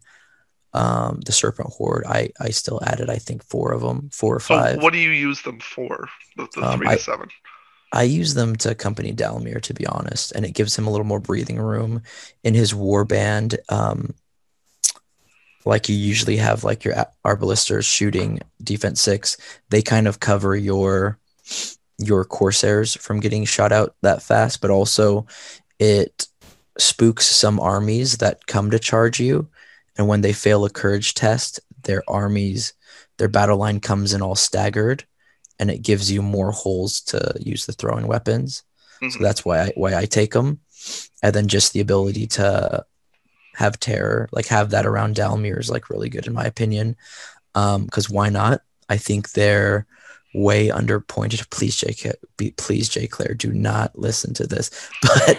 um, the Serpent Horde, I, I still added, I think, four of them, four or five. So what do you use them for, the, the um, three I, to seven? I use them to accompany Dalamir, to be honest, and it gives him a little more breathing room in his warband. Um, like you usually have like your Arbalesters shooting defense six. They kind of cover your... your Corsairs from getting shot out that fast, but also it spooks some armies that come to charge you. And when they fail a courage test, their armies, their battle line comes in all staggered, and it gives you more holes to use the throwing weapons. Mm-hmm. So that's why I, why I take them. And then just the ability to have terror, like have that around Dalamir is like really good in my opinion. Um, 'cause why not? I think they're way underpointed. Please, J K, be, please, J. Claire, do not listen to this. But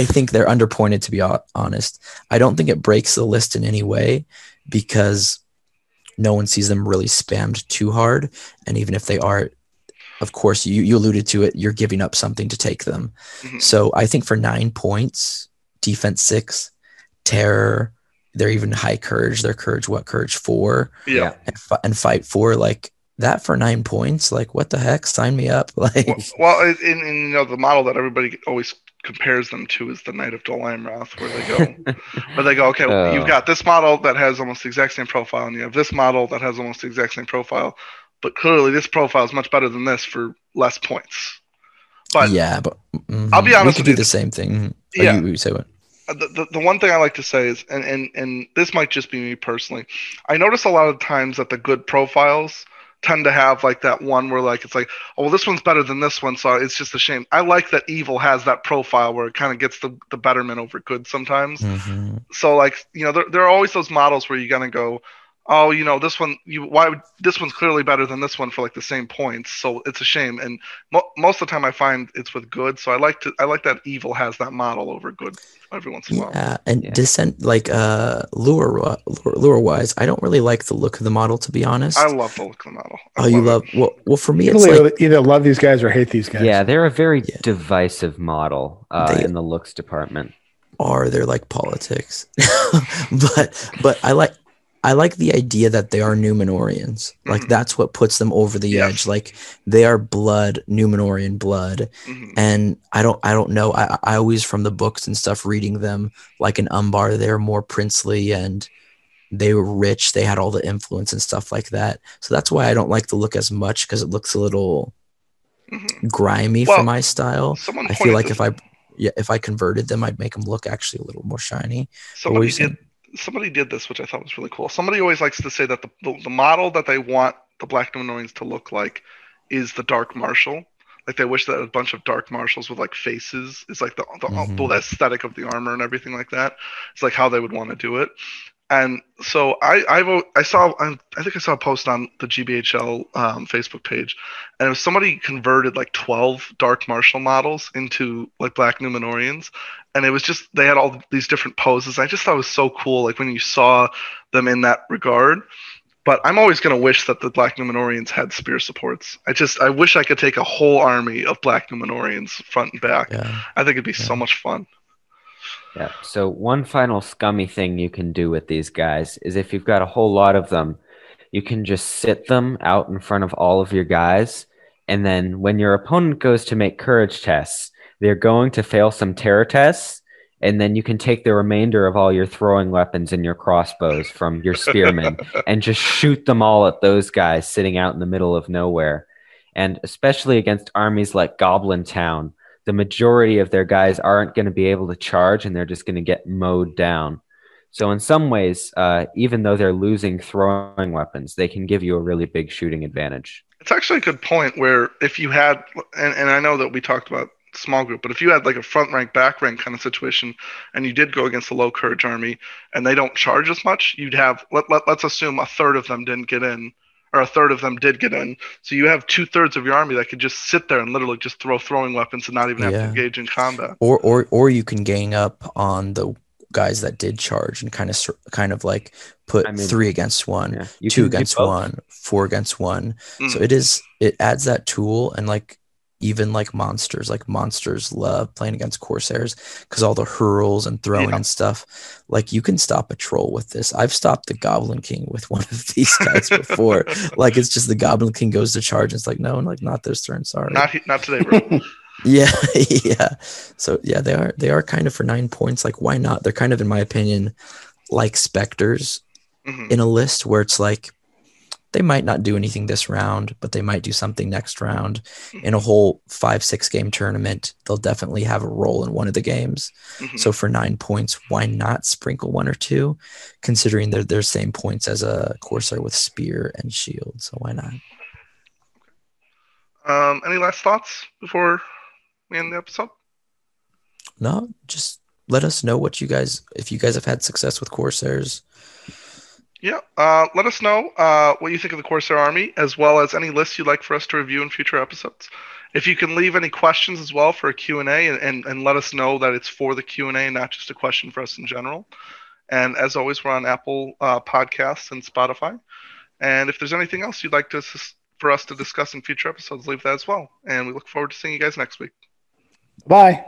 I think they're underpointed, to be honest. I don't think it breaks the list in any way because no one sees them really spammed too hard. And even if they are, of course, you, you alluded to it, you're giving up something to take them. Mm-hmm. So I think for nine points, defense six, terror, they're even high courage. They're courage, what, courage four? Yeah. And, and fight four, like, that for nine points, like what the heck? Sign me up! Like, well, well in, in you know the model that everybody always compares them to is the Knight of Dolamroth, where they go, where they go. Okay, oh. You've got this model that has almost the exact same profile, and you have this model that has almost the exact same profile, but clearly this profile is much better than this for less points. But yeah, but mm-hmm. I'll be honest, we could with do you. the same thing. Yeah, you, you say what? The, the the one thing I like to say is, and and and this might just be me personally, I notice a lot of times that the good profiles tend to have like that one where like it's like, oh well, this one's better than this one, so it's just a shame. I like that evil has that profile where it kind of gets the, the betterment over good sometimes. Mm-hmm. So like, you know, there there are always those models where you're gonna go, oh, you know, this one, you why would this one's clearly better than this one for like the same points, so it's a shame. And mo most of the time, I find it's with good. So I like to, I like that evil has that model over good every once in a while. Yeah, and yeah. Descent, like uh, lure, lure, lure wise, I don't really like the look of the model, to be honest. I love the look of the model. I oh, love you love it. well, well, for me, you it's really like, either love these guys or hate these guys. Yeah, they're a very yeah. divisive model uh, they, in the looks department. Are they're like politics, but but I like. I like the idea that they are Numenorians. Like, mm-hmm. that's what puts them over the yes. edge. Like, they are blood, Numenorian blood. Mm-hmm. And I don't, I don't know. I, I always, from the books and stuff, reading them, like in Umbar, they're more princely and they were rich. They had all the influence and stuff like that. So that's why I don't like the look as much, because it looks a little mm-hmm. grimy well, for my style. I feel like if I, yeah, if I converted them, I'd make them look actually a little more shiny. Somebody did. Somebody did this, which I thought was really cool. Somebody always likes to say that the the, the model that they want the Black Numenorians to look like is the Dark Marshal. Like, they wish that a bunch of Dark Marshals with like faces is like the the, mm-hmm. the aesthetic of the armor and everything like that. It's like how they would want to do it. And so I I, I saw I, I think I saw a post on the G B H L um, Facebook page, and it was somebody converted like twelve Dark Marshal models into like Black Numenorians, and it was just they had all these different poses. I just thought it was so cool, like when you saw them in that regard. But I'm always going to wish that the Black Numenorians had spear supports. I just I wish I could take a whole army of Black Numenorians front and back. Yeah. I think it'd be yeah. so much fun. Yeah. So one final scummy thing you can do with these guys is, if you've got a whole lot of them, you can just sit them out in front of all of your guys. And then when your opponent goes to make courage tests, they're going to fail some terror tests. And then you can take the remainder of all your throwing weapons and your crossbows from your spearmen and just shoot them all at those guys sitting out in the middle of nowhere. And especially against armies like Goblin Town, the majority of their guys aren't going to be able to charge, and they're just going to get mowed down. So in some ways, uh, even though they're losing throwing weapons, they can give you a really big shooting advantage. It's actually a good point where if you had, and, and I know that we talked about small group, but if you had like a front rank, back rank kind of situation, and you did go against a low courage army and they don't charge as much, you'd have, let, let, let's assume a third of them didn't get in, or a third of them did get in. So you have two thirds of your army that could just sit there and literally just throw throwing weapons and not even have yeah. to engage in combat. Or, or, or you can gang up on the guys that did charge and kind of, kind of like put I mean, three against one, yeah. two against one, four against one. Mm. So it is, it adds that tool. And like, even like monsters, like monsters love playing against Corsairs because all the hurls and throwing yeah. and stuff. Like, you can stop a troll with this. I've stopped the Goblin King with one of these guys before. Like, it's just the Goblin King goes to charge and it's like, no, and like, not this turn, sorry. Not, not today, bro. yeah, yeah. So yeah, they are they are kind of for nine points. Like, why not? They're kind of, in my opinion, like specters mm-hmm. in a list where it's like, they might not do anything this round, but they might do something next round. In a whole five, six game tournament, they'll definitely have a role in one of the games. Mm-hmm. So for nine points, why not sprinkle one or two, considering they're their same points as a Corsair with spear and shield? So why not? Um, any last thoughts before we end the episode? No, just let us know what you guys, if you guys have had success with Corsairs. Yeah, uh, let us know uh, what you think of the Corsair Army, as well as any lists you'd like for us to review in future episodes. If you can leave any questions as well for a Q and A, and, and, and let us know that it's for the Q and A and not just a question for us in general. And as always, we're on Apple uh, Podcasts and Spotify. And if there's anything else you'd like to for us to discuss in future episodes, leave that as well. And we look forward to seeing you guys next week. Bye.